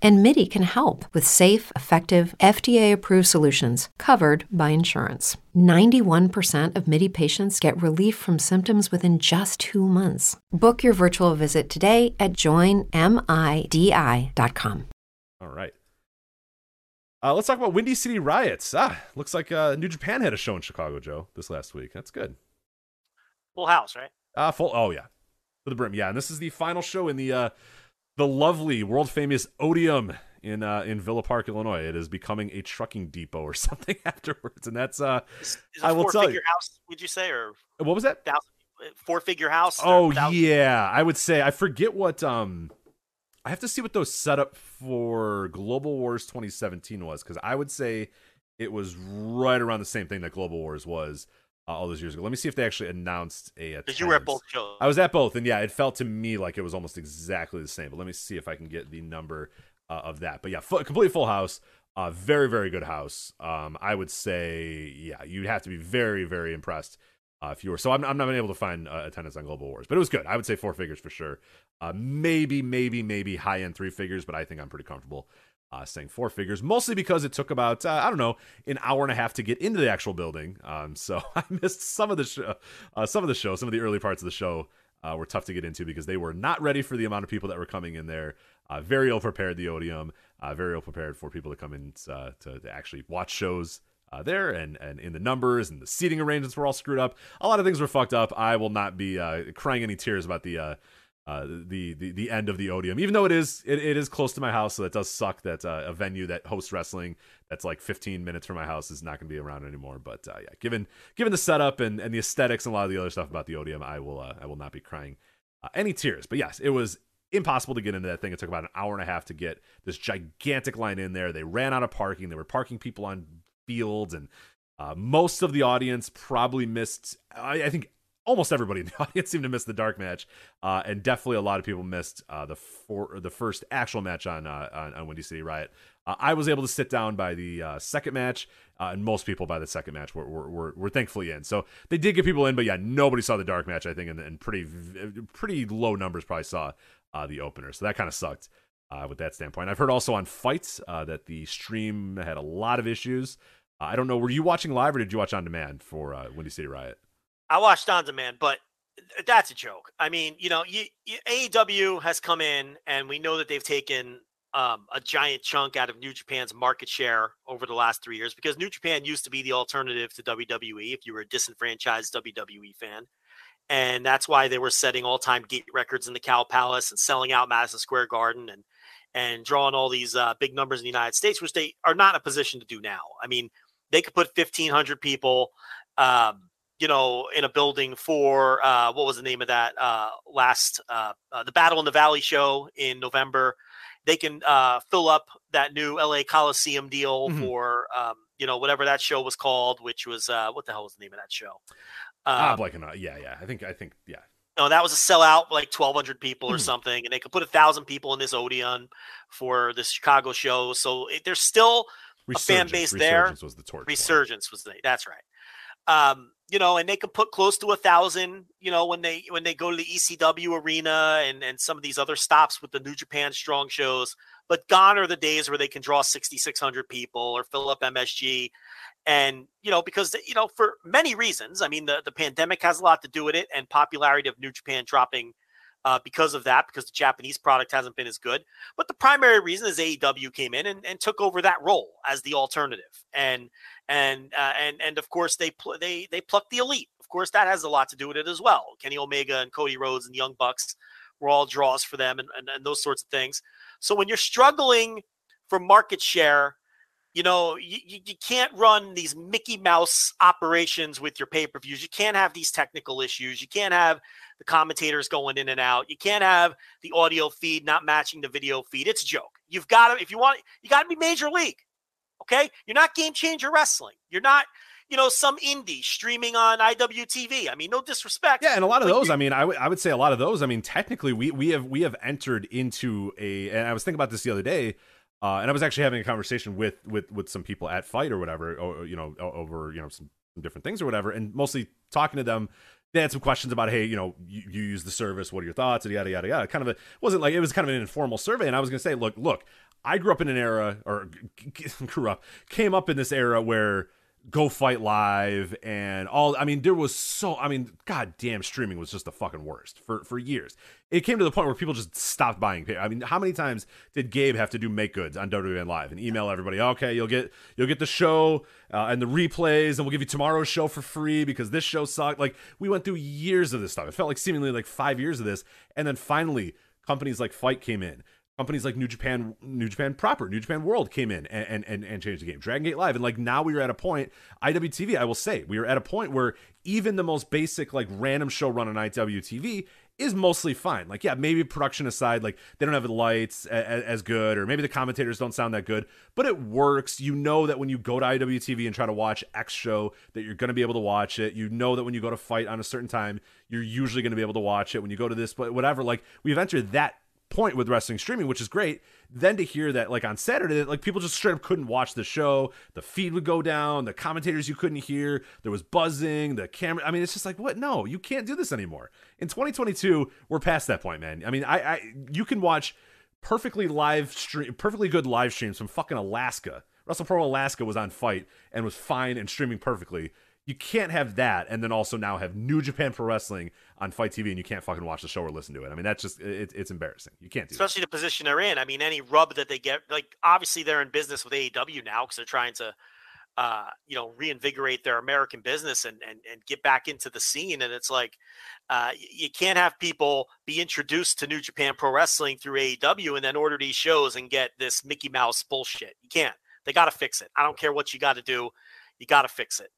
and Midi can help with safe, effective, F D A-approved solutions covered by insurance. ninety-one percent of Midi patients get relief from symptoms within just two months. Book your virtual visit today at join midi dot com. All right. Uh, let's talk about Windy City Riots. Ah, looks like uh, New Japan had a show in Chicago, Joe, this last week. That's good. Full house, right? Uh, full. Oh, yeah. To the brim. Yeah, and this is the final show in the uh, the lovely, world-famous Odeum in uh, in Villa Park, Illinois. It is becoming a trucking depot or something afterwards, and that's uh, is, is I will tell you. Four-figure house, would you say, or what was that? Four-figure house. Oh yeah, I would say. I forget what. Um, I have to see what those set up for Global Wars twenty seventeen was, because I would say it was right around the same thing that Global Wars was uh, all those years ago. Let me see if they actually announced a. Because you were at both shows. I was at both, and yeah, it felt to me like it was almost exactly the same. But let me see if I can get the number. Uh, of that, but yeah, full, complete full house, uh, very very good house. Um, I would say, yeah, you'd have to be very very impressed uh, if you were. So I'm, I'm not able to find uh, attendance on Global Wars, but it was good. I would say four figures for sure. Uh, maybe maybe maybe high end three figures, but I think I'm pretty comfortable uh, saying four figures, mostly because it took about uh, I don't know an hour and a half to get into the actual building. Um, so I missed some of the sh- uh, some of the show, some of the early parts of the show. Uh, were tough to get into because they were not ready for the amount of people that were coming in there. Uh, very ill prepared, the Odeum. Uh, very ill prepared for people to come in uh, to, to actually watch shows uh, there, and and in the numbers and the seating arrangements were all screwed up. A lot of things were fucked up. I will not be uh, crying any tears about the, uh, uh, the the the end of the Odeum, even though it is it, it is close to my house. So that does suck. That uh, a venue that hosts wrestling that's like fifteen minutes from my house is not going to be around anymore. But uh, yeah, given given the setup and, and the aesthetics and a lot of the other stuff about the Odeum, I will uh, I will not be crying uh, any tears. But yes, it was impossible to get into that thing. It took about an hour and a half to get this gigantic line in there. They ran out of parking. They were parking people on fields, and uh, most of the audience probably missed, I, I think almost everybody in the audience seemed to miss the dark match, uh, and definitely a lot of people missed uh, the four, the first actual match on uh, on, on Windy City Riot. Uh, I was able to sit down by the uh, second match, uh, and most people by the second match were, were were were thankfully in. So they did get people in, but yeah, nobody saw the dark match, I think, and, and pretty pretty low numbers probably saw uh, the opener. So that kind of sucked uh, with that standpoint. I've heard also on Fights uh, that the stream had a lot of issues. Uh, I don't know. Were you watching live or did you watch on demand for uh, Windy City Riot? I watched on demand, but that's a joke. I mean, you know, you, you, A E W has come in, and we know that they've taken Um, a giant chunk out of New Japan's market share over the last three years because New Japan used to be the alternative to W W E if you were a disenfranchised W W E fan. And that's why they were setting all-time gate records in the Cow Palace and selling out Madison Square Garden and and drawing all these uh, big numbers in the United States, which they are not in a position to do now. I mean, they could put fifteen hundred people, um, you know, in a building for, uh, what was the name of that uh, last, uh, uh, the Battle in the Valley show in November. They can uh, fill up that new L A Coliseum deal mm-hmm. for, um, you know, whatever that show was called, which was, uh, what the hell was the name of that show? Um, like an, yeah, yeah. I think, I think, yeah. No, that was a sellout, like twelve hundred people or mm-hmm. something. And they could put a thousand people in this Odeum for this Chicago show. So it, there's still Resurgence. a fan base Resurgence there. Resurgence was the torch. Resurgence was the, that's right. Um, you know, and they could put close to a thousand, you know, when they, when they go to the E C W arena and, and some of these other stops with the New Japan strong shows, but gone are the days where they can draw sixty-six hundred people or fill up M S G. And, you know, because, you know, for many reasons, I mean, the, the pandemic has a lot to do with it and popularity of New Japan dropping uh, because of that, because the Japanese product hasn't been as good. But the primary reason is A E W came in and, and took over that role as the alternative. And, And, uh, and, and of course they, pl- they, they plucked the Elite. Of course, that has a lot to do with it as well. Kenny Omega and Cody Rhodes and Young Bucks were all draws for them and, and, and those sorts of things. So when you're struggling for market share, you know, you, you, you can't run these Mickey Mouse operations with your pay-per-views. You can't have these technical issues. You can't have the commentators going in and out. You can't have the audio feed not matching the video feed. It's a joke. You've got to, if you want, you got to be major league. Okay, you're not Game Changer Wrestling. You're not, you know, some indie streaming on I W T V. I mean, no disrespect. Yeah, and a lot of those, I mean, I would I would say a lot of those. I mean, technically, we we have we have entered into a. And I was thinking about this the other day, uh, and I was actually having a conversation with with with some people at Fight or whatever, or, you know, over you know some, some different things or whatever, and mostly talking to them. They had some questions about, hey, you know, you, you use the service. What are your thoughts? And yada yada yada. Kind of a wasn't like it was kind of an informal survey, and I was going to say, look, look. I grew up in an era, or grew up, came up in this era where Go Fight Live and all. I mean, there was so. I mean, goddamn, streaming was just the fucking worst for for years. It came to the point where people just stopped buying. I mean, how many times did Gabe have to do make goods on W W N Live and email everybody? Okay, you'll get you'll get the show uh, and the replays, and we'll give you tomorrow's show for free because this show sucked. Like we went through years of this stuff. It felt like seemingly like five years of this, and then finally, companies like Fight came in. Companies like New Japan, New Japan proper, New Japan World came in and and and changed the game. Dragon Gate Live, and like now we are at a point. I W T V, I will say, we are at a point where even the most basic like random show run on I W T V is mostly fine. Like yeah, maybe production aside, like they don't have the lights as, as good, or maybe the commentators don't sound that good, but it works. You know that when you go to I W T V and try to watch X show, that you're going to be able to watch it. You know that when you go to Fight on a certain time, you're usually going to be able to watch it. When you go to this, but whatever, like we've entered that point with wrestling streaming, which is great. Then to hear that like on Saturday that like people just straight up couldn't watch the show, the feed would go down, the commentators you couldn't hear, there was buzzing, the camera, I mean it's just like what? No, you can't do this anymore. In twenty twenty-two we're past that point, man. I mean I, I you can watch perfectly live stream perfectly good live streams from fucking Alaska. WrestlePro Alaska was on Fight and was fine and streaming perfectly. You can't have that and then also now have New Japan Pro Wrestling on Fight T V and you can't fucking watch the show or listen to it. I mean, that's just, it, it's embarrassing. You can't do Especially that. The position they're in. I mean, any rub that they get, like obviously they're in business with A E W now because they're trying to, uh, you know, reinvigorate their American business and, and, and get back into the scene. And it's like, uh, you can't have people be introduced to New Japan Pro Wrestling through A E W and then order these shows and get this Mickey Mouse bullshit. You can't. They got to fix it. I don't care what you got to do. You got to fix it.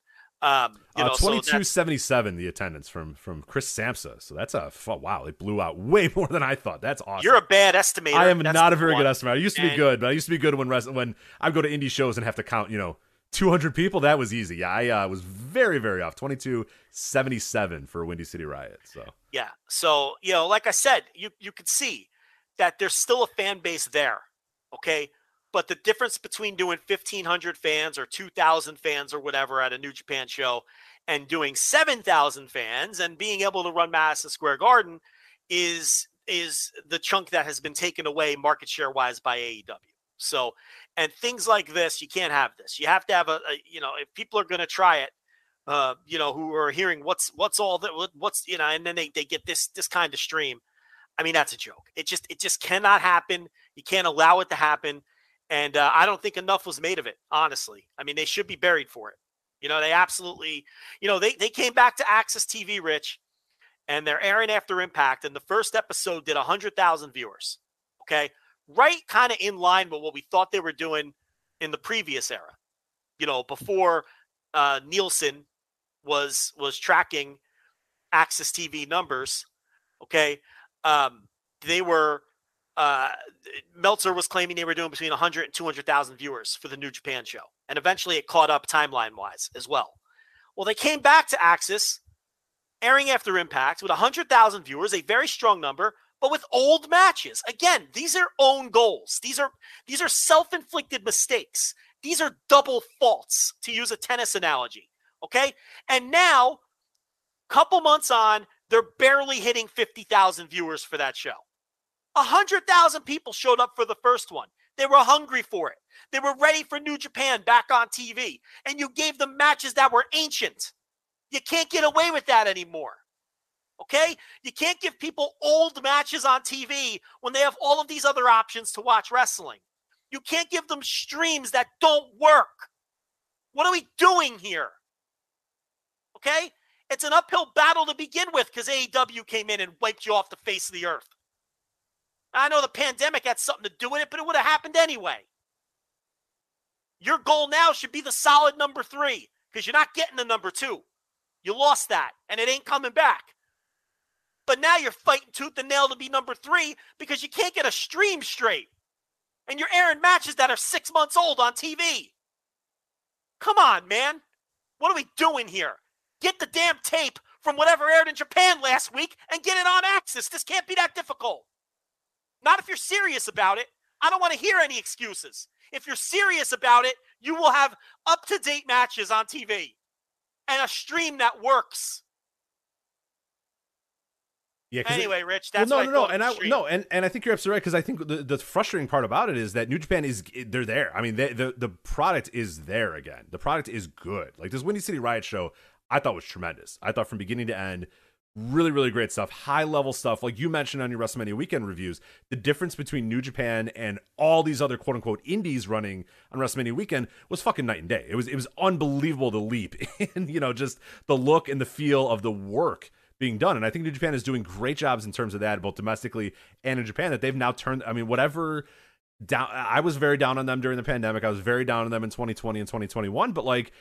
Um, you know, uh, twenty-two seventy-seven, so the attendance from from Chris Samsa. So that's a wow. It blew out way more than I thought. That's awesome. You're a bad estimator. I am that's not a very one. good estimator. I used to and, be good, but I used to be good when when I go to indie shows and have to count, you know, two hundred people, that was easy. I uh, was very, very off. twenty-two seventy-seven for Windy City Riot. So yeah. So, you know, like I said, you, you could see that there's still a fan base there, okay? But the difference between doing fifteen hundred fans or two thousand fans or whatever at a New Japan show and doing seven thousand fans and being able to run Madison Square Garden is is the chunk that has been taken away market share wise by A E W. So, and things like this, you can't have this. You have to have a, a you know, if people are going to try it, uh, you know, who are hearing what's, what's all that, what, what's, you know, and then they, they get this, this kind of stream. I mean, that's a joke. It just, it just cannot happen. You can't allow it to happen. And uh, I don't think enough was made of it, honestly. I mean, they should be buried for it. You know, they absolutely, you know, they, they came back to A X S T V, Rich, and they're airing after Impact. And the first episode did one hundred thousand viewers. Okay. Right, kind of in line with what we thought they were doing in the previous era, you know, before uh, Nielsen was was tracking A X S T V numbers. Okay, um, they were uh, Meltzer was claiming they were doing between one hundred and two hundred thousand viewers for the New Japan show, and eventually it caught up timeline wise as well. Well, they came back to A X S, airing after Impact with one hundred thousand viewers, a very strong number. But with old matches, again, these are own goals. These are these are self-inflicted mistakes. These are double faults, to use a tennis analogy, okay? And now, couple months on, they're barely hitting fifty thousand viewers for that show. one hundred thousand people showed up for the first one. They were hungry for it. They were ready for New Japan back on T V. And you gave them matches that were ancient. You can't get away with that anymore. Okay, you can't give people old matches on T V when they have all of these other options to watch wrestling. You can't give them streams that don't work. What are we doing here? Okay, it's an uphill battle to begin with because A E W came in and wiped you off the face of the earth. I know the pandemic had something to do with it, but it would have happened anyway. Your goal now should be the solid number three because you're not getting the number two. You lost that, and it ain't coming back. But now you're fighting tooth and nail to be number three because you can't get a stream straight. And you're airing matches that are six months old on T V. Come on, man. What are we doing here? Get the damn tape from whatever aired in Japan last week and get it on A X S. This can't be that difficult. Not if you're serious about it. I don't want to hear any excuses. If you're serious about it, you will have up-to-date matches on T V and a stream that works. Yeah, anyway, it, Rich, that's well, no, what I no, no, and I no, and, and I think you're absolutely right because I think the, the frustrating part about it is that New Japan is they're there. I mean, they, the the product is there again. The product is good. Like this Windy City Riot show, I thought was tremendous. I thought from beginning to end, really, really great stuff, high level stuff. Like you mentioned on your WrestleMania weekend reviews, the difference between New Japan and all these other quote unquote indies running on WrestleMania weekend was fucking night and day. It was it was unbelievable the leap in you know just the look and the feel of the work being done. And I think New Japan is doing great jobs in terms of that, both domestically and in Japan, that they've now turned, I mean, whatever down, I was very down on them during the pandemic. I was very down on them in twenty twenty and twenty twenty-one, but like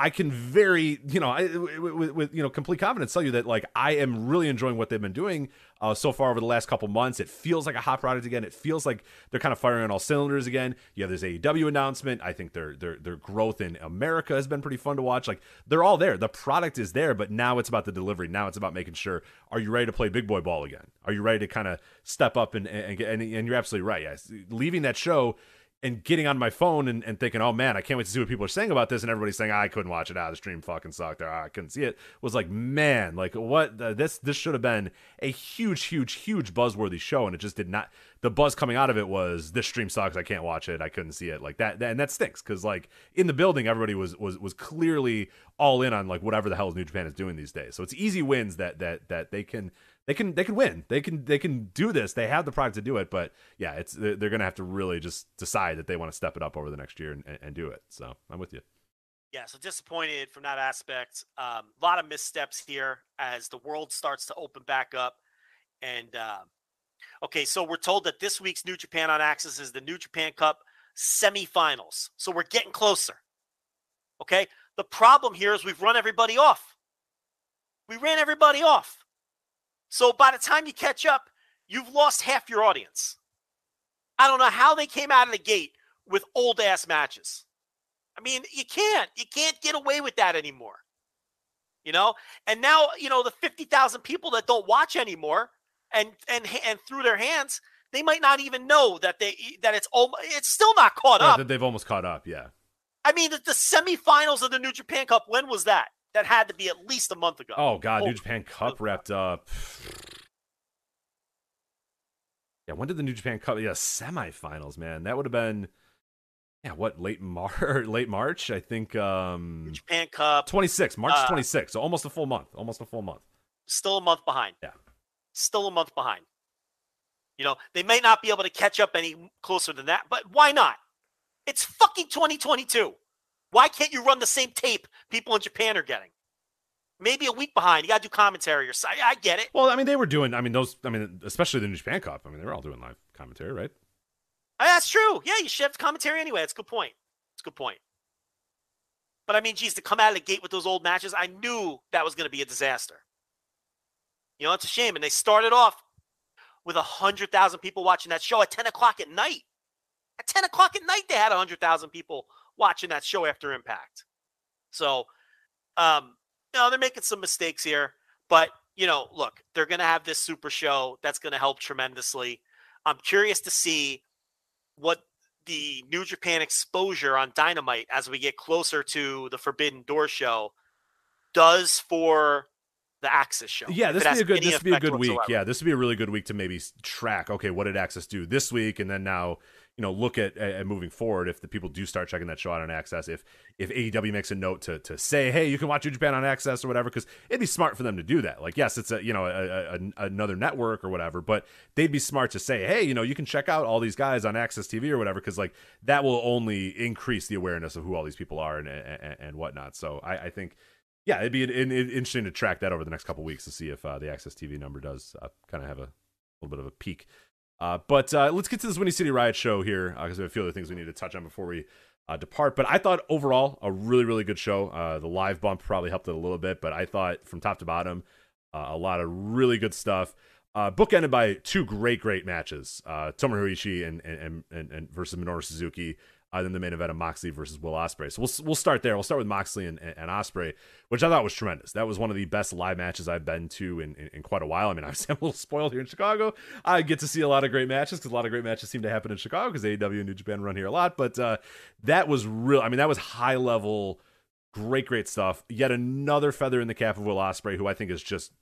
I can very, you know, I, with, with, you know, complete confidence tell you that like, I am really enjoying what they've been doing uh, so far over the last couple months. It feels like a hot product again. It feels like they're kind of firing on all cylinders again. Yeah. There's A E W announcement. I think their, their, their growth in America has been pretty fun to watch. Like they're all there. The product is there, but now it's about the delivery. Now it's about making sure, are you ready to play big boy ball again? Are you ready to kind of step up and, and, and, and you're absolutely right. Yes. Leaving that show and getting on my phone and, and thinking, oh man, I can't wait to see what people are saying about this. And everybody's saying, I couldn't watch it. Ah, the stream fucking sucked. Ah, I couldn't see it. Was like, man, like what? Uh, this this should have been a huge, huge, huge buzzworthy show. And it just did not. The buzz coming out of it was, this stream sucks. I can't watch it. I couldn't see it. Like that. that and that stinks. Because like in the building, everybody was was was clearly all in on like whatever the hell New Japan is doing these days. So it's easy wins that that that they can. They can they can win. They can they can do this. They have the product to do it. But yeah, it's they're going to have to really just decide that they want to step it up over the next year and, and do it. So I'm with you. Yeah, so disappointed from that aspect. Um, a lot of missteps here as the world starts to open back up. And uh, okay, so we're told that this week's New Japan on A X S is the New Japan Cup semifinals. So we're getting closer. Okay, the problem here is we've run everybody off. We ran everybody off. So by the time you catch up, you've lost half your audience. I don't know how they came out of the gate with old ass matches. I mean, you can't. You can't get away with that anymore. You know? And now, you know, the fifty thousand people that don't watch anymore and and and through their hands, they might not even know that they that it's it's still not caught yeah, up. They've almost caught up, yeah. I mean, the, the semifinals of the New Japan Cup, when was that? That had to be at least a month ago. Oh, God, oh, New Japan Cup wrapped up. Yeah, when did the New Japan Cup? Yeah, semifinals, man. That would have been, yeah, what, late, Mar- late March? I think. Um, New Japan Cup. twenty-six, March twenty-sixth. Uh, so almost a full month. Almost a full month. Still a month behind. Yeah. Still a month behind. You know, they may not be able to catch up any closer than that, but why not? It's fucking twenty twenty-two. Why can't you run the same tape people in Japan are getting? Maybe a week behind. You got to do commentary or something. I get it. Well, I mean, they were doing, I mean, those, I mean, especially the New Japan Cup. I mean, they were all doing live commentary, right? Uh, that's true. Yeah, you should have commentary anyway. That's a good point. That's a good point. But I mean, geez, to come out of the gate with those old matches, I knew that was going to be a disaster. You know, it's a shame. And they started off with one hundred thousand people watching that show at ten o'clock at night. At ten o'clock at night, they had one hundred thousand people watching that show after Impact. So, um, you know, they're making some mistakes here. But, you know, look, they're going to have this super show. That's going to help tremendously. I'm curious to see what the New Japan exposure on Dynamite as we get closer to the Forbidden Door show does for the A X S show. Yeah, this would be a good, this would be a good week. Yeah, this would be a really good week to maybe track, okay, what did A X S do this week? And then now, you know, look at, at moving forward if the people do start checking that show out on A X S. If if A E W makes a note to to say, hey, you can watch New Japan on A X S or whatever, because it'd be smart for them to do that. Like, yes, it's a you know a, a, another network or whatever, but they'd be smart to say, hey, you know, you can check out all these guys on A X S T V or whatever, because like that will only increase the awareness of who all these people are and and, and whatnot. So I, I think, yeah, it'd be an, an, an interesting to track that over the next couple of weeks to see if uh, the A X S T V number does uh, kind of have a little bit of a peak. Uh, but uh, let's get to this Windy City Riot show here because uh, we have a few other things we need to touch on before we uh, depart. But I thought overall a really, really good show. Uh, the live bump probably helped it a little bit, but I thought from top to bottom, uh, a lot of really good stuff. Uh, bookended by two great, great matches. Uh, Tomohiro Ishii and, and, and, and versus Minoru Suzuki. Uh, then the main event of Moxley versus Will Ospreay. So we'll we'll start there. We'll start with Moxley and, and, and Ospreay, which I thought was tremendous. That was one of the best live matches I've been to in, in, in quite a while. I mean, I was a little spoiled here in Chicago. I get to see a lot of great matches because a lot of great matches seem to happen in Chicago because A E W and New Japan run here a lot. But uh, that was real. I mean, that was high level, great, great stuff. Yet another feather in the cap of Will Ospreay, who I think is just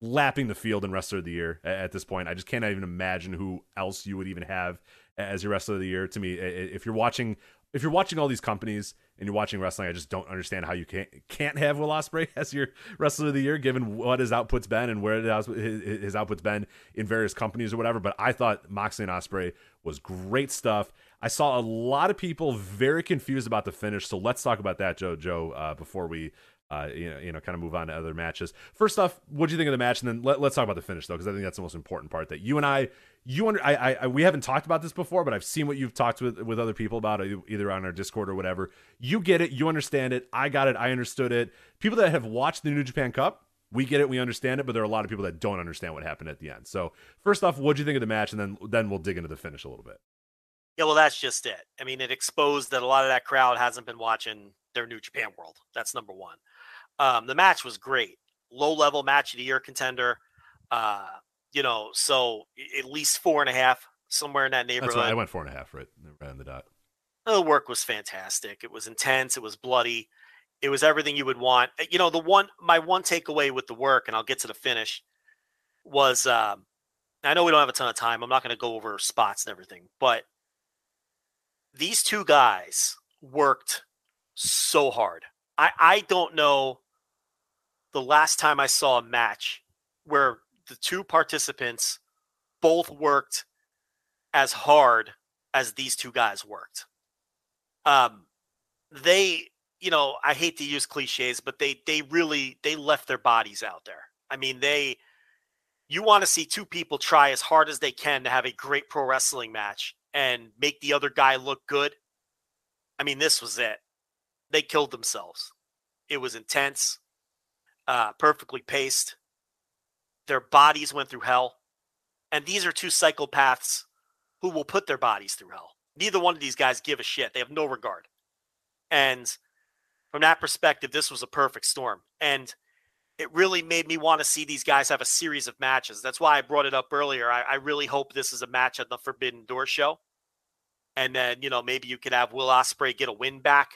lapping the field in Wrestler of the Year at this point. I just can't even imagine who else you would even have as your Wrestler of the Year. To me, if you're watching, if you're watching all these companies and you're watching wrestling, I just don't understand how you can't can't have Will Ospreay as your Wrestler of the Year, given what his output's been and where his output's been in various companies or whatever. But I thought Moxley and Ospreay was great stuff. I saw a lot of people very confused about the finish, so let's talk about that, Joe. Joe, uh, before we uh, you know, you know, kind of move on to other matches. First off, what do you think of the match? And then let, let's talk about the finish, though, because I think that's the most important part that you and I. You under, I, I, we haven't talked about this before, but I've seen what you've talked with, with other people about, either on our Discord or whatever. You get it. You understand it. I got it. I understood it. People that have watched the New Japan Cup, we get it. We understand it, but there are a lot of people that don't understand what happened at the end. So first off, what do you think of the match? And then, then we'll dig into the finish a little bit. Yeah, well, that's just it. I mean, it exposed that a lot of that crowd hasn't been watching their New Japan world. That's number one. Um, the match was great. Low-level match of the year contender. Uh, You know, so at least four and a half, somewhere in that neighborhood. That's right. I went four and a half, right, right on the dot. The work was fantastic. It was intense. It was bloody. It was everything you would want. You know, the one, my one takeaway with the work, and I'll get to the finish, was um, I know we don't have a ton of time. I'm not going to go over spots and everything, but these two guys worked so hard. I, I don't know the last time I saw a match where the two participants both worked as hard as these two guys worked. Um, they, you know, I hate to use cliches, but they, they really, they left their bodies out there. I mean, they, you want to see two people try as hard as they can to have a great pro wrestling match and make the other guy look good. I mean, this was it. They killed themselves. It was intense, uh, perfectly paced. Their bodies went through hell. And these are two psychopaths who will put their bodies through hell. Neither one of these guys give a shit. They have no regard. And from that perspective, this was a perfect storm. And it really made me want to see these guys have a series of matches. That's why I brought it up earlier. I, I really hope this is a match at the Forbidden Door show. And then, you know, maybe you could have Will Ospreay get a win back.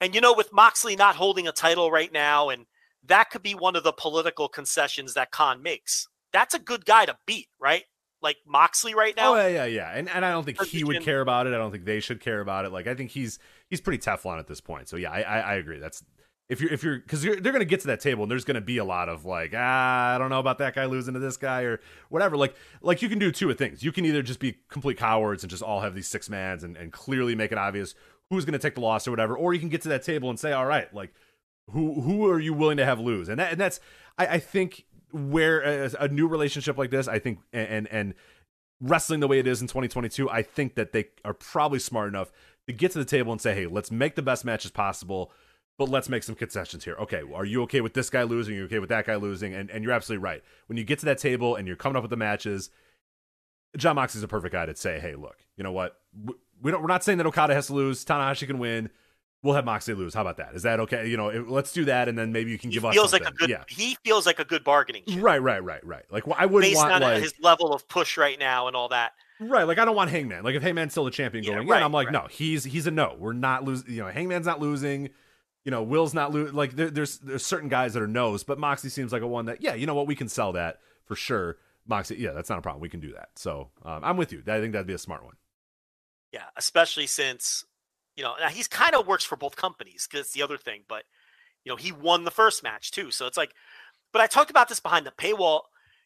And, you know, with Moxley not holding a title right now, and that could be one of the political concessions that Khan makes. That's a good guy to beat, right? Like Moxley right now. Oh, yeah, yeah, yeah. And, and I don't think he would care about it. I don't think they should care about it. Like, I think he's he's pretty Teflon at this point. So, yeah, I, I, I agree. That's if you're if you're because they're going to get to that table, and there's going to be a lot of like, ah, I don't know about that guy losing to this guy or whatever. Like, like you can do two of things. You can either just be complete cowards and just all have these six mans and, and clearly make it obvious who's going to take the loss or whatever. Or you can get to that table and say, all right, like, who who are you willing to have lose? And that and that's I, I think where a, a new relationship like this, I think, and and wrestling the way it is in twenty twenty-two, I think that they are probably smart enough to get to the table and say, hey, let's make the best matches possible, but let's make some concessions here. Okay, are you okay with this guy losing? Are you okay with that guy losing? And and you're absolutely right. When you get to that table and you're coming up with the matches, Jon Moxley's a perfect guy to say, hey, look, you know what? We don't, we're not saying that Okada has to lose. Tanahashi can win. We'll have Moxley lose. How about that? Is that okay? You know, it, let's do that, and then maybe you can give he us feels something. Like a good, yeah. He feels like a good bargaining chip. Right, right, right, right. Like, well, I wouldn't Based want, on like, his level of push right now and all that. Right, like, I don't want Hangman. Like, if Hangman's still the champion yeah, going right, in, I'm like, right. no, he's he's a no. We're not losing. You know, Hangman's not losing. You know, Will's not losing. Like, there, there's, there's certain guys that are no's, but Moxley seems like a one that, yeah, you know what? We can sell that for sure. Moxley, yeah, that's not a problem. We can do that. So, um, I'm with you. I think that'd be a smart one. Yeah, especially since... You know, now he's kind of works for both companies because it's the other thing, but, you know, he won the first match too. So it's like, but I talked about this behind the paywall.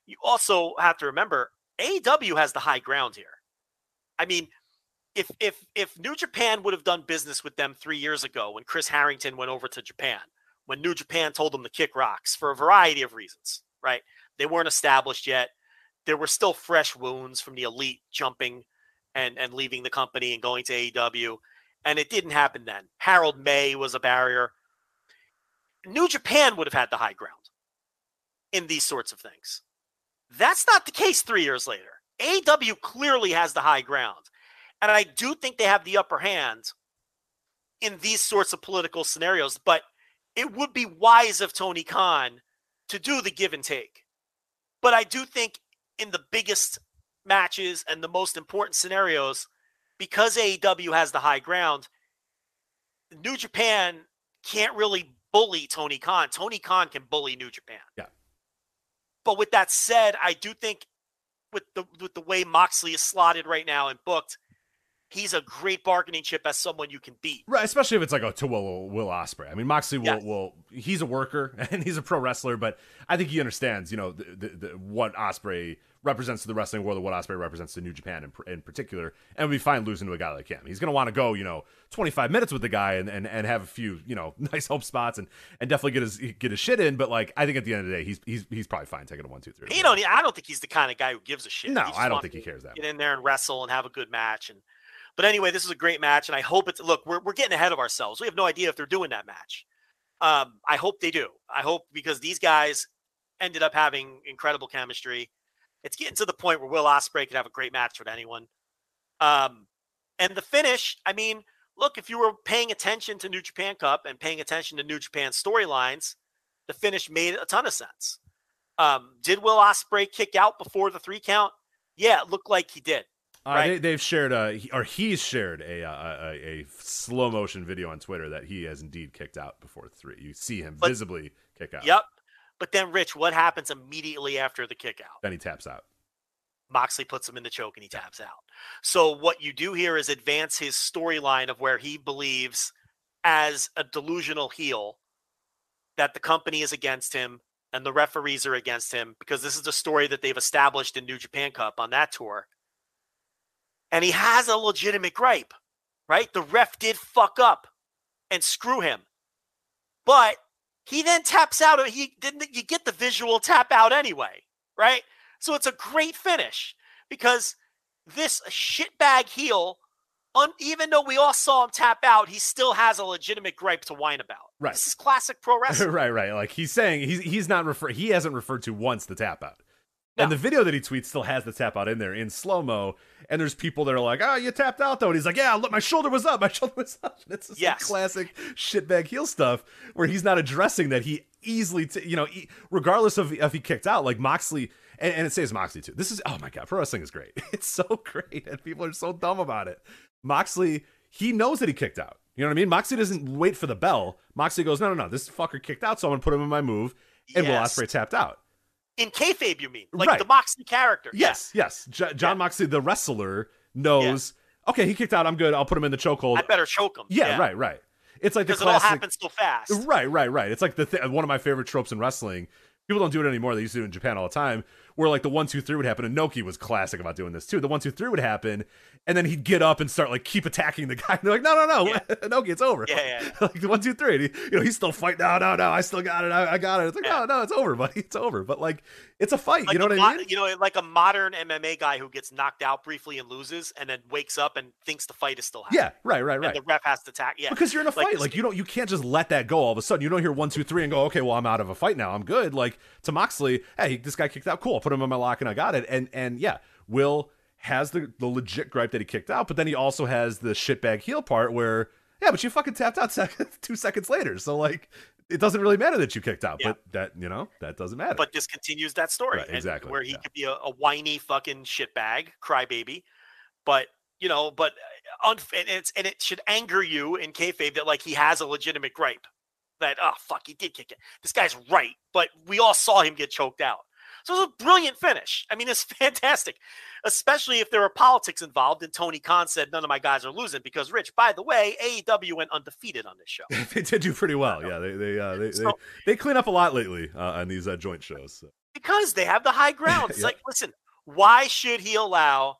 You also have to remember A E W has the high ground here. I mean, if, if, if New Japan would have done business with them three years ago, when Chris Harrington went over to Japan, when New Japan told them to kick rocks for a variety of reasons, right? They weren't established yet. There were still fresh wounds from the Elite jumping and, and leaving the company and going to A E W. And it didn't happen then. Harold May was a barrier. New Japan would have had the high ground in these sorts of things. That's not the case three years later. A E W clearly has the high ground. And I do think they have the upper hand in these sorts of political scenarios. But it would be wise of Tony Khan to do the give and take. But I do think in the biggest matches and the most important scenarios, because A E W has the high ground, New Japan can't really bully Tony Khan. Tony Khan can bully New Japan. Yeah. But with that said, I do think with the with the way Moxley is slotted right now and booked, he's a great bargaining chip as someone you can beat. Right, especially if it's like a to Will, Will Ospreay. I mean, Moxley will, yes. will he's a worker and he's a pro wrestler, but I think he understands, you know, the, the, the, what Ospreay represents to the wrestling world, what Ospreay represents to New Japan in, in particular, and would be fine losing to a guy like him. He's going to want to go, you know, twenty-five minutes with the guy and, and, and have a few, you know, nice hope spots and, and definitely get his get his shit in. But like, I think at the end of the day, he's he's he's probably fine taking a one, two, three. You know, I don't think he's the kind of guy who gives a shit. No, I don't think he cares that much. Get in there and wrestle and have a good match. And but anyway, this is a great match, and I hope it's look. We're we're getting ahead of ourselves. We have no idea if they're doing that match. Um, I hope they do. I hope because these guys ended up having incredible chemistry. It's getting to the point where Will Ospreay could have a great match with anyone. Um, and the finish, I mean, look, if you were paying attention to New Japan Cup and paying attention to New Japan storylines, the finish made a ton of sense. Um, did Will Ospreay kick out before the three count? Yeah, it looked like he did. Uh, right? they, they've shared, a, or he's shared a, a, a slow motion video on Twitter that he has indeed kicked out before three. You see him but, visibly kick out. Yep. But then, Rich, what happens immediately after the kick out? Then he taps out. Moxley puts him in the choke and he taps out. So what you do here is advance his storyline of where he believes as a delusional heel that the company is against him and the referees are against him, because this is the story that they've established in New Japan Cup on that tour. And he has a legitimate gripe, right? The ref did fuck up and screw him. But he then taps out. He didn't. You get the visual tap out anyway, right? So it's a great finish because this shitbag heel, un, even though we all saw him tap out, he still has a legitimate gripe to whine about. Right. This is classic pro wrestling. right, right. Like he's saying, he's he's not refer. He hasn't referred to once the tap out. No. And the video that he tweets still has the tap out in there in slow-mo. And there's people that are like, oh, you tapped out, though. And he's like, yeah, look, my shoulder was up. My shoulder was up. And it's just yes. like classic shitbag heel stuff where he's not addressing that he easily, t- you know, e- regardless of if he kicked out, like Moxley, and, and it says Moxley, too. This is, oh, my God, pro wrestling is great. It's so great. And people are so dumb about it. Moxley, he knows that he kicked out. You know what I mean? Moxley doesn't wait for the bell. Moxley goes, no, no, no, this fucker kicked out, so I'm going to put him in my move. And yes. Will Ospreay tapped out. In kayfabe, you mean? Like right. the Moxley character. Yes, yes. J- Jon yeah. Moxley, the wrestler, knows, yeah. okay, he kicked out, I'm good, I'll put him in the chokehold. I better choke him. Yeah, yeah. right, right. It's like the classic. Because it all happens so fast. Right, right, right. It's like the th- one of my favorite tropes in wrestling. People don't do it anymore. They used to do it in Japan all the time. Where like the one, two, three would happen. And Noki was classic about doing this too. The one, two, three would happen. And then he'd get up and start like keep attacking the guy. And they're like, no, no, no. Yeah. Noki, it's over. Yeah, yeah. Like the one, two, three. And he, you know, he's still fighting. No, no, no. I still got it. I, I got it. It's like, yeah. no, no, it's over, buddy. It's over. But like, it's a fight. Like you know what mo- I mean? You know, like a modern M M A guy who gets knocked out briefly and loses and then wakes up and thinks the fight is still happening. Yeah, right, right, right. And the ref has to attack. Yeah. Because you're in a like, fight. Like you don't, you can't just let that go all of a sudden. You don't hear one, two, three and go, okay, well, I'm out of a fight now. I'm good. Like to Moxley, hey, this guy kicked out. Cool. I'll put him in my lock and I got it. And and yeah, Will has the, the legit gripe that he kicked out, but then he also has the shitbag heel part where, yeah, but you fucking tapped out second, two seconds later. So like, it doesn't really matter that you kicked out, yeah. but that, you know, that doesn't matter. But this continues that story. Right, exactly. And where he yeah. could be a, a whiny fucking shitbag, crybaby. But, you know, but un- and, it's, and it should anger you in kayfabe that like he has a legitimate gripe. That, oh, fuck, he did kick it. This guy's right. But we all saw him get choked out. So it was a brilliant finish. I mean, it's fantastic, especially if there were politics involved. And Tony Khan said, none of my guys are losing because, Rich, by the way, A E W went undefeated on this show. They did do pretty well. Yeah, they they uh, they, so, they they clean up a lot lately uh, on these uh, joint shows. So. Because they have the high ground. It's yeah. like, listen, why should he allow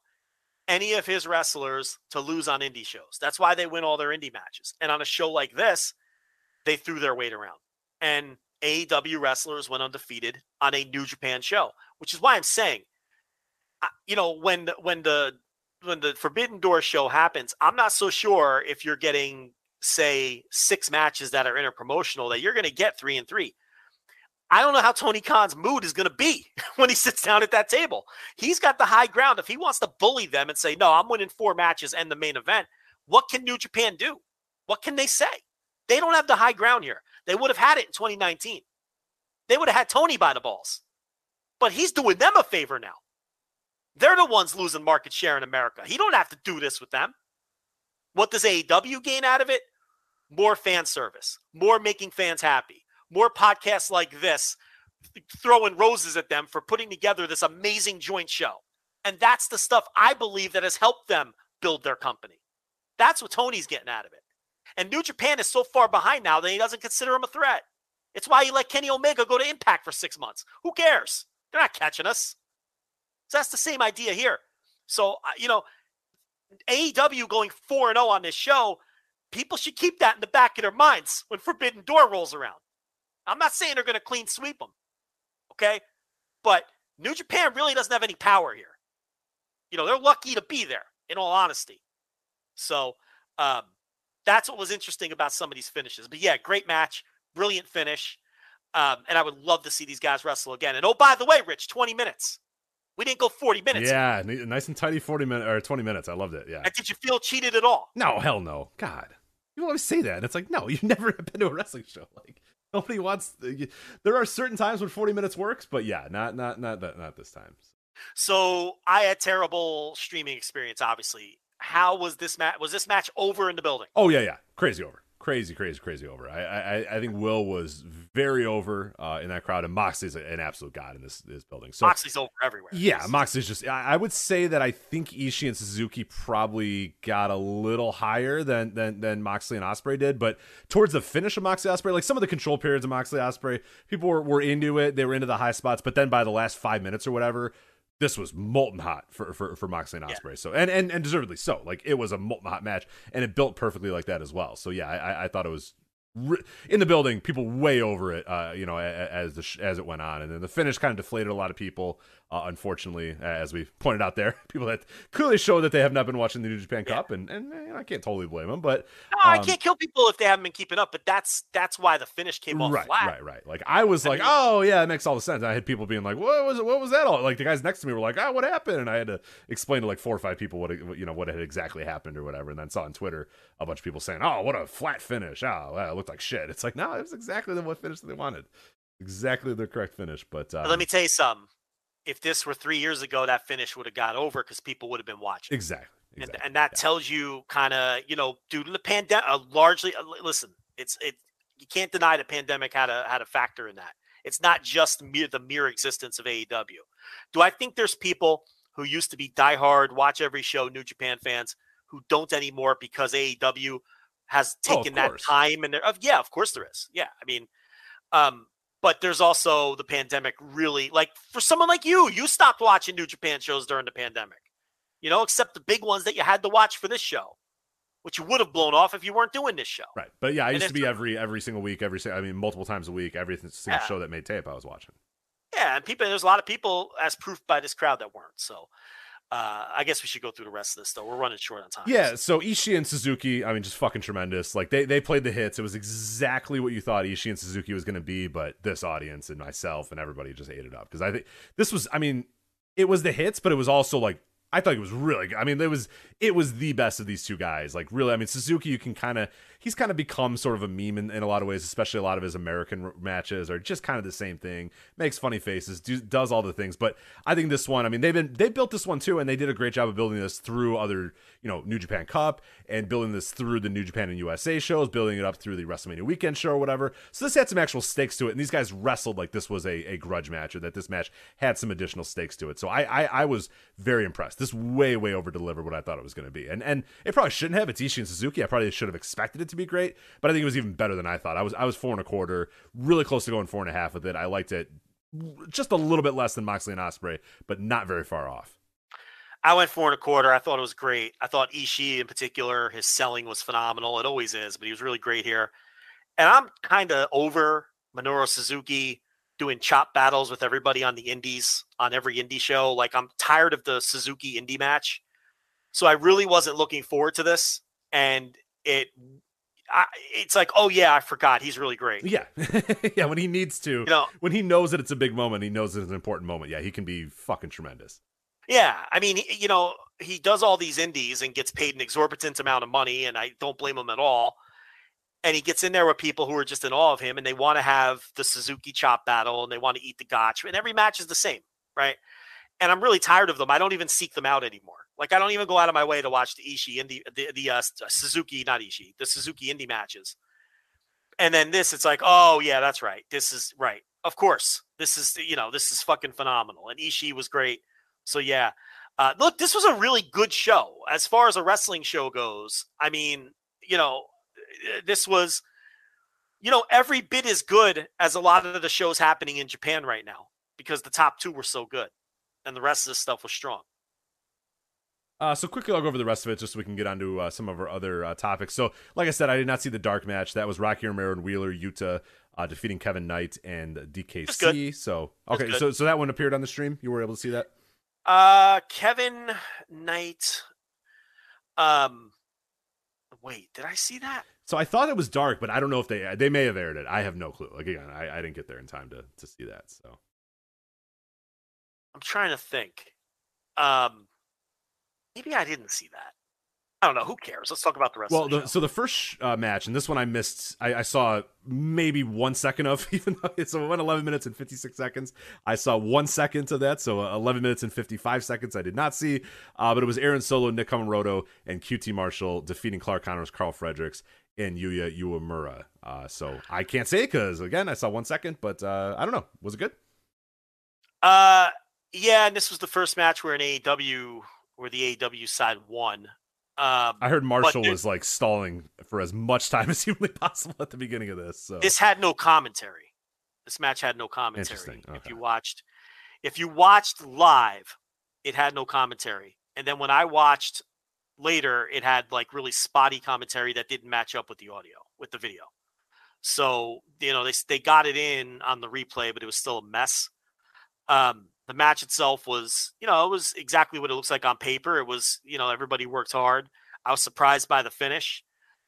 any of his wrestlers to lose on indie shows? That's why they win all their indie matches. And on a show like this, they threw their weight around. And A E W wrestlers went undefeated on a New Japan show, which is why I'm saying, you know, when the, when the when the Forbidden Door show happens, I'm not so sure if you're getting, say, six matches that are interpromotional that you're going to get three and three. I don't know how Tony Khan's mood is going to be when he sits down at that table. He's got the high ground. If he wants to bully them and say, no, I'm winning four matches and the main event, what can New Japan do? What can they say? They don't have the high ground here. They would have had it in twenty nineteen. They would have had Tony by the balls. But he's doing them a favor now. They're the ones losing market share in America. He don't have to do this with them. What does A E W gain out of it? More fan service. More making fans happy. More podcasts like this throwing roses at them for putting together this amazing joint show. And that's the stuff I believe that has helped them build their company. That's what Tony's getting out of it. And New Japan is so far behind now that he doesn't consider him a threat. It's why he let Kenny Omega go to Impact for six months. Who cares? They're not catching us. So that's the same idea here. So, you know, A E W going four and oh on this show, people should keep that in the back of their minds when Forbidden Door rolls around. I'm not saying they're going to clean sweep them, okay? But New Japan really doesn't have any power here. You know, they're lucky to be there, in all honesty. So, um... that's what was interesting about some of these finishes. But yeah, great match, brilliant finish. Um, and I would love to see these guys wrestle again. And oh, by the way, Rich, twenty minutes. We didn't go forty minutes. Yeah, nice and tidy forty minutes or twenty minutes. I loved it. Yeah. And did you feel cheated at all? No, hell no. God. You always say that. And it's like, no, you've never been to a wrestling show. Like nobody wants the, there are certain times when forty minutes works, but yeah, not not not that not this time. So I had terrible streaming experience, obviously. How was this match? Was this match over in the building? Oh yeah, yeah, crazy over, crazy, crazy, crazy over. I, I, I think Will was very over uh, in that crowd, and Moxley's an absolute god in this this building. So Moxley's over everywhere. Yeah, Moxley's just. I, I would say that I think Ishii and Suzuki probably got a little higher than than than Moxley and Ospreay did, but towards the finish of Moxley Ospreay, like some of the control periods of Moxley Ospreay, people were, were into it. They were into the high spots, but then by the last five minutes or whatever. This was molten hot for, for, for Moxley and Ospreay. Yeah. So and, and and deservedly so. Like it was a molten hot match, and it built perfectly like that as well. So yeah, I I thought it was in the building, people way over it, uh, you know, as the sh- as it went on. And then the finish kind of deflated a lot of people, uh, unfortunately, as we pointed out there. People that clearly show that they have not been watching the New Japan yeah. Cup, and, and you know, I can't totally blame them. But no, um, I can't kill people if they haven't been keeping up, but that's that's why the finish came off right, flat. Right, right, right. Like, I was I like, mean, oh, yeah, it makes all the sense. And I had people being like, what was it? What was that all? Like, the guys next to me were like, oh, what happened? And I had to explain to, like, four or five people what, it, you know, what had exactly happened or whatever. And then saw on Twitter a bunch of people saying, oh, what a flat finish. Oh, wow. Looked like shit. It's like, no, it was exactly the what finish that they wanted, exactly the correct finish. But um, let me tell you something. If this were three years ago, that finish would have got over because people would have been watching. Exactly, exactly. And, and that yeah. tells you, kind of, you know, due to the pandemic, uh, largely. Uh, listen, it's it. You can't deny the pandemic had a had a factor in that. It's not just mere, the mere existence of A E W. Do I think there's people who used to be diehard, watch every show, New Japan fans who don't anymore because A E W has taken oh, that time and of yeah, of course there is. Yeah. I mean, um, but there's also the pandemic really, like, for someone like you, you stopped watching New Japan shows during the pandemic, you know, except the big ones that you had to watch for this show, which you would have blown off if you weren't doing this show. Right. But yeah, I used to be every, every single week, every, I mean, multiple times a week, every single yeah. show that made tape I was watching. Yeah. And people, there's a lot of people as proof by this crowd that weren't. So, Uh, I guess we should go through the rest of this, though. We're running short on time. Yeah, so Ishii and Suzuki, I mean, just fucking tremendous. Like, they, they played the hits. It was exactly what you thought Ishii and Suzuki was going to be, but this audience and myself and everybody just ate it up. Because I think this was, I mean, it was the hits, but it was also, like, I thought it was really good. I mean, it was it was the best of these two guys. Like, really, I mean, Suzuki, you can kind of, he's kind of become sort of a meme in, in a lot of ways, especially a lot of his American r- matches are just kind of the same thing. Makes funny faces, do, does all the things. But I think this one, I mean, they've been, they built this one too, and they did a great job of building this through other, you know, New Japan Cup and building this through the New Japan and U S A shows, building it up through the WrestleMania weekend show or whatever. So this had some actual stakes to it, and these guys wrestled like this was a, a grudge match, or that this match had some additional stakes to it. So I, I, I was very impressed. This way, way over delivered what I thought it was going to be. And and it probably shouldn't have. It's Ishii and Suzuki. I probably should have expected it to be great, but I think it was even better than I thought. I was I was four and a quarter, really close to going four and a half with it. I liked it just a little bit less than Moxley and Ospreay, but not very far off. I went four and a quarter. I thought it was great. I thought Ishii in particular, his selling was phenomenal. It always is, but he was really great here. And I'm kind of over Minoru Suzuki doing chop battles with everybody on the indies, on every indie show. Like, I'm tired of the Suzuki indie match. So I really wasn't looking forward to this. And it, I, it's like, oh yeah, I forgot. He's really great. Yeah. yeah. When he needs to, you know, when he knows that it's a big moment, he knows it's an important moment. Yeah. He can be fucking tremendous. Yeah. I mean, he, you know, he does all these indies and gets paid an exorbitant amount of money, and I don't blame him at all. And he gets in there with people who are just in awe of him, and they want to have the Suzuki chop battle, and they want to eat the gotch. And every match is the same, right? And I'm really tired of them. I don't even seek them out anymore. Like, I don't even go out of my way to watch the Ishii indie, the, the uh, Suzuki, not Ishii, the Suzuki indie matches. And then this, it's like, oh yeah, that's right. This is right. Of course, this is, you know, this is fucking phenomenal. And Ishii was great. So yeah, uh, look, this was a really good show as far as a wrestling show goes. I mean, you know. This was, you know, every bit as good as a lot of the shows happening in Japan right now, because the top two were so good and the rest of this stuff was strong. Uh, so quickly, I'll go over the rest of it just so we can get onto uh, some of our other uh, topics. So like I said, I did not see the dark match. That was Rocky Romero and Wheeler Yuta uh, defeating Kevin Knight and D K C. So, okay. So, so that one appeared on the stream. You were able to see that? Uh, Kevin Knight. Um, Wait, did I see that? So I thought it was dark, but I don't know if they they may have aired it. I have no clue. Like, again, I, I didn't get there in time to to see that. So I'm trying to think. Um, maybe I didn't see that. I don't know. Who cares? Let's talk about the rest. Well, of the the, so the first uh, match, and this one I missed. I, I saw maybe one second of, even though it's so it went eleven minutes and fifty-six seconds. I saw one second of that. So eleven minutes and fifty-five seconds I did not see. Uh, but it was Aaron Solo, Nick Kamuroto, and Q T Marshall defeating Clark Connors, Carl Fredericks, and Yuya Uemura. Uh, so I can't say because, again, I saw one second, but uh, I don't know. Was it good? Uh, yeah, and this was the first match where an A E W, where the A E W side won. Um, I heard Marshall was like stalling for as much time as humanly possible at the beginning of this. So. This had no commentary. This match had no commentary. Okay. If you watched, if you watched live, it had no commentary. And then when I watched later, it had like really spotty commentary that didn't match up with the audio, with the video. So, you know, they they got it in on the replay, but it was still a mess. Um, the match itself was, you know, it was exactly what it looks like on paper. It was, you know, everybody worked hard. I was surprised by the finish,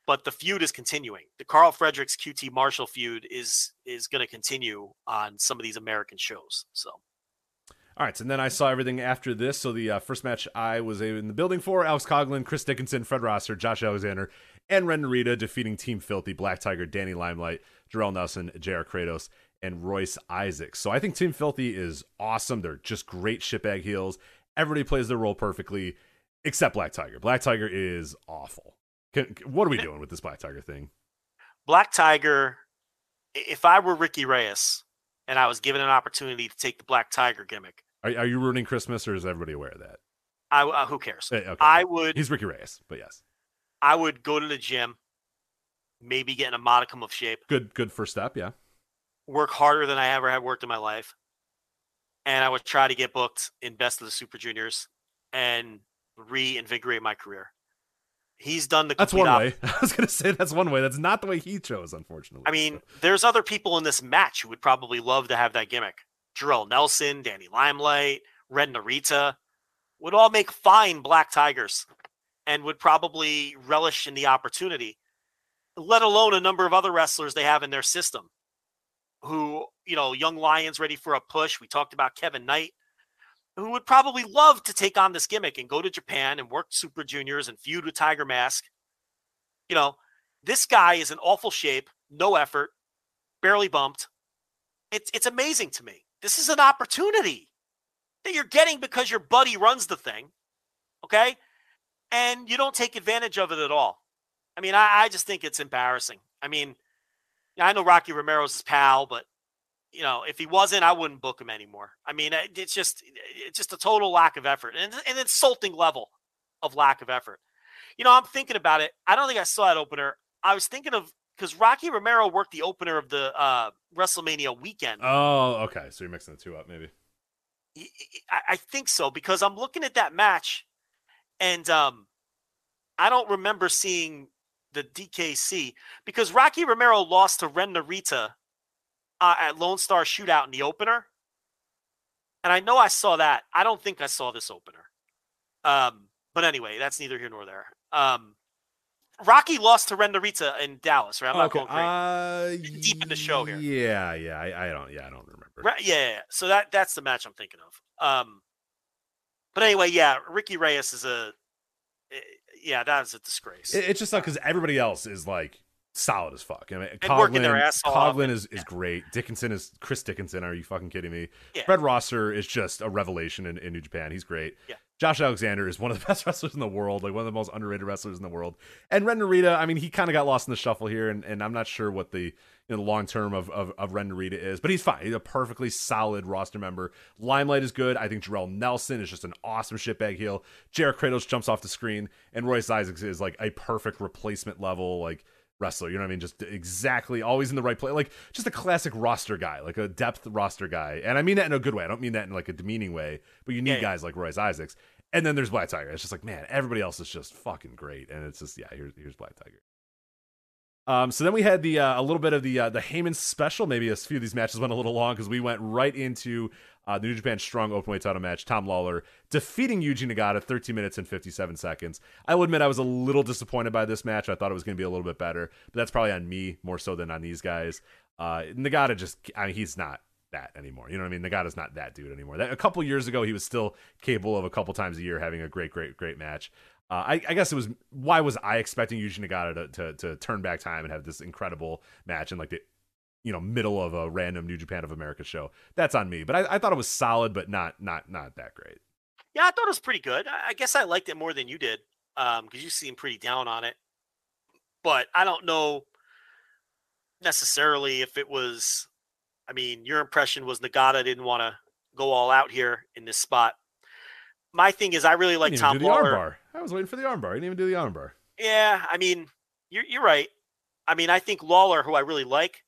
but the feud is continuing. The Carl Fredericks Q T Marshall feud is is going to continue on some of these American shows. So, all right. And then I saw everything after this. So the uh, first match I was in the building for: Alex Coughlin, Chris Dickinson, Fred Rosser, Josh Alexander, and Ren Narita defeating Team Filthy, Black Tiger, Danny Limelight, Jarrell Nelson, J R Kratos, and Royce Isaacs. So I think Team Filthy is awesome. They're just great shitbag heels. Everybody plays their role perfectly, except Black Tiger. Black Tiger is awful. Can, what are we doing with this Black Tiger thing? Black Tiger, if I were Ricky Reyes and I was given an opportunity to take the Black Tiger gimmick. Are, are you ruining Christmas, or is everybody aware of that? I uh, who cares? Hey, okay. I would. He's Ricky Reyes, but yes. I would go to the gym, maybe get in a modicum of shape. Good, good first step, yeah. Work harder than I ever have worked in my life. And I would try to get booked in Best of the Super Juniors and reinvigorate my career. He's done the complete opposite. That's one way. I was going to say that's one way. That's not the way he chose, unfortunately. I mean, so. There's other people in this match who would probably love to have that gimmick. Jarrell Nelson, Danny Limelight, Red Narita would all make fine Black Tigers and would probably relish in the opportunity, let alone a number of other wrestlers they have in their system who, you know, young lions ready for a push. We talked about Kevin Knight, who would probably love to take on this gimmick and go to Japan and work Super Juniors and feud with Tiger Mask. You know, this guy is in awful shape, no effort, barely bumped. It's, it's amazing to me. This is an opportunity that you're getting because your buddy runs the thing. Okay. And you don't take advantage of it at all. I mean, I, I just think it's embarrassing. I mean, I know Rocky Romero's his pal, but, you know, if he wasn't, I wouldn't book him anymore. I mean, it's just it's just a total lack of effort and an insulting level of lack of effort. You know, I'm thinking about it. I don't think I saw that opener. I was thinking of, because Rocky Romero worked the opener of the uh, WrestleMania weekend. Oh, okay. So you're mixing the two up, maybe. I, I think so, because I'm looking at that match. And um, I don't remember seeing the D K C, because Rocky Romero lost to Ren Narita uh, at Lone Star Shootout in the opener. And I know I saw that. I don't think I saw this opener. Um, but anyway, that's neither here nor there. Um, Rocky lost to Ren Narita in Dallas, right? I'm okay. not going crazy. Uh, Deep in the show here. Yeah, yeah. I, I don't. Yeah, I don't remember. Right, yeah, yeah. So that that's the match I'm thinking of. Um, But anyway, yeah, Ricky Reyes is a, yeah, that is a disgrace. It, it's just not, because everybody else is like solid as fuck. I mean, Coughlin, Coughlin is, is yeah. great. Dickinson is Chris Dickinson. Are you fucking kidding me? Yeah. Fred Rosser is just a revelation in, in New Japan. He's great. Yeah. Josh Alexander is one of the best wrestlers in the world, like one of the most underrated wrestlers in the world. And Ren Narita, I mean, he kind of got lost in the shuffle here, and, and I'm not sure what the, you know, the long term of, of of Ren Narita is, but he's fine. He's a perfectly solid roster member. Limelight is good. I think Jarrell Nelson is just an awesome shitbag heel. J R Kratos jumps off the screen, and Royce Isaacs is like a perfect replacement level like wrestler. You know what I mean? Just exactly always in the right place. Like just a classic roster guy, like a depth roster guy. And I mean that in a good way. I don't mean that in like a demeaning way, but you need yeah, guys yeah. like Royce Isaacs. And then there's Black Tiger. It's just like, man, everybody else is just fucking great. And it's just, yeah, here's here's Black Tiger. Um, so then we had the uh, a little bit of the uh, the Heyman special. Maybe a few of these matches went a little long because we went right into uh, the New Japan Strong Openweight title match. Tom Lawler defeating Yuji Nagata, thirteen minutes and fifty-seven seconds. I will admit I was a little disappointed by this match. I thought it was going to be a little bit better, but that's probably on me more so than on these guys. Uh, Nagata just, I mean, he's not that anymore. You know what I mean? Nagata's not that dude anymore. That, a couple years ago, he was still capable of a couple times a year having a great, great, great match. Uh, I, I guess it was, why was I expecting Yuji Nagata to, to, to turn back time and have this incredible match in like the, you know, middle of a random New Japan of America show? That's on me. But I, I thought it was solid, but not not not that great. Yeah, I thought it was pretty good. I, I guess I liked it more than you did um, because you seem pretty down on it. But I don't know necessarily if it was, I mean, your impression was Nagata didn't want to go all out here in this spot. My thing is, I really like Tom Lawler. I was waiting for the armbar. I didn't even do the armbar. Yeah, I mean, you're you're right. I mean, I think Lawler, who I really like,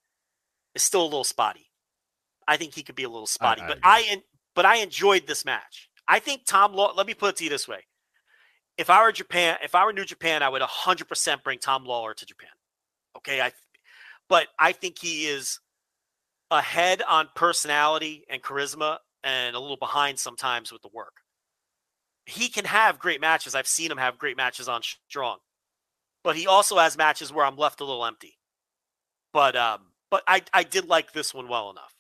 is still a little spotty. I think he could be a little spotty, I, I but agree. I but I enjoyed this match. I think Tom Lawler. Let me put it to you this way: if I were Japan, if I were New Japan, I would one hundred percent bring Tom Lawler to Japan. Okay, I but I think he is ahead on personality and charisma and a little behind sometimes with the work. He can have great matches. I've seen him have great matches on Strong, but he also has matches where I'm left a little empty. But um, but I, I did like this one well enough.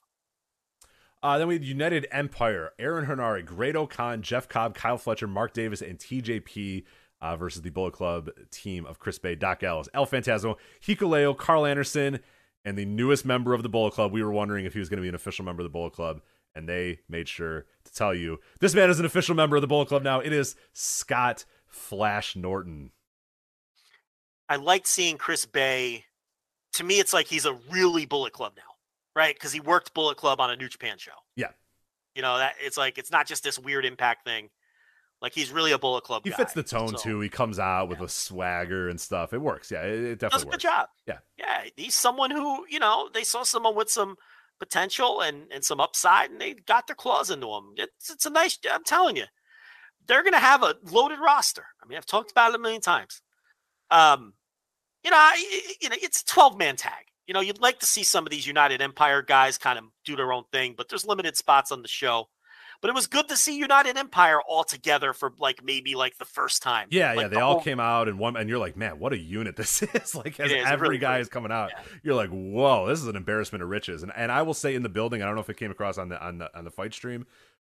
Uh, then we had United Empire, Aaron Henare, Great O'Khan, Jeff Cobb, Kyle Fletcher, Mark Davis, and T J P uh, versus the Bullet Club team of Chris Bay, Doc Ellis, El Fantasmo, Hikuleo, Carl Anderson, and the newest member of the Bullet Club. We were wondering if he was going to be an official member of the Bullet Club, and they made sure to tell you this man is an official member of the Bullet Club now. It is Scott Flash Norton. I liked seeing Chris Bay. To me, it's like he's a really Bullet Club now. Right, because he worked Bullet Club on a New Japan show. Yeah, you know that it's like it's not just this weird Impact thing. Like he's really a Bullet Club. He guy, fits the tone so. too. He comes out yeah. with a swagger and stuff. It works. Yeah, it, it definitely does a works. Good job. Yeah, yeah. He's someone who you know they saw someone with some potential and and some upside, and they got their claws into him. It's it's a nice. I'm telling you, they're gonna have a loaded roster. I mean, I've talked about it a million times. Um, you know, I, you know, it's a twelve man tag. You know, you'd like to see some of these United Empire guys kind of do their own thing, but there's limited spots on the show. But it was good to see United Empire all together for like maybe like the first time. Yeah, like yeah, the they whole... all came out and one, and you're like, man, what a unit this is! Like as is, every really guy great. is coming out, yeah. you're like, whoa, this is an embarrassment of riches. And and I will say in the building, I don't know if it came across on the on the on the fight stream,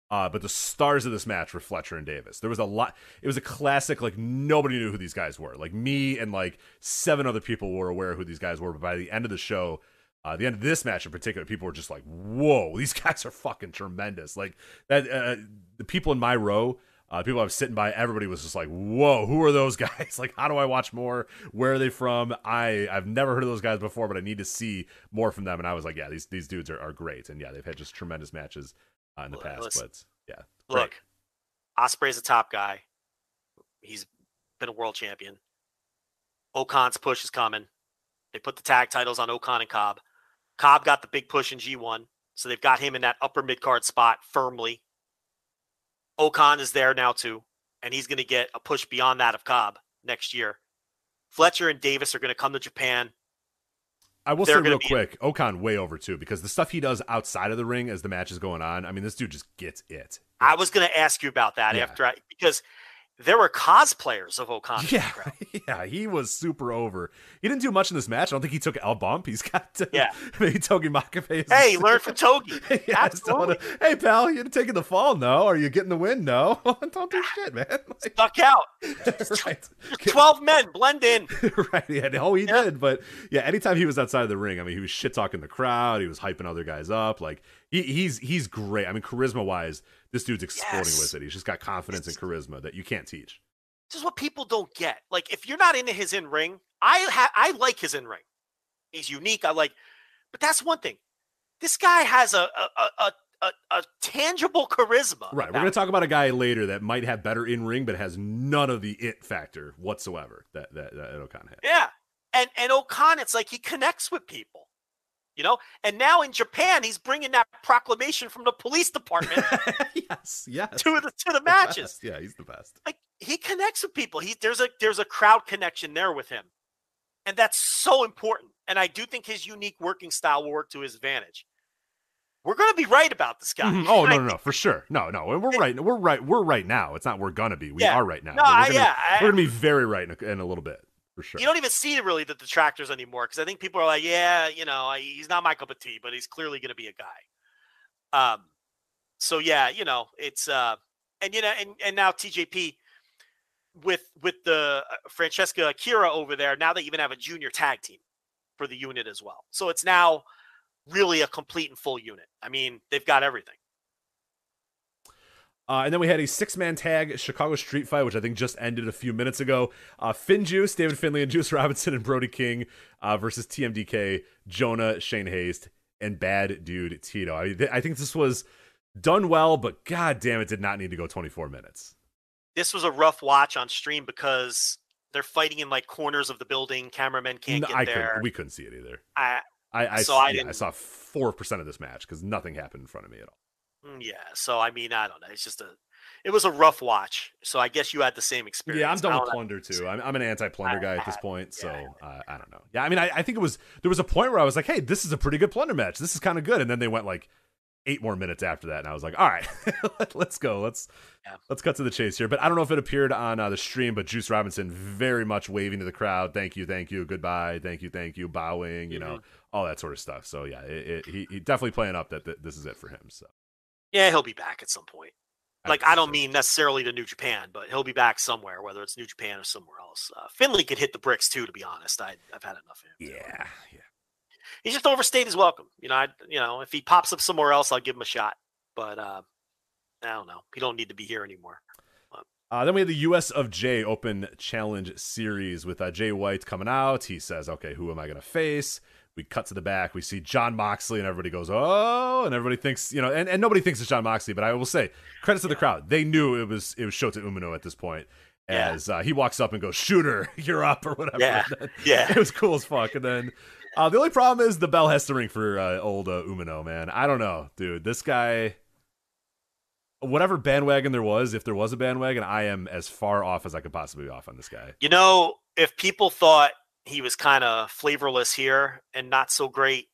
uh, but the stars of this match were Fletcher and Davis. There was a lot. It was a classic like nobody knew who these guys were. Like me and like seven other people were aware who these guys were. But by the end of the show, uh, the end of this match in particular, people were just like, "Whoa, these guys are fucking tremendous!" Like that. Uh, the people in my row, uh, people I was sitting by, everybody was just like, "Whoa, who are those guys? Like, how do I watch more? Where are they from? I I've never heard of those guys before, but I need to see more from them." And I was like, "Yeah, these these dudes are, are great." And yeah, they've had just tremendous matches. Uh, in the past, Listen, but yeah. Great. Look, Ospreay's a top guy. He's been a world champion. Okan's push is coming. They put the tag titles on Okan and Cobb. Cobb got the big push in G one, so they've got him in that upper mid-card spot firmly. Okan is there now too, and he's going to get a push beyond that of Cobb next year. Fletcher and Davis are going to come to Japan. I will They're say real quick, in. Okan way over too, because the stuff he does outside of the ring as the match is going on, I mean, this dude just gets it. I was going to ask you about that yeah. after I, because there were cosplayers of Okan. Yeah, yeah, he was super over. He didn't do much in this match. I don't think he took L bump. He's got to, yeah. maybe Togi Makabe. Hey, he learned from Togi. yeah, Absolutely. To, hey, pal, you're taking the fall? No. Are you getting the win? No. Don't do shit, man. Like, stuck out. right. twelve men blend in. right. Yeah. Oh, he yeah. did. But yeah, anytime he was outside of the ring, I mean, he was shit talking the crowd. He was hyping other guys up. Like he, he's he's great. I mean, charisma wise. This dude's exploding yes. with it. He's just got confidence it's, and charisma that you can't teach. This is what people don't get. Like, if you're not into his in-ring, I ha- I like his in-ring. He's unique. I like, but that's one thing. This guy has a a a a, a tangible charisma. Right. We're going to talk about a guy later that might have better in-ring, but has none of the it factor whatsoever that that, that Okan had. Yeah, and and Okan, it's like he connects with people. You know, and now in Japan, he's bringing that proclamation from the police department. yes, yes. To the to the matches. The yeah, he's the best. Like he connects with people. He there's a there's a crowd connection there with him, and that's so important. And I do think his unique working style will work to his advantage. We're gonna be right about this guy. Mm-hmm. Oh no, no, no, for sure. No, no, we're it, right. We're right. We're right now. It's not we're gonna be. We yeah. are right now. No, we're gonna, yeah, I, we're gonna be very right in a, in a little bit. For sure. You don't even see really the detractors anymore because I think people are like, yeah, you know, he's not my cup of tea, but he's clearly going to be a guy. Um, so yeah, you know, it's uh, and you know, and, and now T J P with with the uh, Francesca Akira over there. Now they even have a junior tag team for the unit as well. So it's now really a complete and full unit. I mean, they've got everything. Uh, and then we had a six-man tag Chicago Street Fight, which I think just ended a few minutes ago. Uh, Finn Juice, David Finlay, and Juice Robinson, and Brody King uh, versus T M D K, Jonah, Shane Haste, and Bad Dude Tito. I, th- I think this was done well, but god damn it, did not need to go twenty-four minutes. This was a rough watch on stream because they're fighting in like corners of the building. Cameramen can't no, get I there. Couldn't, we couldn't see it either. I I, I, so I, yeah, I saw four percent of this match because nothing happened in front of me at all. Yeah, so I mean, I don't know. It's just a it was a rough watch. So I guess you had the same experience. Yeah, I'm done with plunder too. I'm, I'm an anti-plunder guy at this point, so uh, I don't know. Yeah, I mean, I, I think it was there was a point where I was like, hey, this is a pretty good plunder match. This is kind of good, and then they went like eight more minutes after that, and I was like, all right, let's go. Let's yeah. let's cut to the chase here. But I don't know if it appeared on uh, the stream, but Juice Robinson very much waving to the crowd, thank you, thank you, goodbye, thank you, thank you, bowing, you mm-hmm. know, all that sort of stuff. So yeah, it, it, he, he definitely playing up that th- this is it for him. So yeah, he'll be back at some point. Like, I don't mean necessarily to New Japan, but he'll be back somewhere, whether it's New Japan or somewhere else. Uh, Finley could hit the bricks, too, to be honest. I, I've had enough of him. Yeah, yeah. He just overstayed his welcome. You know, I, you know, if he pops up somewhere else, I'll give him a shot. But uh, I don't know. He don't need to be here anymore. Uh, then we had the U S of J Open Challenge Series with uh, Jay White coming out. He says, okay, who am I going to face? We cut to the back. We see Jon Moxley, and everybody goes, oh, and everybody thinks, you know, and, and nobody thinks it's Jon Moxley, but I will say, credits to the crowd. They knew it was it was Shota Umino at this point, as yeah. uh, he walks up and goes, shooter, you're up, or whatever. Yeah, then, yeah. It was cool as fuck. And then uh, the only problem is the bell has to ring for uh, old uh, Umino, man. I don't know, dude. This guy, whatever bandwagon there was, if there was a bandwagon, I am as far off as I could possibly be off on this guy. You know, if people thought he was kind of flavorless here and not so great,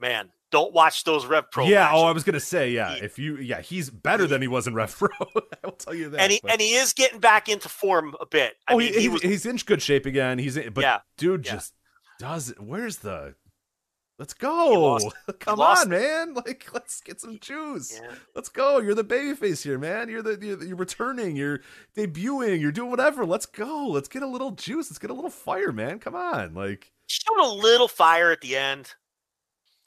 man, don't watch those Rev Pro. Yeah. Matches. Oh, I was going to say, yeah, he, if you, yeah, he's better he, than he was in Rev Pro. I will tell you that. And he, and he is getting back into form a bit. I oh, mean, he, he was, he's in good shape again. He's in, but yeah, dude yeah. just does it. Where's the, let's go. Come on, man. Like, let's get some juice. Yeah. Let's go. You're the babyface here, man. You're the, you're the you're returning. You're debuting. You're doing whatever. Let's go. Let's get a little juice. Let's get a little fire, man. Come on. Like, showed a little fire at the end,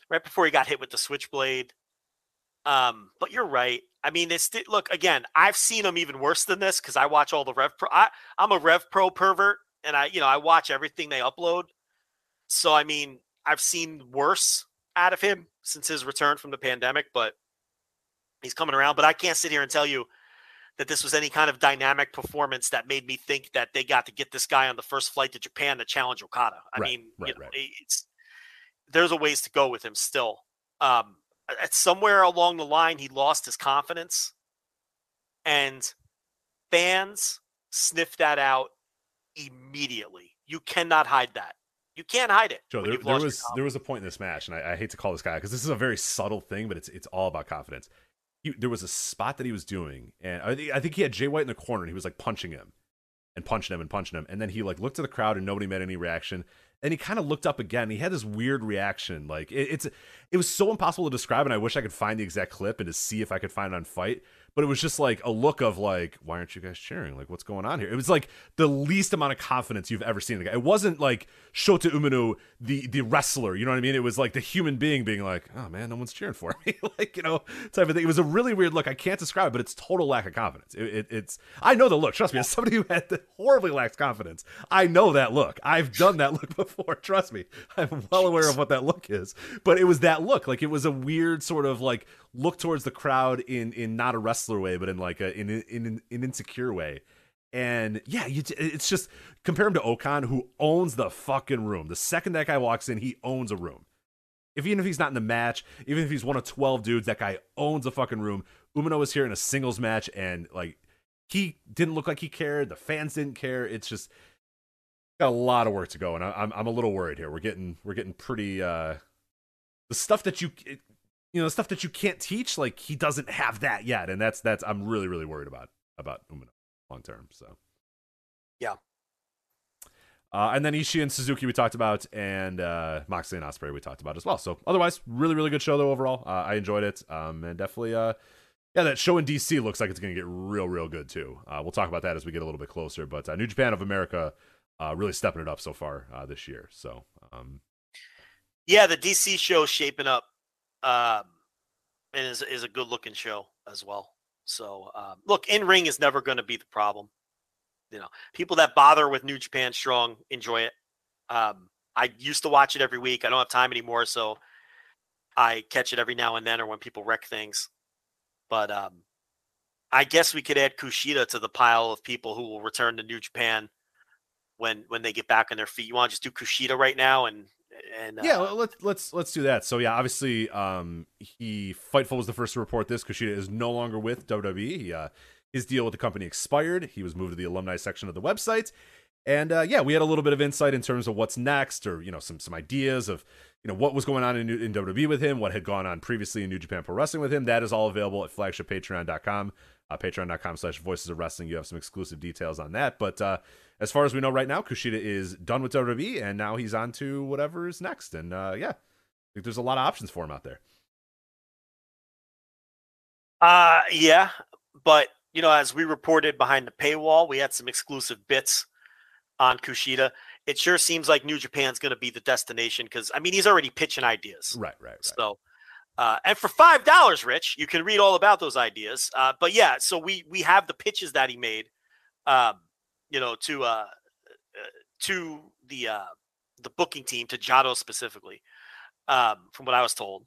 right before he got hit with the switchblade. Um, but you're right. I mean, it's look again. I've seen him even worse than this because I watch all the Rev Pro. I, I'm a Rev Pro pervert, and I you know I watch everything they upload. So I mean, I've seen worse out of him since his return from the pandemic, but he's coming around. But I can't sit here and tell you that this was any kind of dynamic performance that made me think that they got to get this guy on the first flight to Japan to challenge Okada. I right, mean, right, you know, right. it's, there's a ways to go with him still. Um, at somewhere along the line, he lost his confidence, and fans sniffed that out immediately. You cannot hide that. You can't hide it. Joe, there, there was there was a point in this match, and I, I hate to call this guy because this is a very subtle thing, but it's it's all about confidence. He, there was a spot that he was doing, and I, th- I think he had Jay White in the corner, and he was like punching him, and punching him, and punching him, and then he like looked at the crowd, and nobody made any reaction. And he kind of looked up again. And he had this weird reaction, like it, it's it was so impossible to describe, and I wish I could find the exact clip and to see if I could find it on Fight. But it was just like a look of like, why aren't you guys cheering? Like, what's going on here? It was like the least amount of confidence you've ever seen in the guy. It wasn't like Shota Umino, the the wrestler. You know what I mean? It was like the human being being like, oh man, no one's cheering for me, like you know, type of thing. It was a really weird look. I can't describe it, but it's total lack of confidence. It, it, it's I know the look. Trust me, as somebody who had the horribly lacked confidence, I know that look. I've done that look before. Trust me, I'm well aware of what that look is. But it was that look. Like it was a weird sort of like look towards the crowd in in not a wrestler way, but in like a in in an in insecure way. And yeah, you, it's just compare him to Okan, who owns the fucking room. The second that guy walks in, he owns a room. If even if he's not in the match, even if he's one of twelve dudes, that guy owns a fucking room. Umino was here in a singles match, and like he didn't look like he cared. The fans didn't care. It's just got a lot of work to go, and I, I'm I'm a little worried here. We're getting we're getting pretty uh, the stuff that you. It, You know, stuff that you can't teach, like he doesn't have that yet. And that's, that's, I'm really, really worried about, about Umino long term. So, yeah. Uh, and then Ishii and Suzuki we talked about, and uh, Moxley and Ospreay we talked about as well. So, otherwise, really, really good show though overall. Uh, I enjoyed it. Um, and definitely, uh, yeah, that show in D C looks like it's going to get real, real good too. Uh, we'll talk about that as we get a little bit closer. But uh, New Japan of America uh, really stepping it up so far uh, this year. So, um, yeah, the D C show shaping up. Um, and is is a good looking show as well. So um, look, in ring is never going to be the problem. You know, people that bother with New Japan Strong enjoy it. Um, I used to watch it every week. I don't have time anymore, so I catch it every now and then, or when people wreck things. But um, I guess we could add Kushida to the pile of people who will return to New Japan when when they get back on their feet. You want to just do Kushida right now and And, yeah, uh, let's let's let's do that. So yeah, obviously, um, he Fightful was the first to report this. Kushida is no longer with W W E. He, uh, his deal with the company expired. He was moved to the alumni section of the website. And uh, yeah, we had a little bit of insight in terms of what's next, or you know, some some ideas of you know what was going on in, in W W E with him, what had gone on previously in New Japan Pro Wrestling with him. That is all available at flagship patreon dot com, uh, patreon dot com slash voices of wrestling. You have some exclusive details on that. But uh, as far as we know right now, Kushida is done with W W E, and now he's on to whatever is next. And uh, yeah, I think there's a lot of options for him out there. Uh, yeah, but you know, as we reported behind the paywall, we had some exclusive bits on Kushida. It sure seems like New Japan's going to be the destination because, I mean, he's already pitching ideas. Right, right, right. So, uh, and for five dollars, Rich, you can read all about those ideas. Uh, but yeah, so we we have the pitches that he made, um, you know, to uh, to the uh, the booking team, to Jado specifically, um, from what I was told.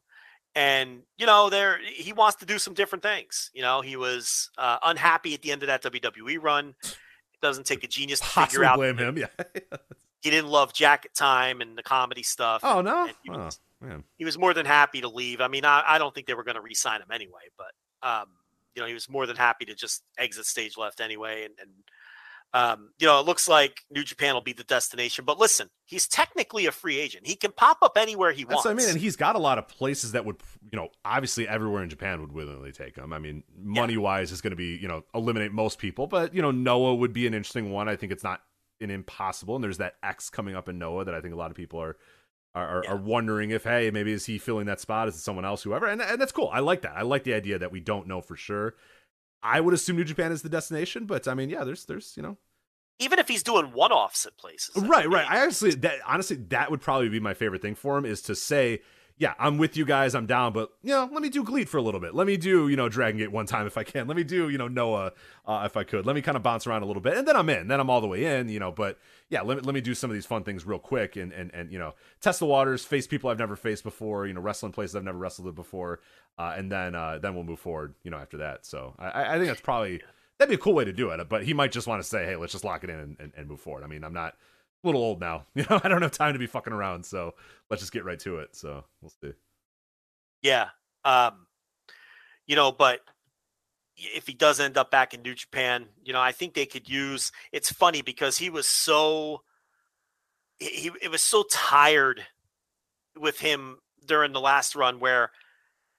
And, you know, there he wants to do some different things. You know, he was uh, unhappy at the end of that W W E run. Doesn't take a genius to figure out. Blame him, yeah. He didn't love Jack at time and the comedy stuff. Oh, and, no? And he, was, oh, man. He was more than happy to leave. I mean, I, I don't think they were going to re-sign him anyway, but, um, you know, he was more than happy to just exit stage left anyway. And, and um, you know, it looks like New Japan will be the destination. But listen, he's technically a free agent. He can pop up anywhere he That's wants. What I mean, and he's got a lot of places that would, you know, obviously everywhere in Japan would willingly take him. I mean, money-wise yeah. is going to be, you know, eliminate most people. But, you know, Noah would be an interesting one. I think it's not an impossible. And there's that X coming up in Noah that I think a lot of people are are, yeah. are wondering if, hey, maybe is he filling that spot? Is it someone else, whoever? And, and that's cool. I like that. I like the idea that we don't know for sure. I would assume New Japan is the destination, but I mean, yeah, there's, there's, you know, even if he's doing one-offs at places, right, I mean, right. I actually, that honestly, that would probably be my favorite thing for him is to say, yeah, I'm with you guys, I'm down, but you know, let me do Gleet for a little bit, let me do, you know, Dragon Gate one time if I can, let me do, you know, Noah uh, if I could, let me kind of bounce around a little bit, and then I'm in, then I'm all the way in, you know. But yeah, let me let me do some of these fun things real quick, and and and you know, test the waters, face people I've never faced before, you know, wrestling places I've never wrestled before. Uh, and then uh, then we'll move forward, you know, after that. So I, I think that's probably, that'd be a cool way to do it. But he might just want to say, hey, let's just lock it in and, and, and move forward. I mean, I'm not a little old now. You know, I don't have time to be fucking around. So let's just get right to it. So we'll see. Yeah. Um, you know, but if he does end up back in New Japan, you know, I think they could use, it's funny because he was so, he it was so tired with him during the last run where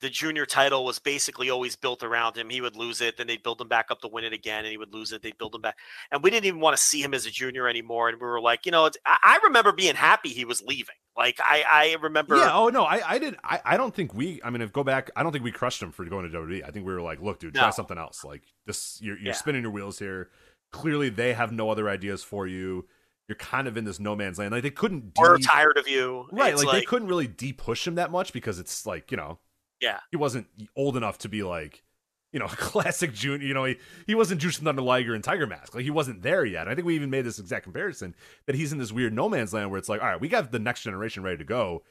the junior title was basically always built around him. He would lose it, then they'd build him back up to win it again, and he would lose it, they'd build him back. And we didn't even want to see him as a junior anymore. And we were like, you know, it's, I, I remember being happy he was leaving. Like, I, I remember. Yeah, oh, no, I, I did. I, I don't think we, I mean, if go back, I don't think we crushed him for going to W W E. I think we were like, look, dude, try no. something else. Like, this, you're, you're yeah. spinning your wheels here. Clearly, they have no other ideas for you. You're kind of in this no man's land. Like, they couldn't. De- We're tired of you. Right. Like, like, they couldn't really de-push him that much because it's like, you know. Yeah, he wasn't old enough to be like, you know, a classic junior. You know, he, he wasn't Jushin Thunder Liger and Tiger Mask. Like, he wasn't there yet. And I think we even made this exact comparison that he's in this weird no man's land where it's like, all right, we got the next generation ready to go,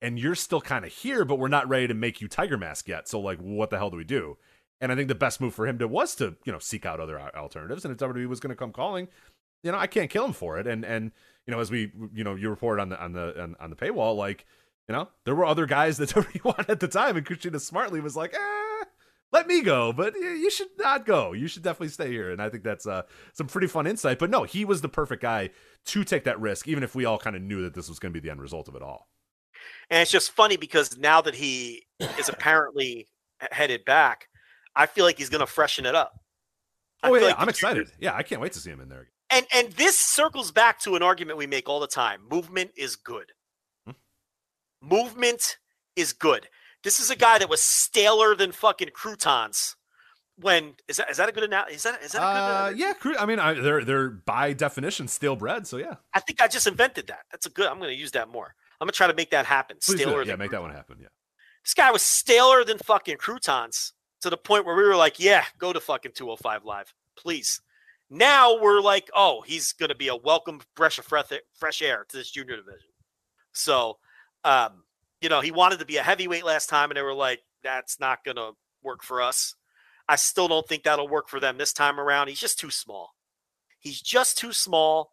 and you're still kind of here, but we're not ready to make you Tiger Mask yet. So like, what the hell do we do? And I think the best move for him to was to, you know, seek out other alternatives. And if W W E was going to come calling, you know, I can't kill him for it. And and you know, as we, you know, you reported on the on the on, on the paywall, like, you know, there were other guys that W W E wanted at the time, and Kushida smartly was like, eh, let me go, but you should not go. You should definitely stay here. And I think that's uh, some pretty fun insight. But no, he was the perfect guy to take that risk, even if we all kind of knew that this was going to be the end result of it all. And it's just funny because now that he is apparently headed back, I feel like he's going to freshen it up. I oh, yeah, like I'm excited. Juniors- yeah, I can't wait to see him in there. And And this circles back to an argument we make all the time. Movement is good. Movement is good. This is a guy that was staler than fucking croutons. When is that? Is that a good analogy? Is that is that a good? Uh, yeah, cru- I mean, I, they're they're by definition stale bread. So yeah, I think I just invented that. That's a good. I'm going to use that more. I'm going to try to make that happen. Please staler, do. Yeah, make croutons. That one happen. Yeah, this guy was staler than fucking croutons to the point where we were like, yeah, go to fucking two oh five Live, please. Now we're like, oh, he's going to be a welcome fresh fresh air to this junior division. So. Um, you know, he wanted to be a heavyweight last time, and they were like, that's not going to work for us. I still don't think that'll work for them this time around. He's just too small. He's just too small.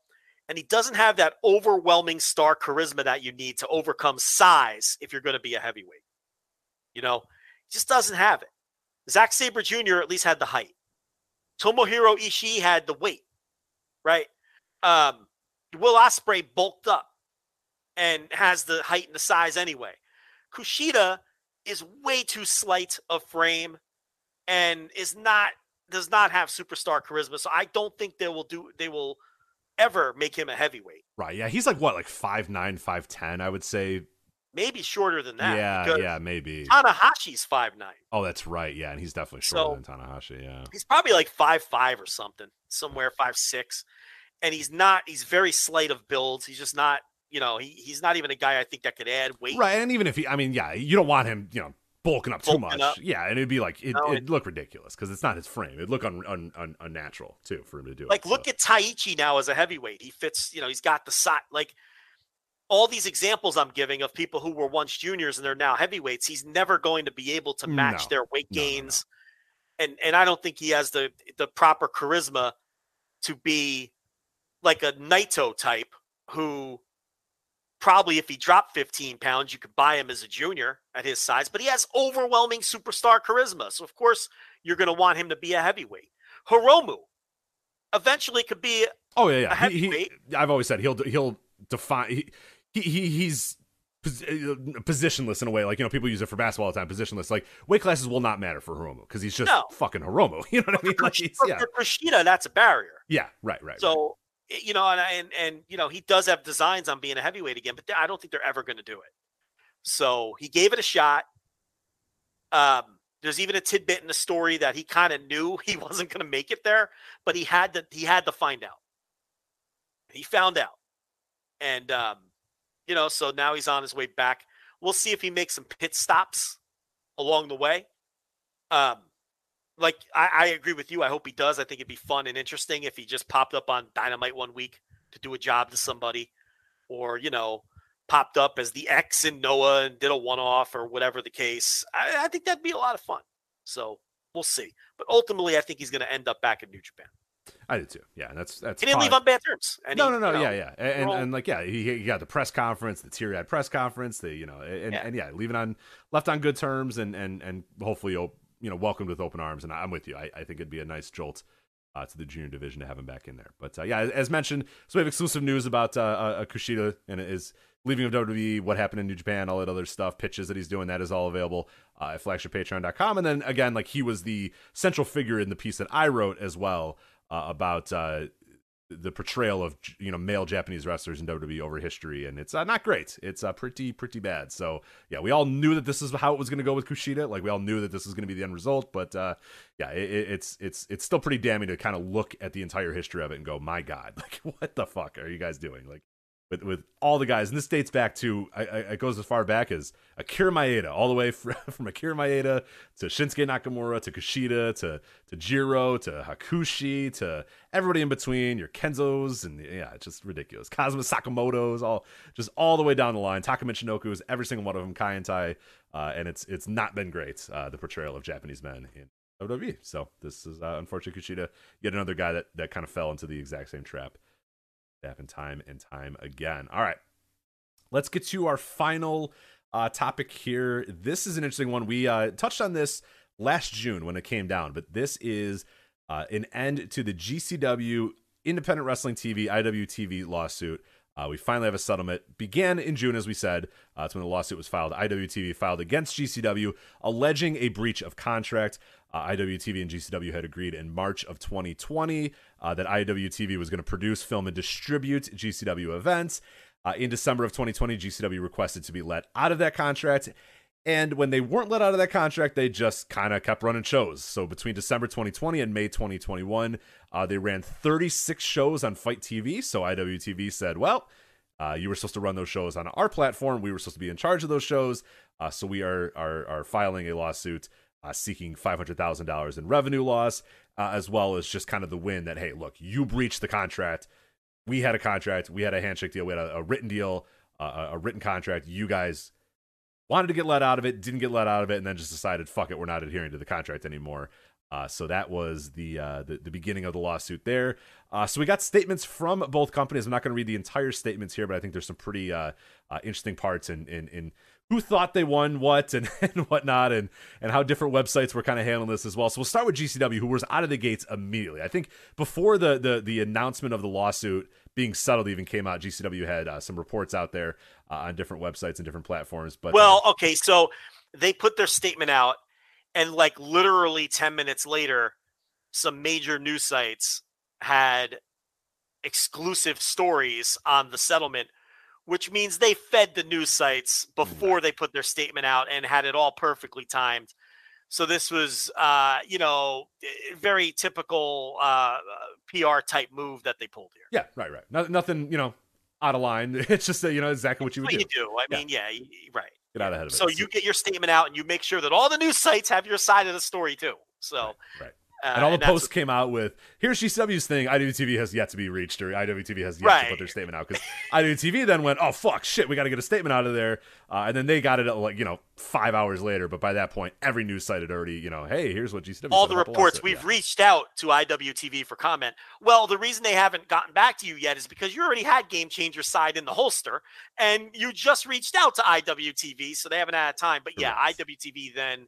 And he doesn't have that overwhelming star charisma that you need to overcome size if you're going to be a heavyweight. You know, he just doesn't have it. Zack Sabre Junior at least had the height. Tomohiro Ishii had the weight, right? Um, Will Ospreay bulked up and has the height and the size anyway. Kushida is way too slight of frame and is not does not have superstar charisma. So I don't think they will do they will ever make him a heavyweight. Right. Yeah, he's like what, like five nine, five ten, I would say. Maybe shorter than that. Yeah, yeah, maybe. Tanahashi's five nine. Oh, that's right. Yeah, and he's definitely shorter so, than Tanahashi, yeah. He's probably like five five or something, somewhere five six. And he's not he's very slight of builds. He's just not, you know, he he's not even a guy I think that could add weight. Right, and even if he I mean, yeah, you don't want him, you know, bulking up bulking too much. Up. Yeah, and it'd be like it, no, it'd look ridiculous because it's not his frame. It'd look un, un, un, unnatural too for him to do like, it. Like look so. at Taichi now as a heavyweight. He fits, you know, he's got the side like all these examples I'm giving of people who were once juniors and they're now heavyweights, he's never going to be able to match no, their weight no, gains. No. And and I don't think he has the, the proper charisma to be like a Naito type who probably if he dropped fifteen pounds, you could buy him as a junior at his size, but he has overwhelming superstar charisma. So of course you're going to want him to be a heavyweight. Hiromu eventually could be oh yeah, yeah. a heavyweight. He, he, I've always said he'll, he'll define, he, He, he he's pos- positionless in a way. Like, you know, people use it for basketball all the time, positionless. Like, weight classes will not matter for Hiromu because he's just no. fucking Hiromu. You know what but I mean? For, like he's, yeah. for Kushida, that's a barrier. Yeah, right, right. So, right. you know, and, and, and, you know, he does have designs on being a heavyweight again, but I don't think they're ever going to do it. So he gave it a shot. Um, there's even a tidbit in the story that he kind of knew he wasn't going to make it there, but he had to, he had to find out. He found out. And, um, you know, so now he's on his way back. We'll see if he makes some pit stops along the way. Um, like, I, I agree with you. I hope he does. I think it'd be fun and interesting if he just popped up on Dynamite one week to do a job to somebody or, you know, popped up as the X in Noah and did a one-off or whatever the case. I, I think that'd be a lot of fun. So we'll see. But ultimately, I think he's going to end up back in New Japan. I did too. Yeah, and that's that's. He didn't probably... leave on bad terms. And no, no, no. He, yeah, know, yeah, and, and and like yeah, he, he got the press conference, the teary-eyed press conference, the you know, and yeah, and, yeah leaving on left on good terms, and and and hopefully you'll you know welcomed with open arms. And I'm with you. I, I think it'd be a nice jolt uh, to the junior division to have him back in there. But uh, yeah, as, as mentioned, so we have exclusive news about uh, uh, Kushida and his leaving of W W E, what happened in New Japan, all that other stuff, pitches that he's doing. That is all available uh, at flagship patreon dot com. And then again, like he was the central figure in the piece that I wrote as well. Uh, about uh, the portrayal of you know male Japanese wrestlers in W W E over history, and it's uh, not great. It's uh, pretty pretty bad. So yeah, we all knew that this is how it was going to go with Kushida. Like we all knew that this was going to be the end result. But uh, yeah, it, it's it's it's still pretty damning to kind of look at the entire history of it and go, my God, like what the fuck are you guys doing? Like with with all the guys, and this dates back to I, I, it goes as far back as Akira Maeda, all the way from, from Akira Maeda to Shinsuke Nakamura to Kushida to to Jiro to Hakushi to everybody in between. Your Kenzos and yeah, it's just ridiculous. Kazuma Sakamoto's, all just all the way down the line. Taka Michinoku's, every single one of them. Kai and Tai, uh, and it's it's not been great uh, the portrayal of Japanese men in W W E. So this is uh, unfortunately Kushida, yet another guy that that kind of fell into the exact same trap. Happen time and time again. All right, let's get to our final uh, topic here. This is an interesting one. We uh, touched on this last June when it came down, but this is uh, an end to the G C W Independent Wrestling T V, I W T V lawsuit. Uh, we finally have a settlement. Began in June, as we said. Uh, that's when the lawsuit was filed. I W T V filed against G C W, alleging a breach of contract. Uh, I W T V and G C W had agreed in March of twenty twenty uh, that I W T V was going to produce, film, and distribute G C W events. Uh, in December of twenty twenty, G C W requested to be let out of that contract. And when they weren't let out of that contract, they just kind of kept running shows. So between December twenty twenty and May twenty twenty-one, uh, they ran thirty-six shows on Fight T V. So I W T V said, well, uh, you were supposed to run those shows on our platform. We were supposed to be in charge of those shows. Uh, so we are, are, are filing a lawsuit uh, seeking five hundred thousand dollars in revenue loss, uh, as well as just kind of the win that, hey, look, you breached the contract. We had a contract. We had a handshake deal. We had a, a written deal, uh, a written contract. You guys wanted to get let out of it, didn't get let out of it, and then just decided, fuck it, we're not adhering to the contract anymore. Uh, so that was the, uh, the the beginning of the lawsuit there. Uh, so we got statements from both companies. I'm not going to read the entire statements here, but I think there's some pretty uh, uh, interesting parts in, in, in who thought they won what and, and whatnot, and, and how different websites were kind of handling this as well. So we'll start with G C W, who was out of the gates immediately. I think before the the, the announcement of the lawsuit being settled even came out, G C W had uh, some reports out there uh, on different websites and different platforms. But Well, uh, okay, so they put their statement out, and like literally ten minutes later, some major news sites had exclusive stories on the settlement, which means they fed the news sites before they put their statement out and had it all perfectly timed. So this was, uh, you know, very typical uh, P R type move that they pulled here. Yeah, right, right. No, nothing, you know, out of line. It's just, you know, exactly what you would what do. You do. I yeah. mean, yeah, right. Get out ahead of it. So you get your statement out and you make sure that all the news sites have your side of the story too. So, right. right. Uh, and all and the posts came out with, here's G C W's thing, I W T V has yet to be reached, or I W T V has yet right. to put their statement out. Because I W T V then went, oh, fuck, shit, we got to get a statement out of there. Uh, and then they got it, at, like, you know, five hours later. But by that point, every news site had already, you know, hey, here's what G C W all the reports, we've yeah. reached out to I W T V for comment. Well, the reason they haven't gotten back to you yet is because you already had Game Changer side in the holster. And you just reached out to I W T V, so they haven't had time. But, yeah, right. I W T V then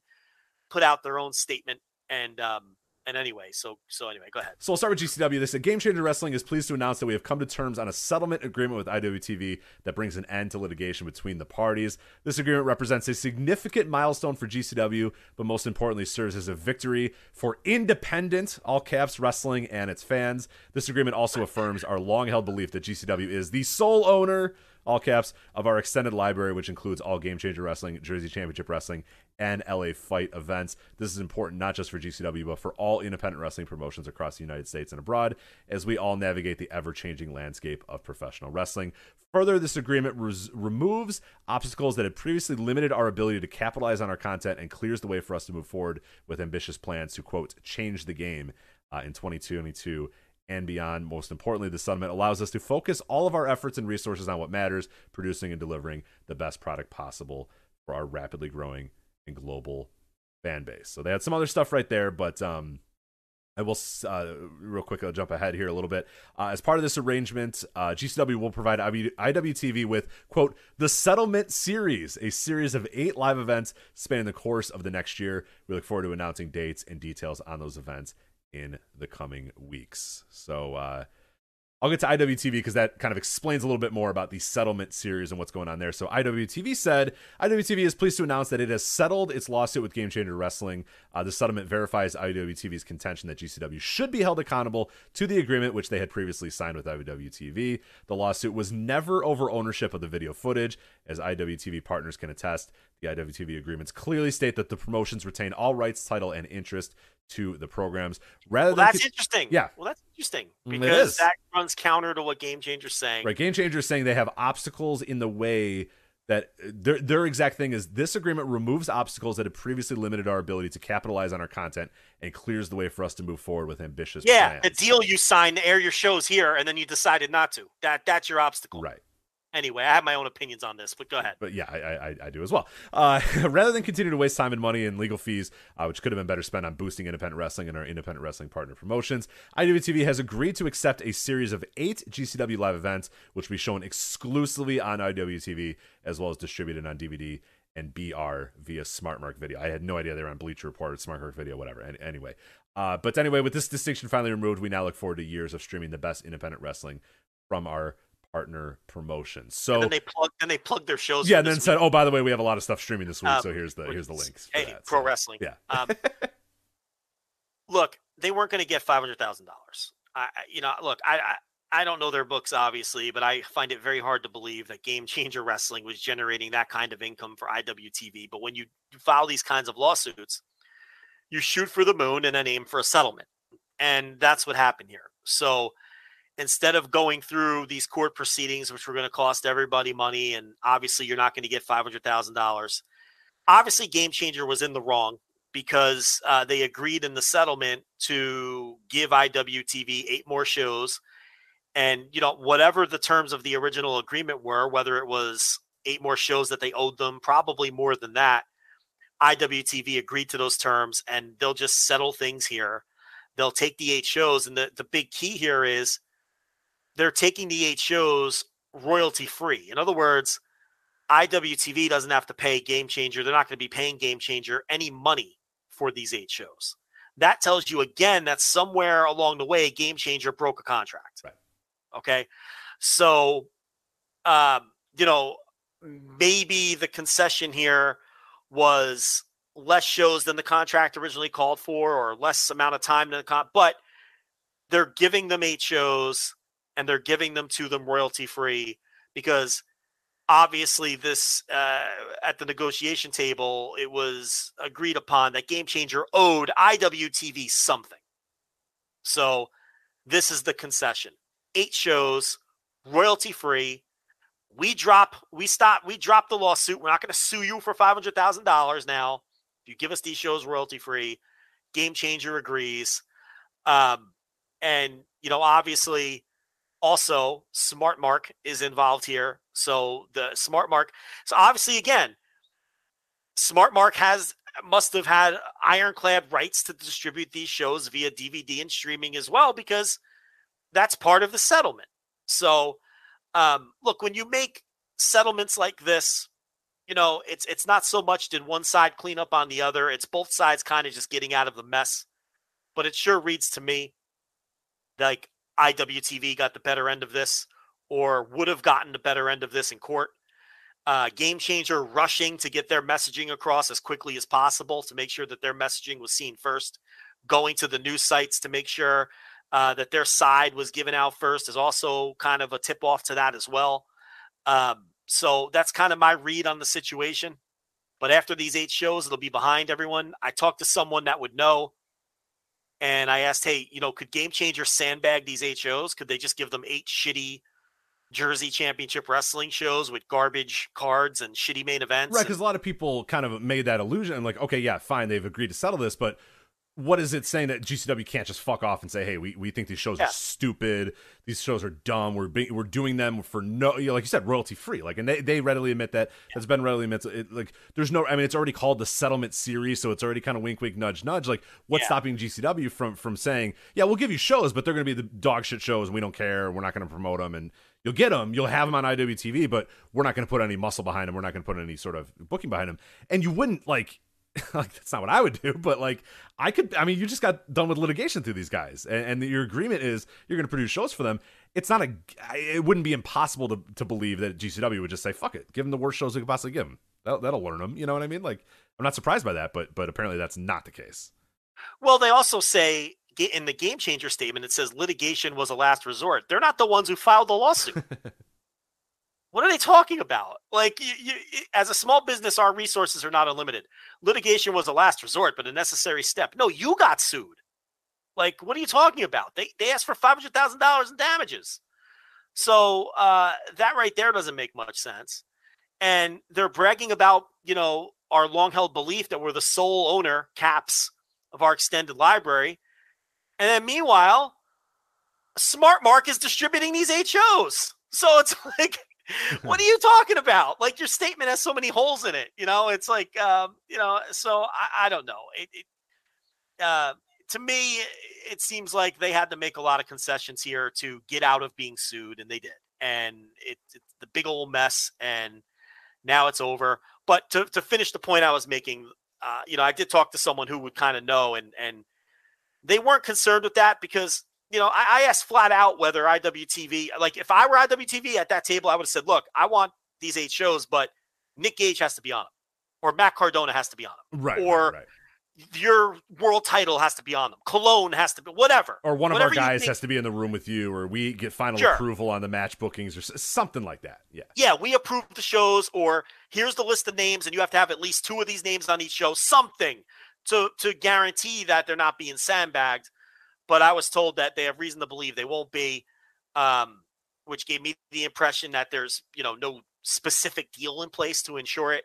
put out their own statement and um And anyway, so so anyway, go ahead. So we'll start with G C W. They said, Game Changer Wrestling is pleased to announce that we have come to terms on a settlement agreement with I W T V that brings an end to litigation between the parties. This agreement represents a significant milestone for G C W, but most importantly serves as a victory for independent, all caps, wrestling and its fans. This agreement also affirms our long-held belief that G C W is the sole owner, all caps, of our extended library, which includes all Game Changer Wrestling, Jersey Championship Wrestling, and L A Fight events. This is important not just for G C W, but for all independent wrestling promotions across the United States and abroad, as we all navigate the ever-changing landscape of professional wrestling. Further, this agreement res- removes obstacles that had previously limited our ability to capitalize on our content and clears the way for us to move forward with ambitious plans to, quote, change the game uh, in twenty twenty-two and beyond. Most importantly, the settlement allows us to focus all of our efforts and resources on what matters, producing and delivering the best product possible for our rapidly growing and global fan base. So they had some other stuff right there, but um, I will uh, real quick, I'll jump ahead here a little bit. Uh, as part of this arrangement, uh, G C W will provide I W T V with, quote, the Settlement Series, a series of eight live events spanning the course of the next year. We look forward to announcing dates and details on those events in the coming weeks. So uh, I'll get to I W T V because that kind of explains a little bit more about the settlement series and what's going on there. So I W T V said, I W T V is pleased to announce that it has settled its lawsuit with Game Changer Wrestling. Uh, the settlement verifies I W T V's contention that G C W should be held accountable to the agreement which they had previously signed with I W T V. The lawsuit was never over ownership of the video footage, as I W T V partners can attest. The I W T V agreements clearly state that the promotions retain all rights, title, and interest to the programs. Rather well, than that's co- interesting. Yeah. Well, that's interesting because that runs counter to what Game Changer's saying. Right. Game Changer's saying they have obstacles in the way that their their exact thing is this agreement removes obstacles that had previously limited our ability to capitalize on our content and clears the way for us to move forward with ambitious yeah, plans. Yeah, the deal you signed to air your shows here and then you decided not to. That that's your obstacle. Right. Anyway, I have my own opinions on this, but go ahead. But yeah, I I, I do as well. Uh, rather than continue to waste time and money and legal fees, uh, which could have been better spent on boosting independent wrestling and our independent wrestling partner promotions, I W T V has agreed to accept a series of eight G C W live events, which will be shown exclusively on I W T V, as well as distributed on D V D and B R via SmartMark Video. I had no idea they were on Bleacher Report or SmartMark Video, whatever. And anyway, uh, but anyway, with this distinction finally removed, we now look forward to years of streaming the best independent wrestling from our partner promotions. So and then they plug then they plug their shows. Yeah, and then week. said, oh, by the way, we have a lot of stuff streaming this week. Um, so here's the here's the links. Hey, that, pro so. wrestling. Yeah. um, look, they weren't going to get five hundred thousand dollars. I, you know, look, I, I I don't know their books obviously, but I find it very hard to believe that Game Changer Wrestling was generating that kind of income for I W T V. But when you file these kinds of lawsuits, you shoot for the moon and then aim for a settlement, and that's what happened here. So instead of going through these court proceedings, which were going to cost everybody money, and obviously you're not going to get five hundred thousand dollars. Obviously, Game Changer was in the wrong because uh, they agreed in the settlement to give I W T V eight more shows. And, you know, whatever the terms of the original agreement were, whether it was eight more shows that they owed them, probably more than that, I W T V agreed to those terms, and they'll just settle things here. They'll take the eight shows, and the, the big key here is they're taking the eight shows royalty-free. In other words, I W T V doesn't have to pay Game Changer. They're not going to be paying Game Changer any money for these eight shows. That tells you, again, that somewhere along the way, Game Changer broke a contract. Right. Okay? So, um, you know, maybe the concession here was less shows than the contract originally called for, or less amount of time than the con- but they're giving them eight shows, and they're giving them to them royalty-free, because obviously this, uh, at the negotiation table, it was agreed upon that Game Changer owed I W T V something. So this is the concession. Eight shows, royalty-free. We drop, we stop, we drop the lawsuit. We're not going to sue you for five hundred thousand dollars now. If you give us these shows royalty-free, Game Changer agrees. Um, and, you know, obviously also Smart Mark is involved here. So the Smart Mark, so obviously again, Smart Mark has, must have had ironclad rights to distribute these shows via D V D and streaming as well, because that's part of the settlement. So, Um, look, when you make settlements like this, you know, it's it's not so much did one side clean up on the other. It's both sides kind of just getting out of the mess. But it sure reads to me like I W T V got the better end of this, or would have gotten the better end of this in court. Uh, Game Changer rushing to get their messaging across as quickly as possible to make sure that their messaging was seen first, going to the news sites to make sure Uh, that their side was given out first is also kind of a tip off to that as well. Um, so that's kind of my read on the situation. But after these eight shows, it'll be behind everyone. I talked to someone that would know, and I asked, hey, you know, could Game Changer sandbag these eight shows? Could they just give them eight shitty Jersey Championship Wrestling shows with garbage cards and shitty main events? Right, because and- a lot of people kind of made that illusion. I'm like, okay, yeah, fine, they've agreed to settle this, but what is it saying that G C W can't just fuck off and say, hey, we, we think these shows yeah. are stupid. These shows are dumb. We're being, we're doing them for no, you know, like you said, royalty free. Like, and they, they readily admit that yeah. that's been readily admitted. It, like there's no, I mean, it's already called the settlement series. So it's already kind of wink, wink, nudge, nudge. Like what's yeah. stopping G C W from, from saying, yeah, we'll give you shows, but they're going to be the dog shit shows. And we don't care. We're not going to promote them, and you'll get them. You'll have them on I W T V, but we're not going to put any muscle behind them. We're not going to put any sort of booking behind them. And you wouldn't like, like that's not what I would do, but like I could, I mean, you just got done with litigation through these guys, and, and your agreement is you're going to produce shows for them. It's not a, it wouldn't be impossible to, to believe that G C W would just say, fuck it, give them the worst shows we could possibly give them. That'll, that'll learn them. You know what I mean? Like, I'm not surprised by that, but, but apparently that's not the case. Well, they also say in the Game Changer statement, it says litigation was a last resort. They're not the ones who filed the lawsuit. What are they talking about? Like, you, you, as a small business, our resources are not unlimited. Litigation was a last resort, but a necessary step. No, you got sued. Like, what are you talking about? They they asked for five hundred thousand dollars in damages. So uh, that right there doesn't make much sense. And they're bragging about, you know, our long-held belief that we're the sole owner, caps, of our extended library. And then meanwhile, Smart Mark is distributing these eight shows. So it's like... what are you talking about? Like, your statement has so many holes in it, you know, it's like, um, you know, so I, I don't know. It, it, uh, to me, it seems like they had to make a lot of concessions here to get out of being sued, and they did. And it, it's the big old mess, and now it's over. But to, to finish the point I was making, uh, you know, I did talk to someone who would kind of know, and, and they weren't concerned with that because, you know, I, I asked flat out whether I W T V, like if I were I W T V at that table, I would have said, look, I want these eight shows, but Nick Gage has to be on them, or Matt Cardona has to be on them, right, or right, right. your world title has to be on them. Cologne has to be, whatever. Or one of whatever our guys has to be in the room with you, or we get final sure. approval on the match bookings or something like that. Yeah. Yeah. We approve the shows, or here's the list of names, and you have to have at least two of these names on each show, something to, to guarantee that they're not being sandbagged. But I was told that they have reason to believe they won't be, um, which gave me the impression that there's, you know, no specific deal in place to ensure it.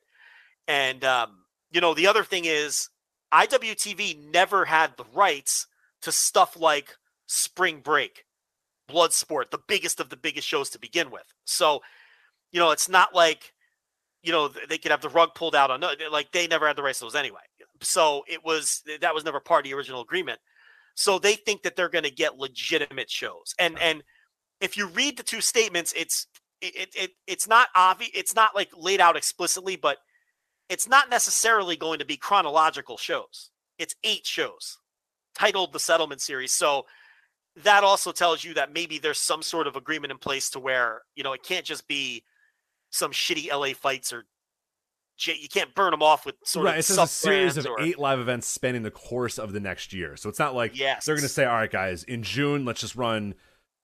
And, um, you know, the other thing is I W T V never had the rights to stuff like Spring Break, Bloodsport, the biggest of the biggest shows to begin with. So, you know, it's not like you know, they could have the rug pulled out on, like, they never had the rights to those anyway. So it was, that was never part of the original agreement. So they think that they're going to get legitimate shows. And, and if you read the two statements, it's, it, it, it's not obvious. It's not like laid out explicitly, but it's not necessarily going to be chronological shows. It's eight shows titled the Settlement Series. So that also tells you that maybe there's some sort of agreement in place to where, you know, it can't just be some shitty L A fights, or you can't burn them off with sort right, of. It's a series of or, eight live events spanning the course of the next year. So it's not like yes. they're going to say, all right, guys, in June, let's just run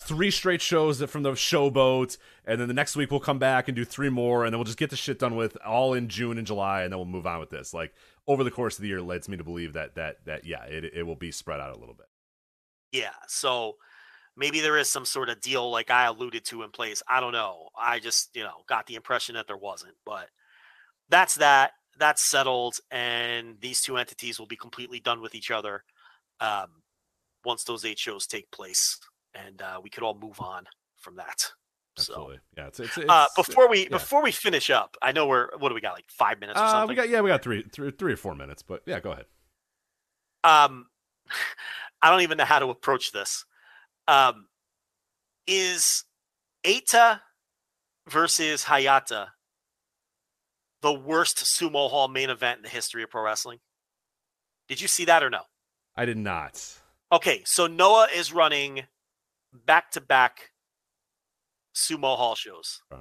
three straight shows from the Showboat, and then the next week we'll come back and do three more, and then we'll just get the shit done with all in June and July, and then we'll move on with this. Like, over the course of the year leads me to believe that, that, that yeah, it, it will be spread out a little bit. Yeah. So maybe there is some sort of deal like I alluded to in place. I don't know. I just, you know, got the impression that there wasn't, but that's that. That's settled. And these two entities will be completely done with each other um, once those eight shows take place. And uh, we could all move on from that. Absolutely. So, yeah. It's, it's, it's, uh, before we yeah. before we finish up, I know we're, what do we got, like five minutes or uh, something? We got, yeah, we got three, three, three or four minutes, but yeah, go ahead. Um, I don't even know how to approach this. Um, is Eita versus Hayata the worst sumo hall main event in the history of pro wrestling? Did you see that or no? I did not. Okay, so Noah is running back-to-back sumo hall shows uh.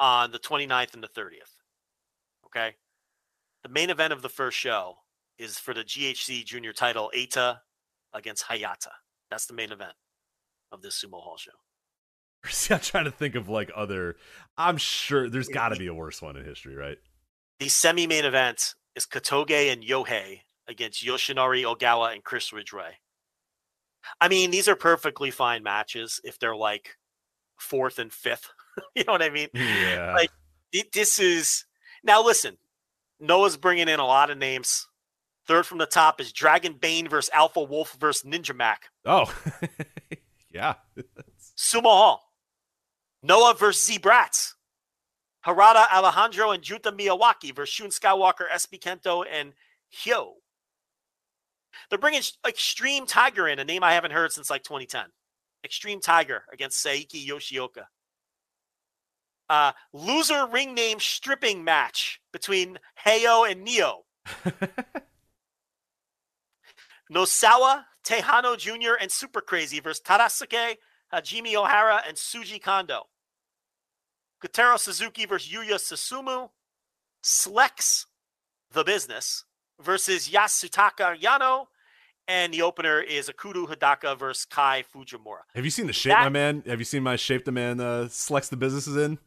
on the twenty-ninth and the thirtieth. Okay? The main event of the first show is for the G H C junior title, Eita against Hayata. That's the main event of this sumo hall show. See, I'm trying to think of like other. I'm sure there's got to be a worse one in history, right? The semi-main event is Katoge and Yohei against Yoshinari Ogawa and Chris Ridgway. I mean, these are perfectly fine matches if they're like fourth and fifth. You know what I mean? Yeah. Like it, this is now. Listen, Noah's bringing in a lot of names. Third from the top is Dragon Bane versus Alpha Wolf versus Ninja Mac. Oh, yeah. Sumo Hall. Noah versus Z-Bratz. Harada, Alejandro, and Junta Miyawaki versus Shun Skywalker, S B Kento, and Hyo. They're bringing Extreme Tiger in, a name I haven't heard since like twenty ten. Extreme Tiger against Saiki Yoshioka. Uh, loser ring name stripping match between Heyo and Neo. Nosawa, Tejano Junior, and Super Crazy versus Tarasuke, Hajime Ohara, and Tsuji Kondo. Kotaro Suzuki versus Yuya Susumu. Slex, The Business, versus Yasutaka Yano. And the opener is Akudu Hidaka versus Kai Fujimura. Have you seen the shape that, my man? Have you seen my shape the man uh, Slex The Business is in?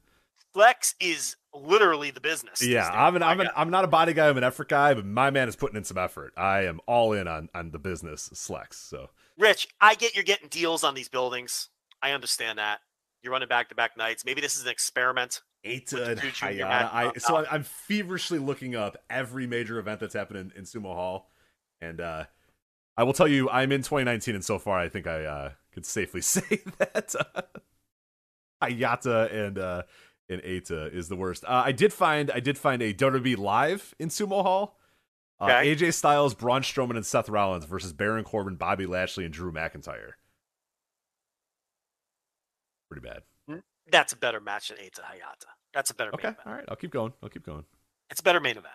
Slex is literally the business. Yeah, I'm an, I'm an, I'm not a body guy. I'm an effort guy, but my man is putting in some effort. I am all in on, on the business Slex. So, Rich, I get you're getting deals on these buildings. I understand that you're running back to back nights. Maybe this is an experiment. Eita and Hayata. I, so I'm feverishly looking up every major event that's happened in, in Sumo Hall, and uh, I will tell you, I'm in twenty nineteen, and so far, I think I uh, could safely say that uh, Hayata and. Uh, And Eita is the worst. Uh, I did find I did find a W W E live in Sumo Hall. Uh, okay. A J Styles, Braun Strowman, and Seth Rollins versus Baron Corbin, Bobby Lashley, and Drew McIntyre. Pretty bad. That's a better match than Eita Hayata. That's a better okay. main event. All right, I'll keep going. I'll keep going. It's a better main event.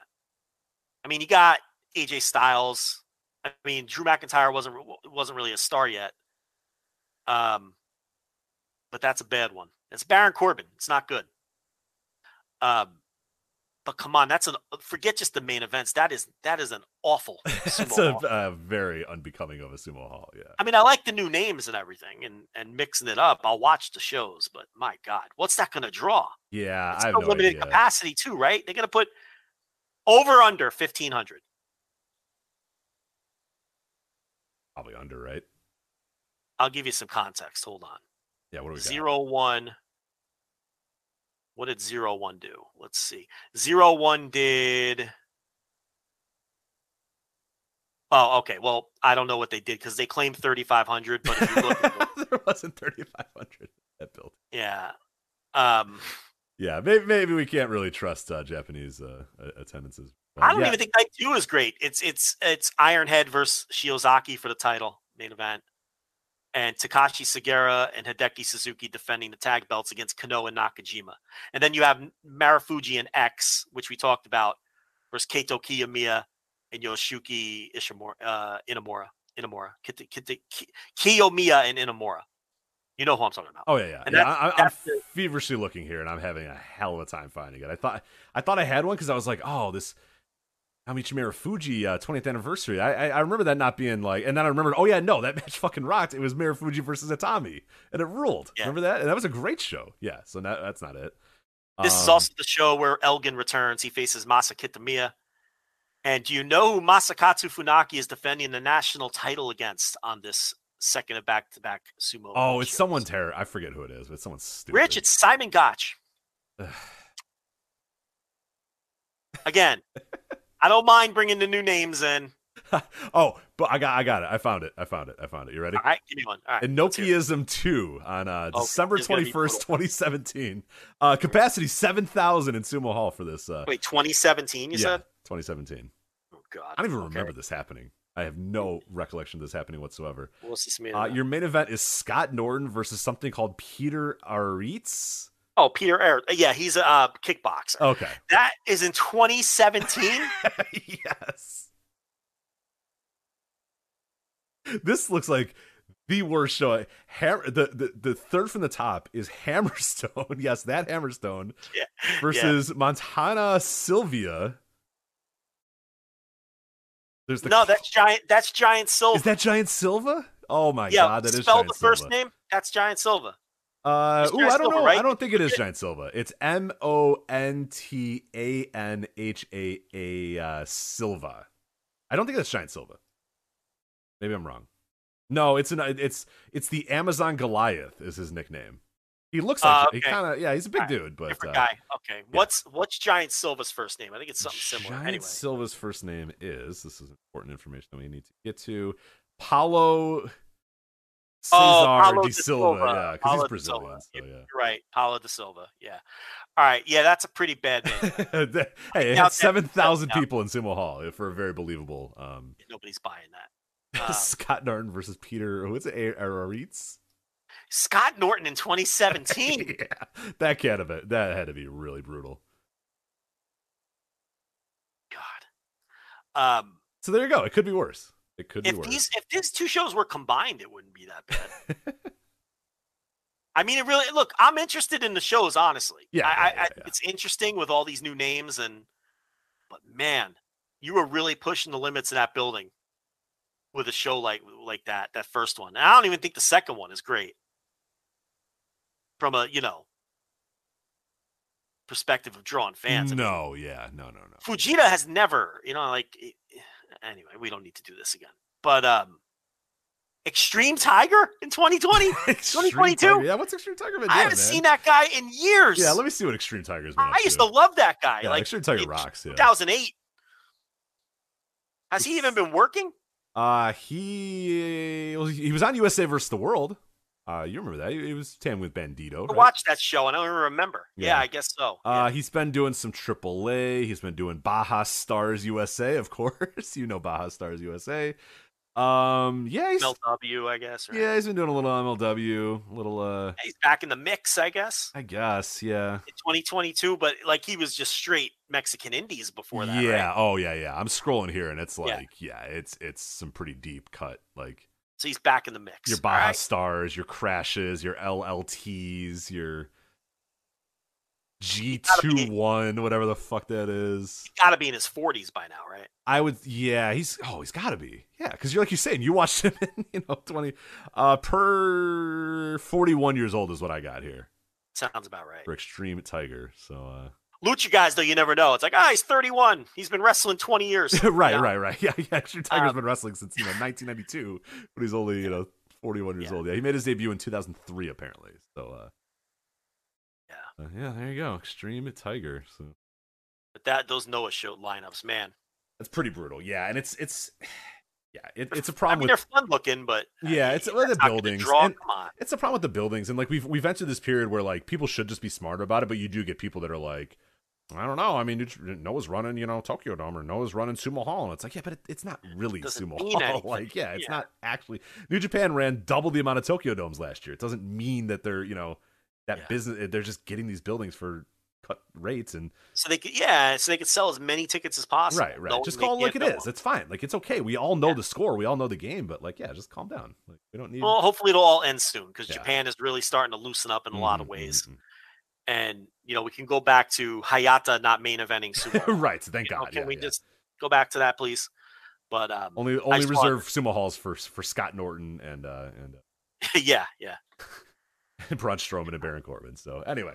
I mean, you got A J Styles. I mean, Drew McIntyre wasn't wasn't really a star yet. Um, but that's a bad one. It's Baron Corbin. It's not good. Um, but come on, that's an forget just the main events. That is that is an awful. That's a uh, very unbecoming of a sumo hall. Yeah. I mean, I like the new names and everything, and and mixing it up. I'll watch the shows, but my God, what's that going to draw? Yeah, it's I have no limited idea. Capacity too, right? They're going to put over under fifteen hundred. Probably under, right? I'll give you some context. Hold on. Yeah. What do we got? Zero one. What did zero one do? Let's see. Zero one did. Oh, okay. Well, I don't know what they did because they claimed thirty five hundred, but if you look, at the... there wasn't thirty five hundred that build. Yeah. Um. Yeah, maybe, maybe we can't really trust uh, Japanese uh, attendances. But, I don't yeah. even think night two is great. It's it's it's Ironhead versus Shiozaki for the title main event, and Takashi Sugiura and Hideki Suzuki defending the tag belts against Kano and Nakajima. And then you have Marufuji and X, which we talked about, versus Kaito Kiyomiya and Yoshiki Ishimura, uh, Inamura, Inamura, Kit- Kit- Kit- Kiyomiya and Inamura. You know who I'm talking about. Oh yeah, yeah. And yeah that's, I, that's I'm the... feverishly looking here, and I'm having a hell of a time finding it. I thought I thought I had one because I was like, oh, this Amici Marufuji uh, twentieth anniversary. I, I I remember that not being like, and then I remembered, oh yeah, no, that match fucking rocked. It was Marufuji versus Itami, and it ruled. Yeah. Remember that? And that was a great show. Yeah. So now, that's not it. This um, is also the show where Elgin returns. He faces Masa Kitamiya, and do you know who Masakatsu Funaki is defending the national title against on this? Second of back-to-back sumo. Oh, it's shows. someone terror. I forget who it is, but it's someone stupid. Rich, it's Simon Gotch. Again, I don't mind bringing the new names in. oh, but I got, I got it. I found it. I found it. I found it. You ready? All right, give me one. All right. Inokiism two on uh, oh, December twenty first, twenty seventeen. Uh, capacity seven thousand in Sumo Hall for this. Uh, Wait, twenty seventeen? You yeah, said twenty seventeen. Oh God, I don't even okay. remember this happening. I have no recollection of this happening whatsoever. What's this mean? Uh, your main event is Scott Norton versus something called Peter Aretz. Oh, Peter Aretz. Yeah, he's a uh, kickboxer. Okay. That is in twenty seventeen? Yes. This looks like the worst show. Ham- the, the, the third from the top is Hammerstone. Yes, that Hammerstone yeah. versus yeah. Montana Sylvia. The no, that's giant. That's Giant Silva. Is that Giant Silva? Oh my yeah, god, that is spell the first Silva. name. That's Giant Silva. Uh, ooh, Giant I don't Silva, know. Right? I don't think it is Giant Silva. It's M O N T A N H A A Silva. I don't think that's Giant Silva. Maybe I'm wrong. No, it's an it's it's the Amazon Goliath is his nickname. He looks like uh, okay. he kind of yeah. He's a big right. dude, but different uh, guy. Okay, yeah. what's what's Giant Silva's first name? I think it's something similar. Giant anyway. Silva's first name is this is important information that we need to get to. Paulo Cesar oh, Paulo de Silva, Silva. yeah, because he's Brazilian. So, yeah. You're right, Paulo de Silva. Yeah. All right, yeah, that's a pretty bad name. Hey, it had seven thousand people in Sumo Hall for a very believable. Um, yeah, nobody's buying that. Um, Scott Norton versus Peter. What's it? Aretz? Scott Norton in twenty seventeen. Yeah, that can't have, that had to be really brutal. God. Um, so there you go. It could be worse. It could be worse. These, if these two shows were combined, it wouldn't be that bad. I mean, it really. Look, I'm interested in the shows, honestly. Yeah, I, yeah, I, yeah, yeah. It's interesting with all these new names, and but man, you were really pushing the limits of that building with a show like like that. That first one. And I don't even think the second one is great. From a, you know, perspective of drawing fans. I no, mean, yeah. No, no, no. Fujita has never, you know, like, anyway, we don't need to do this again. But um, Extreme Tiger in twenty twenty? twenty twenty-two? Tiger. Yeah, what's Extreme Tiger been doing, I haven't man? seen that guy in years. Yeah, let me see what Extreme Tiger's been I used to. to love that guy. Yeah, like Extreme Tiger rocks, yeah. two thousand eight. Has he even been working? Uh, he, he was on U S A versus the World. Uh, you remember that? It was Tam with Bandito. Right? I watched that show and I don't remember. Yeah, yeah I guess so. Uh, yeah. He's been doing some triple A. He's been doing Baja Stars U S A, of course. You know Baja Stars U S A. Um, yeah, he's, M L W, I guess. Right? Yeah, he's been doing a little M L W. A little. Uh, yeah, he's back in the mix, I guess. I guess, yeah. In twenty twenty-two, but like he was just straight Mexican Indies before that. Yeah. Right? Oh yeah, yeah. I'm scrolling here and it's like, yeah, yeah it's it's some pretty deep cut, like. So he's back in the mix. Your Baja right? Stars, your Crashes, your L L Ts, your G twenty-one, whatever the fuck that is. He's got to be in his forties by now, right? I would, yeah. He's oh, he's got to be, yeah. Because you're like you're saying, you watched him in you know twenty, uh, per forty-one years old is what I got here. Sounds about right. For Extreme Tiger, so. uh Lucha guys, though, you never know. It's like, ah, oh, he's thirty-one. He's been wrestling twenty years. right, yeah. right, right. Yeah, yeah. Extreme Tiger's um, been wrestling since you know nineteen ninety-two, but he's only you know forty-one years yeah. old. Yeah, he made his debut in two thousand three, apparently. So, uh, yeah, uh, yeah. There you go, Extreme Tiger. So, but that those Noah show lineups, man, that's pretty brutal. Yeah, and it's it's Yeah, it, it's a problem. I mean, with, they're fun looking, but yeah, I mean, it's well, the buildings. Draw, and come on. It's a problem with the buildings, and like we've we've entered this period where like people should just be smarter about it, but you do get people that are like, I don't know. I mean, Noah's running, you know, Tokyo Dome, or Noah's running Sumo Hall, and it's like, yeah, but it, it's not really it Sumo Hall. Anything. Like, yeah, it's yeah. not actually. New Japan ran double the amount of Tokyo Domes last year. It doesn't mean that they're, you know, that yeah. business. They're just getting these buildings for cut rates, and so they could yeah so they could sell as many tickets as possible. Right, right. Just call it like it is. It's fine. Like, it's okay. We all know yeah. the score, we all know the game, but like, yeah, just calm down. Like, we don't need. Well, hopefully it'll all end soon, because yeah. Japan is really starting to loosen up in a mm-hmm. lot of ways, mm-hmm. and you know, we can go back to Hayata not main eventing Sumo. Right, so thank you God. Know, can yeah, we yeah. just go back to that, please? But um, only only reserve thought... Sumo Halls for for Scott Norton and uh and uh... yeah yeah and Braun Strowman and Baron Corbin. So anyway.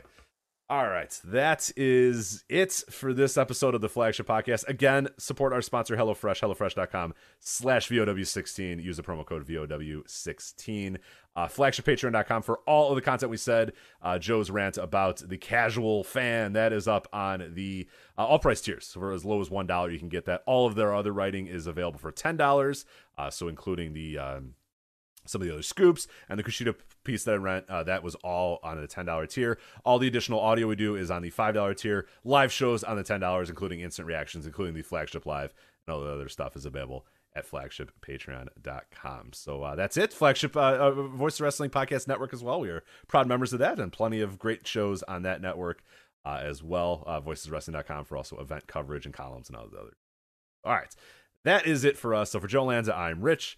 All right, that is it for this episode of the Flagship Podcast. Again, support our sponsor, HelloFresh, HelloFresh dot com slash V O W sixteen. Use the promo code V O W sixteen. Uh, flagship patreon dot com for all of the content we said. Uh, Joe's rant about the casual fan, that is up on the uh, all price tiers. So for as low as one dollar, you can get that. All of their other writing is available for ten dollars, uh, so including the... Um, some of the other scoops and the Kushida piece that I rent, uh, that was all on the ten dollar tier. All the additional audio we do is on the five dollar tier. Live shows on the ten dollars, including instant reactions, including the Flagship Live, and all the other stuff is available at flagship patreon dot com. So uh, that's it. Flagship uh, uh, Voice of Wrestling Podcast Network as well. We are proud members of that, and plenty of great shows on that network uh, as well. Uh, voices wrestling dot com for also event coverage and columns and all the others. All right. That is it for us. So for Joe Lanza, I'm Rich.